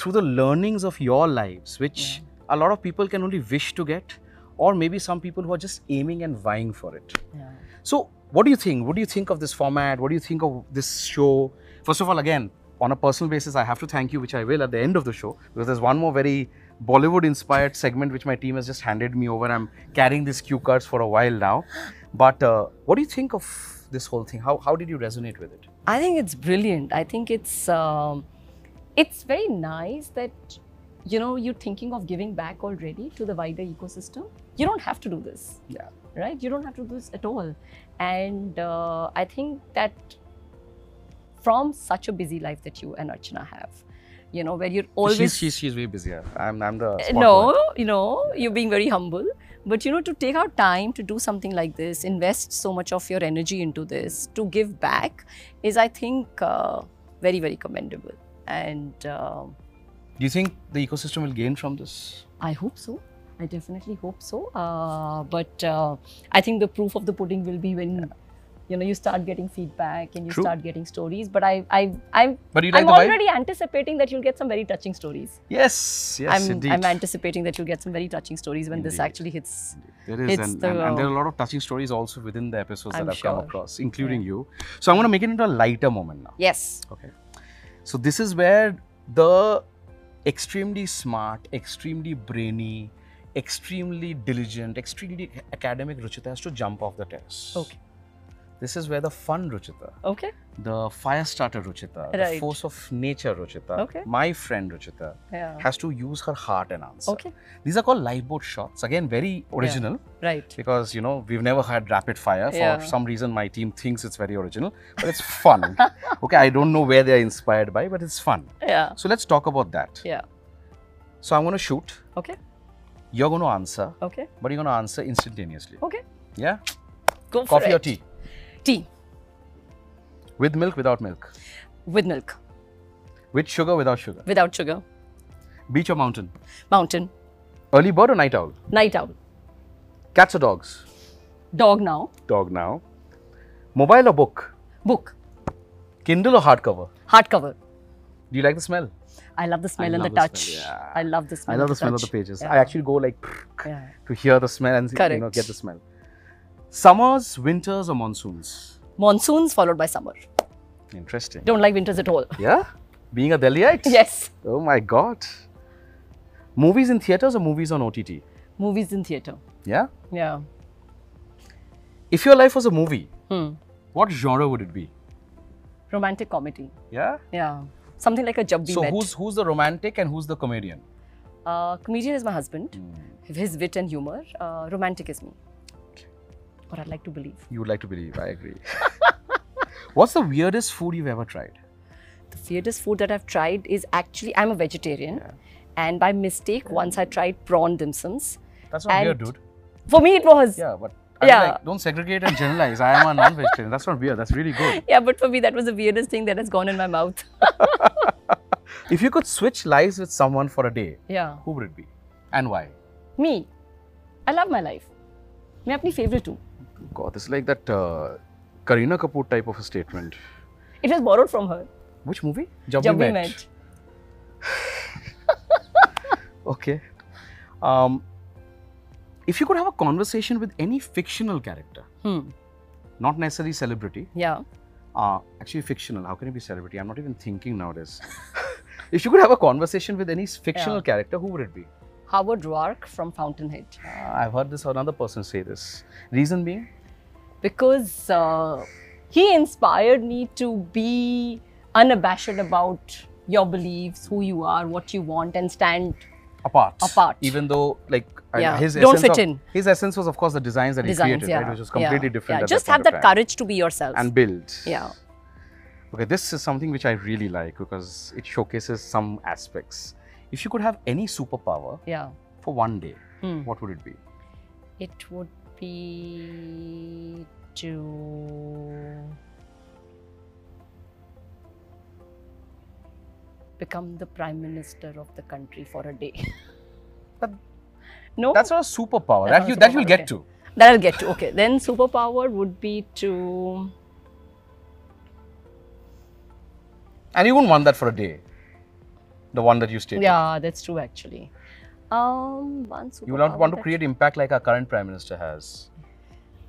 through the learnings of your lives, which yeah. a lot of people can only wish to get, or maybe some people who are just aiming and vying for it. Yeah. So what do you think? What do you think of this format? What do you think of this show? First of all, again, on a personal basis, I have to thank you, which I will at the end of the show, because there's one more very Bollywood-inspired segment which my team has just handed me over. I'm carrying these cue cards for a while now. But uh, what do you think of this whole thing? How, how did you resonate with it? I think it's brilliant. I think it's um, it's very nice that, you know, you're thinking of giving back already to the wider ecosystem. You don't have to do this. Yeah. Right? You don't have to do this at all. And uh, I think that from such a busy life that you and Archana have, you know, where you're always... She's, she's, she's way busier. I'm, I'm the spot No, one. You know, you're being very humble. But, you know, to take out time to do something like this, invest so much of your energy into this, to give back is, I think, uh, very, very commendable. And uh, do you think the ecosystem will gain from this? I hope so. I definitely hope so. Uh, but uh, I think the proof of the pudding will be when, you know, you start getting feedback and you True. Start getting stories. But I, I, I'm, but you like I'm already vibe? anticipating that you'll get some very touching stories. Yes, yes, I'm, indeed. I'm anticipating that you'll get some very touching stories when indeed. This actually hits. There is, hits and, the, and, and there are a lot of touching stories also within the episodes I'm that I've sure. come across, including yeah. you. So I'm going to make it into a lighter moment now. Yes. Okay. So this is where the extremely smart, extremely brainy, extremely diligent, extremely academic Ruchita has to jump off the terrace. Okay. This is where the fun Ruchita, okay, the fire starter Ruchita, right, the force of nature Ruchita, okay, my friend Ruchita, yeah, has to use her heart and answer. Okay. These are called lifeboat shots. Again, very original, yeah, right? Because you know we've never had rapid fire. For yeah. some reason, my team thinks it's very original, but it's fun. Okay, I don't know where they are inspired by, but it's fun. Yeah. So let's talk about that. Yeah. So I'm going to shoot. Okay. You're going to answer. Okay. But you're going to answer instantaneously. Okay. Yeah. Go for it. Coffee or tea? Tea. With milk, without milk? With milk. With sugar, without sugar? Without sugar. Beach or mountain? Mountain. Early bird or night owl? Night owl. Cats or dogs? Dog now. Dog now. Mobile or book? Book. Kindle or hardcover? Hardcover. Do you like the smell? I love the smell I and the, the touch. Smell, yeah. I love the smell. I love the, the smell touch. of the pages. Yeah. I actually go like yeah. to hear the smell and you know, get the smell. Summers, winters or monsoons? Monsoons followed by summer. Interesting. Don't like winters at all. Yeah? Being a Delhiite? Yes. Oh my God. Movies in theatres or movies on O T T? Movies in theatre. Yeah? Yeah. If your life was a movie, hmm. what genre would it be? Romantic comedy. Yeah? Yeah. Something like a Jab We Met. So who's, who's the romantic and who's the comedian? Uh, comedian is my husband. Mm. His wit and humour. Uh, romantic is me. Or I'd like to believe. You would like to believe, I agree. What's the weirdest food you've ever tried? The weirdest food that I've tried is actually, I'm a vegetarian. Yeah. And by mistake, once I tried prawn dim sums. That's not weird, dude. For me, it was. Yeah, but I yeah. like, don't segregate and generalize. I am a non-vegetarian. That's not weird. That's really good. Yeah, but for me, that was the weirdest thing that has gone in my mouth. If you could switch lives with someone for a day, yeah. who would it be? And why? Me. I love my life. I'm my favorite too. God, this is like that uh, Kareena Kapoor type of a statement. It was borrowed from her. Which movie? Jab We Met. Okay. Um, if you could have a conversation with any fictional character, hmm. not necessarily celebrity. Yeah. Uh, actually fictional. How can it be celebrity? I'm not even thinking nowadays. If you could have a conversation with any fictional yeah. character, who would it be? Howard Roark from Fountainhead. Uh, I've heard this another person say this. Reason being? Because uh, he inspired me to be unabashed about your beliefs, who you are, what you want, and stand apart. Apart. Even though, like, yeah. his don't essence fit of, in. His essence was, of course, the designs that designs, he created, yeah. right, which was completely yeah. different. Yeah. Just that have that courage to be yourself and build. Yeah. Okay, this is something which I really like because it showcases some aspects. If you could have any superpower yeah. for one day, hmm. what would it be? It would be to become the Prime Minister of the country for a day. But no, that's not a superpower. That you, that you'll get to. That I'll get to. Okay. Then superpower would be to. And you wouldn't want that for a day. The one that you stated. Yeah, that's true actually. Um, one superpower. You want, want to create impact like our current Prime Minister has.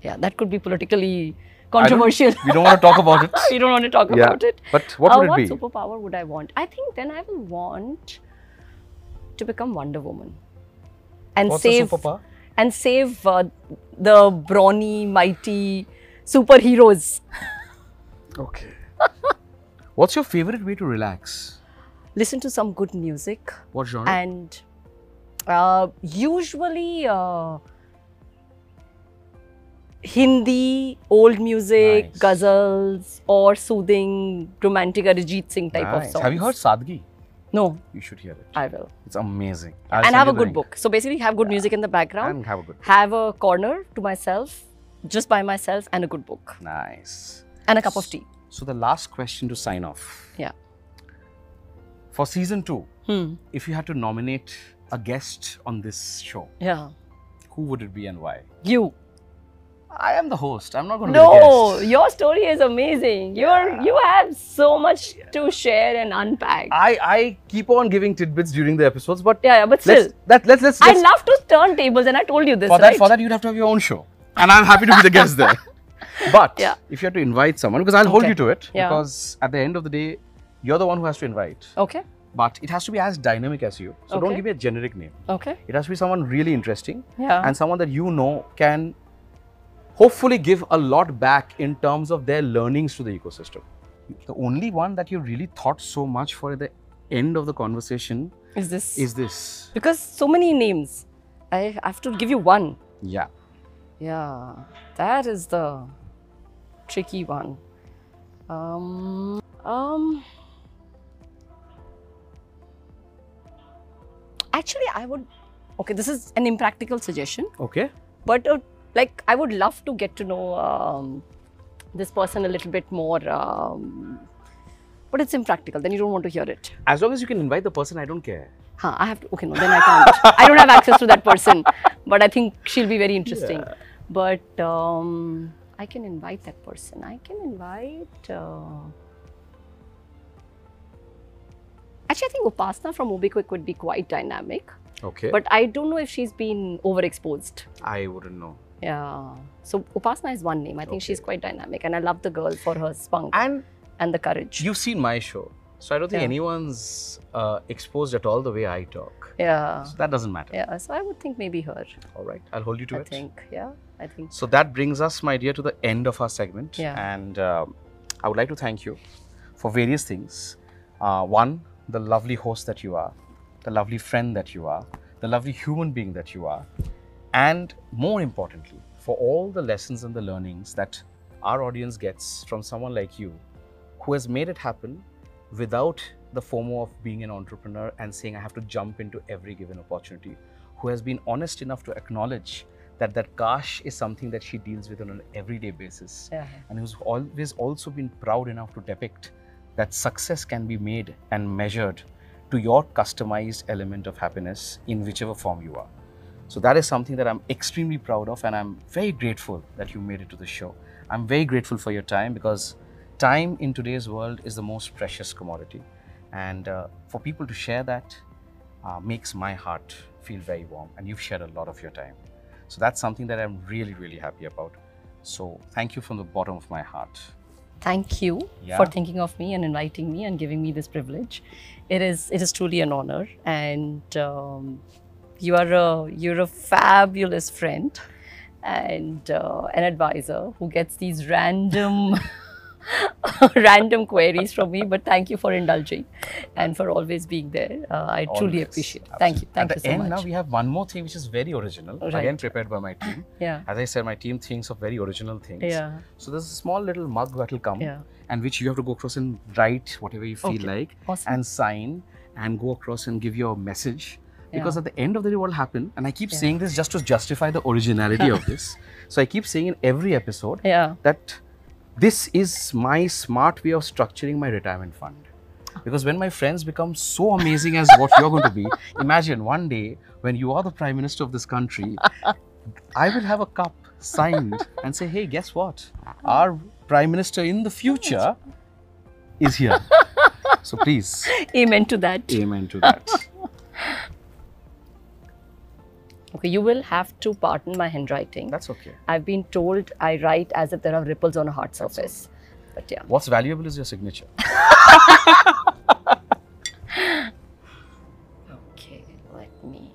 Yeah, that could be politically controversial. Don't, we don't want to talk about it. We don't want to talk yeah. about it. But what uh, would what it be? What superpower would I want? I think then I will want to become Wonder Woman. And What's save superpower? And save uh, the brawny, mighty superheroes. Okay. What's your favorite way to relax? Listen to some good music. What genre? And uh, usually uh, Hindi, old music, nice. Ghazals or soothing, romantic Arijit Singh type nice. Of songs. Have you heard Sadgi? No. You should hear it. I will. It's amazing. I'll and have a good link. Book. So basically have good yeah. music in the background. And have a good book. Have a corner to myself, just by myself and a good book. Nice. And a cup of tea. So the last question to sign off. Yeah. For season two, hmm. if you had to nominate a guest on this show, yeah, who would it be and why? You. I am the host. I'm not going to no, be the guest. No, your story is amazing. You're yeah. you have so much yeah. to share and unpack. I, I keep on giving tidbits during the episodes, but yeah, yeah but still, let's, that, let's, let's, let's, I love to turn tables, and I told you this. For that, right? for that, you'd have to have your own show, and I'm happy to be the guest there. But yeah. if you have to invite someone, because I'll okay. hold you to it, yeah. because at the end of the day. You're the one who has to invite. Okay. But it has to be as dynamic as you. So okay. don't give me a generic name. Okay. It has to be someone really interesting. Yeah. And someone that you know can hopefully give a lot back in terms of their learnings to the ecosystem. The only one that you really thought so much for at the end of the conversation is this. Is this. Because so many names, I have to give you one. Yeah. Yeah, that is the tricky one. Um, um, actually, I would, okay, this is an impractical suggestion. Okay. But uh, like, I would love to get to know um, this person a little bit more, um, but it's impractical, then you don't want to hear it. As long as you can invite the person, I don't care. Huh, I have to, okay, no, then I can't. I don't have access to that person, but I think she'll be very interesting. Yeah. But um, I can invite that person. I can invite... Uh... Actually, I think Upasana from Ubiquik would be quite dynamic. Okay. But I don't know if she's been overexposed. I wouldn't know. Yeah. So Upasana is one name. I think okay. she's quite dynamic and I love the girl for her spunk and, and the courage. You've seen my show. So I don't think yeah. anyone's uh, exposed at all the way I talk. Yeah. So that doesn't matter. Yeah. So I would think maybe her. All right. I'll hold you to I it. I think. Yeah. I think. So that brings us, my dear, to the end of our segment. Yeah. And um, I would like to thank you for various things. Uh, one, the lovely host that you are, the lovely friend that you are, the lovely human being that you are. And more importantly, for all the lessons and the learnings that our audience gets from someone like you who has made it happen without the FOMO of being an entrepreneur and saying I have to jump into every given opportunity, who has been honest enough to acknowledge that that kash is something that she deals with on an everyday basis, yeah. and who's always also been proud enough to depict that success can be made and measured to your customized element of happiness in whichever form you are. So that is something that I'm extremely proud of and I'm very grateful that you made it to the show. I'm very grateful for your time because time in today's world is the most precious commodity. And uh, for people to share that uh, makes my heart feel very warm and you've shared a lot of your time. So that's something that I'm really, really happy about. So thank you from the bottom of my heart. Thank you yeah. for thinking of me and inviting me and giving me this privilege. It is, it is truly an honor and um, You are a, you're a fabulous friend and uh, an advisor who gets these random, random queries from me. But thank you for indulging and for always being there. Uh, I always. truly appreciate it. Thank you. Thank At you the so end, much. Now we have one more thing which is very original. Right. Again, prepared by my team. Yeah. As I said, my team thinks of very original things. Yeah. So there's a small little mug that will come yeah. and which you have to go across and write whatever you feel okay. like awesome. and sign and go across and give your message. Because yeah. at the end of the day, what will happen, and I keep yeah. saying this just to justify the originality of this. So I keep saying in every episode yeah. that this is my smart way of structuring my retirement fund. Because when my friends become so amazing as what you're going to be, imagine one day when you are the Prime Minister of this country, I will have a cup signed and say, hey, guess what? Our Prime Minister in the future is here. So please. Amen to that. Amen to that. Okay, you will have to pardon my handwriting. That's okay. I've been told I write as if there are ripples on a hard surface. Okay. But yeah. What's valuable is your signature. Okay, let me.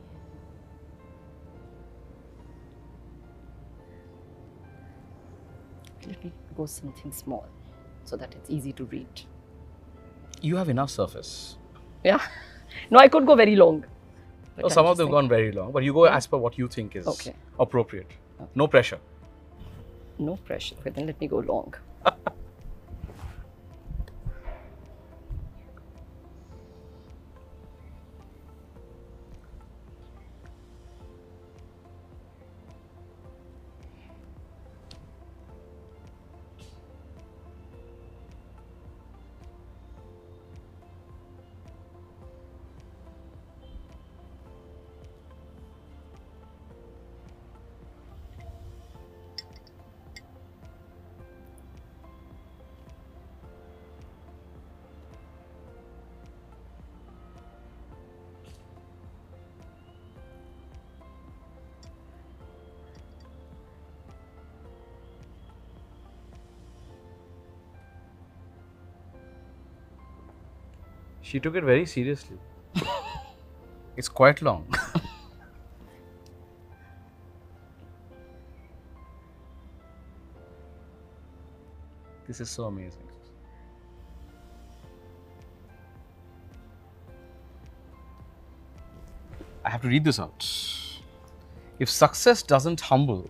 Let me go something small so that it's easy to read. You have enough surface. Yeah. No, I could go very long. Oh, some of them have gone very long, but you go yeah. as per what you think is okay. appropriate. Okay. No pressure. No pressure. Okay, then let me go long. She took it very seriously. It's quite long. This is so amazing. I have to read this out. If success doesn't humble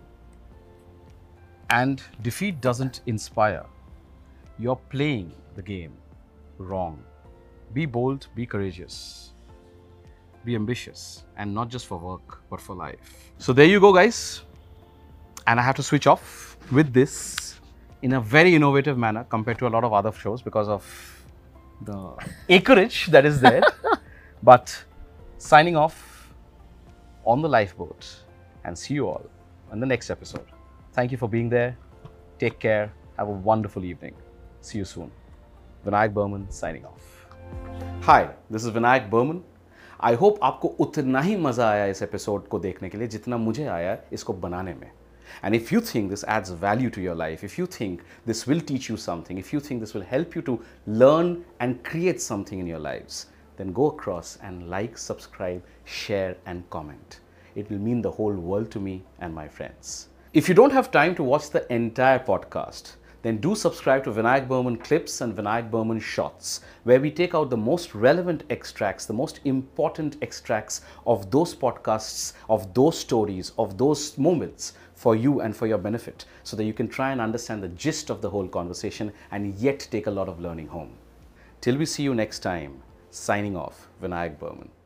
and defeat doesn't inspire, you're playing the game wrong. Be bold, be courageous, be ambitious, and not just for work, but for life. So there you go, guys. And I have to switch off with this in a very innovative manner compared to a lot of other shows because of the acreage that is there. But signing off on The Lifeboat, and see you all in the next episode. Thank you for being there. Take care. Have a wonderful evening. See you soon. Vinayak Burman signing off. Hi, this is Vinayak Burman. I hope आपको उतना ही मज़ा आया इस episode को देखने के लिए जितना मुझे आया इसको बनाने में. And if you think this adds value to your life, if you think this will teach you something, if you think this will help you to learn and create something in your lives, then go across and like, subscribe, share and comment. It will mean the whole world to me and my friends. If you don't have time to watch the entire podcast, then do subscribe to Vinayak Burman Clips and Vinayak Burman Shots, where we take out the most relevant extracts, the most important extracts of those podcasts, of those stories, of those moments for you and for your benefit, so that you can try and understand the gist of the whole conversation and yet take a lot of learning home. Till we see you next time, signing off, Vinayak Burman.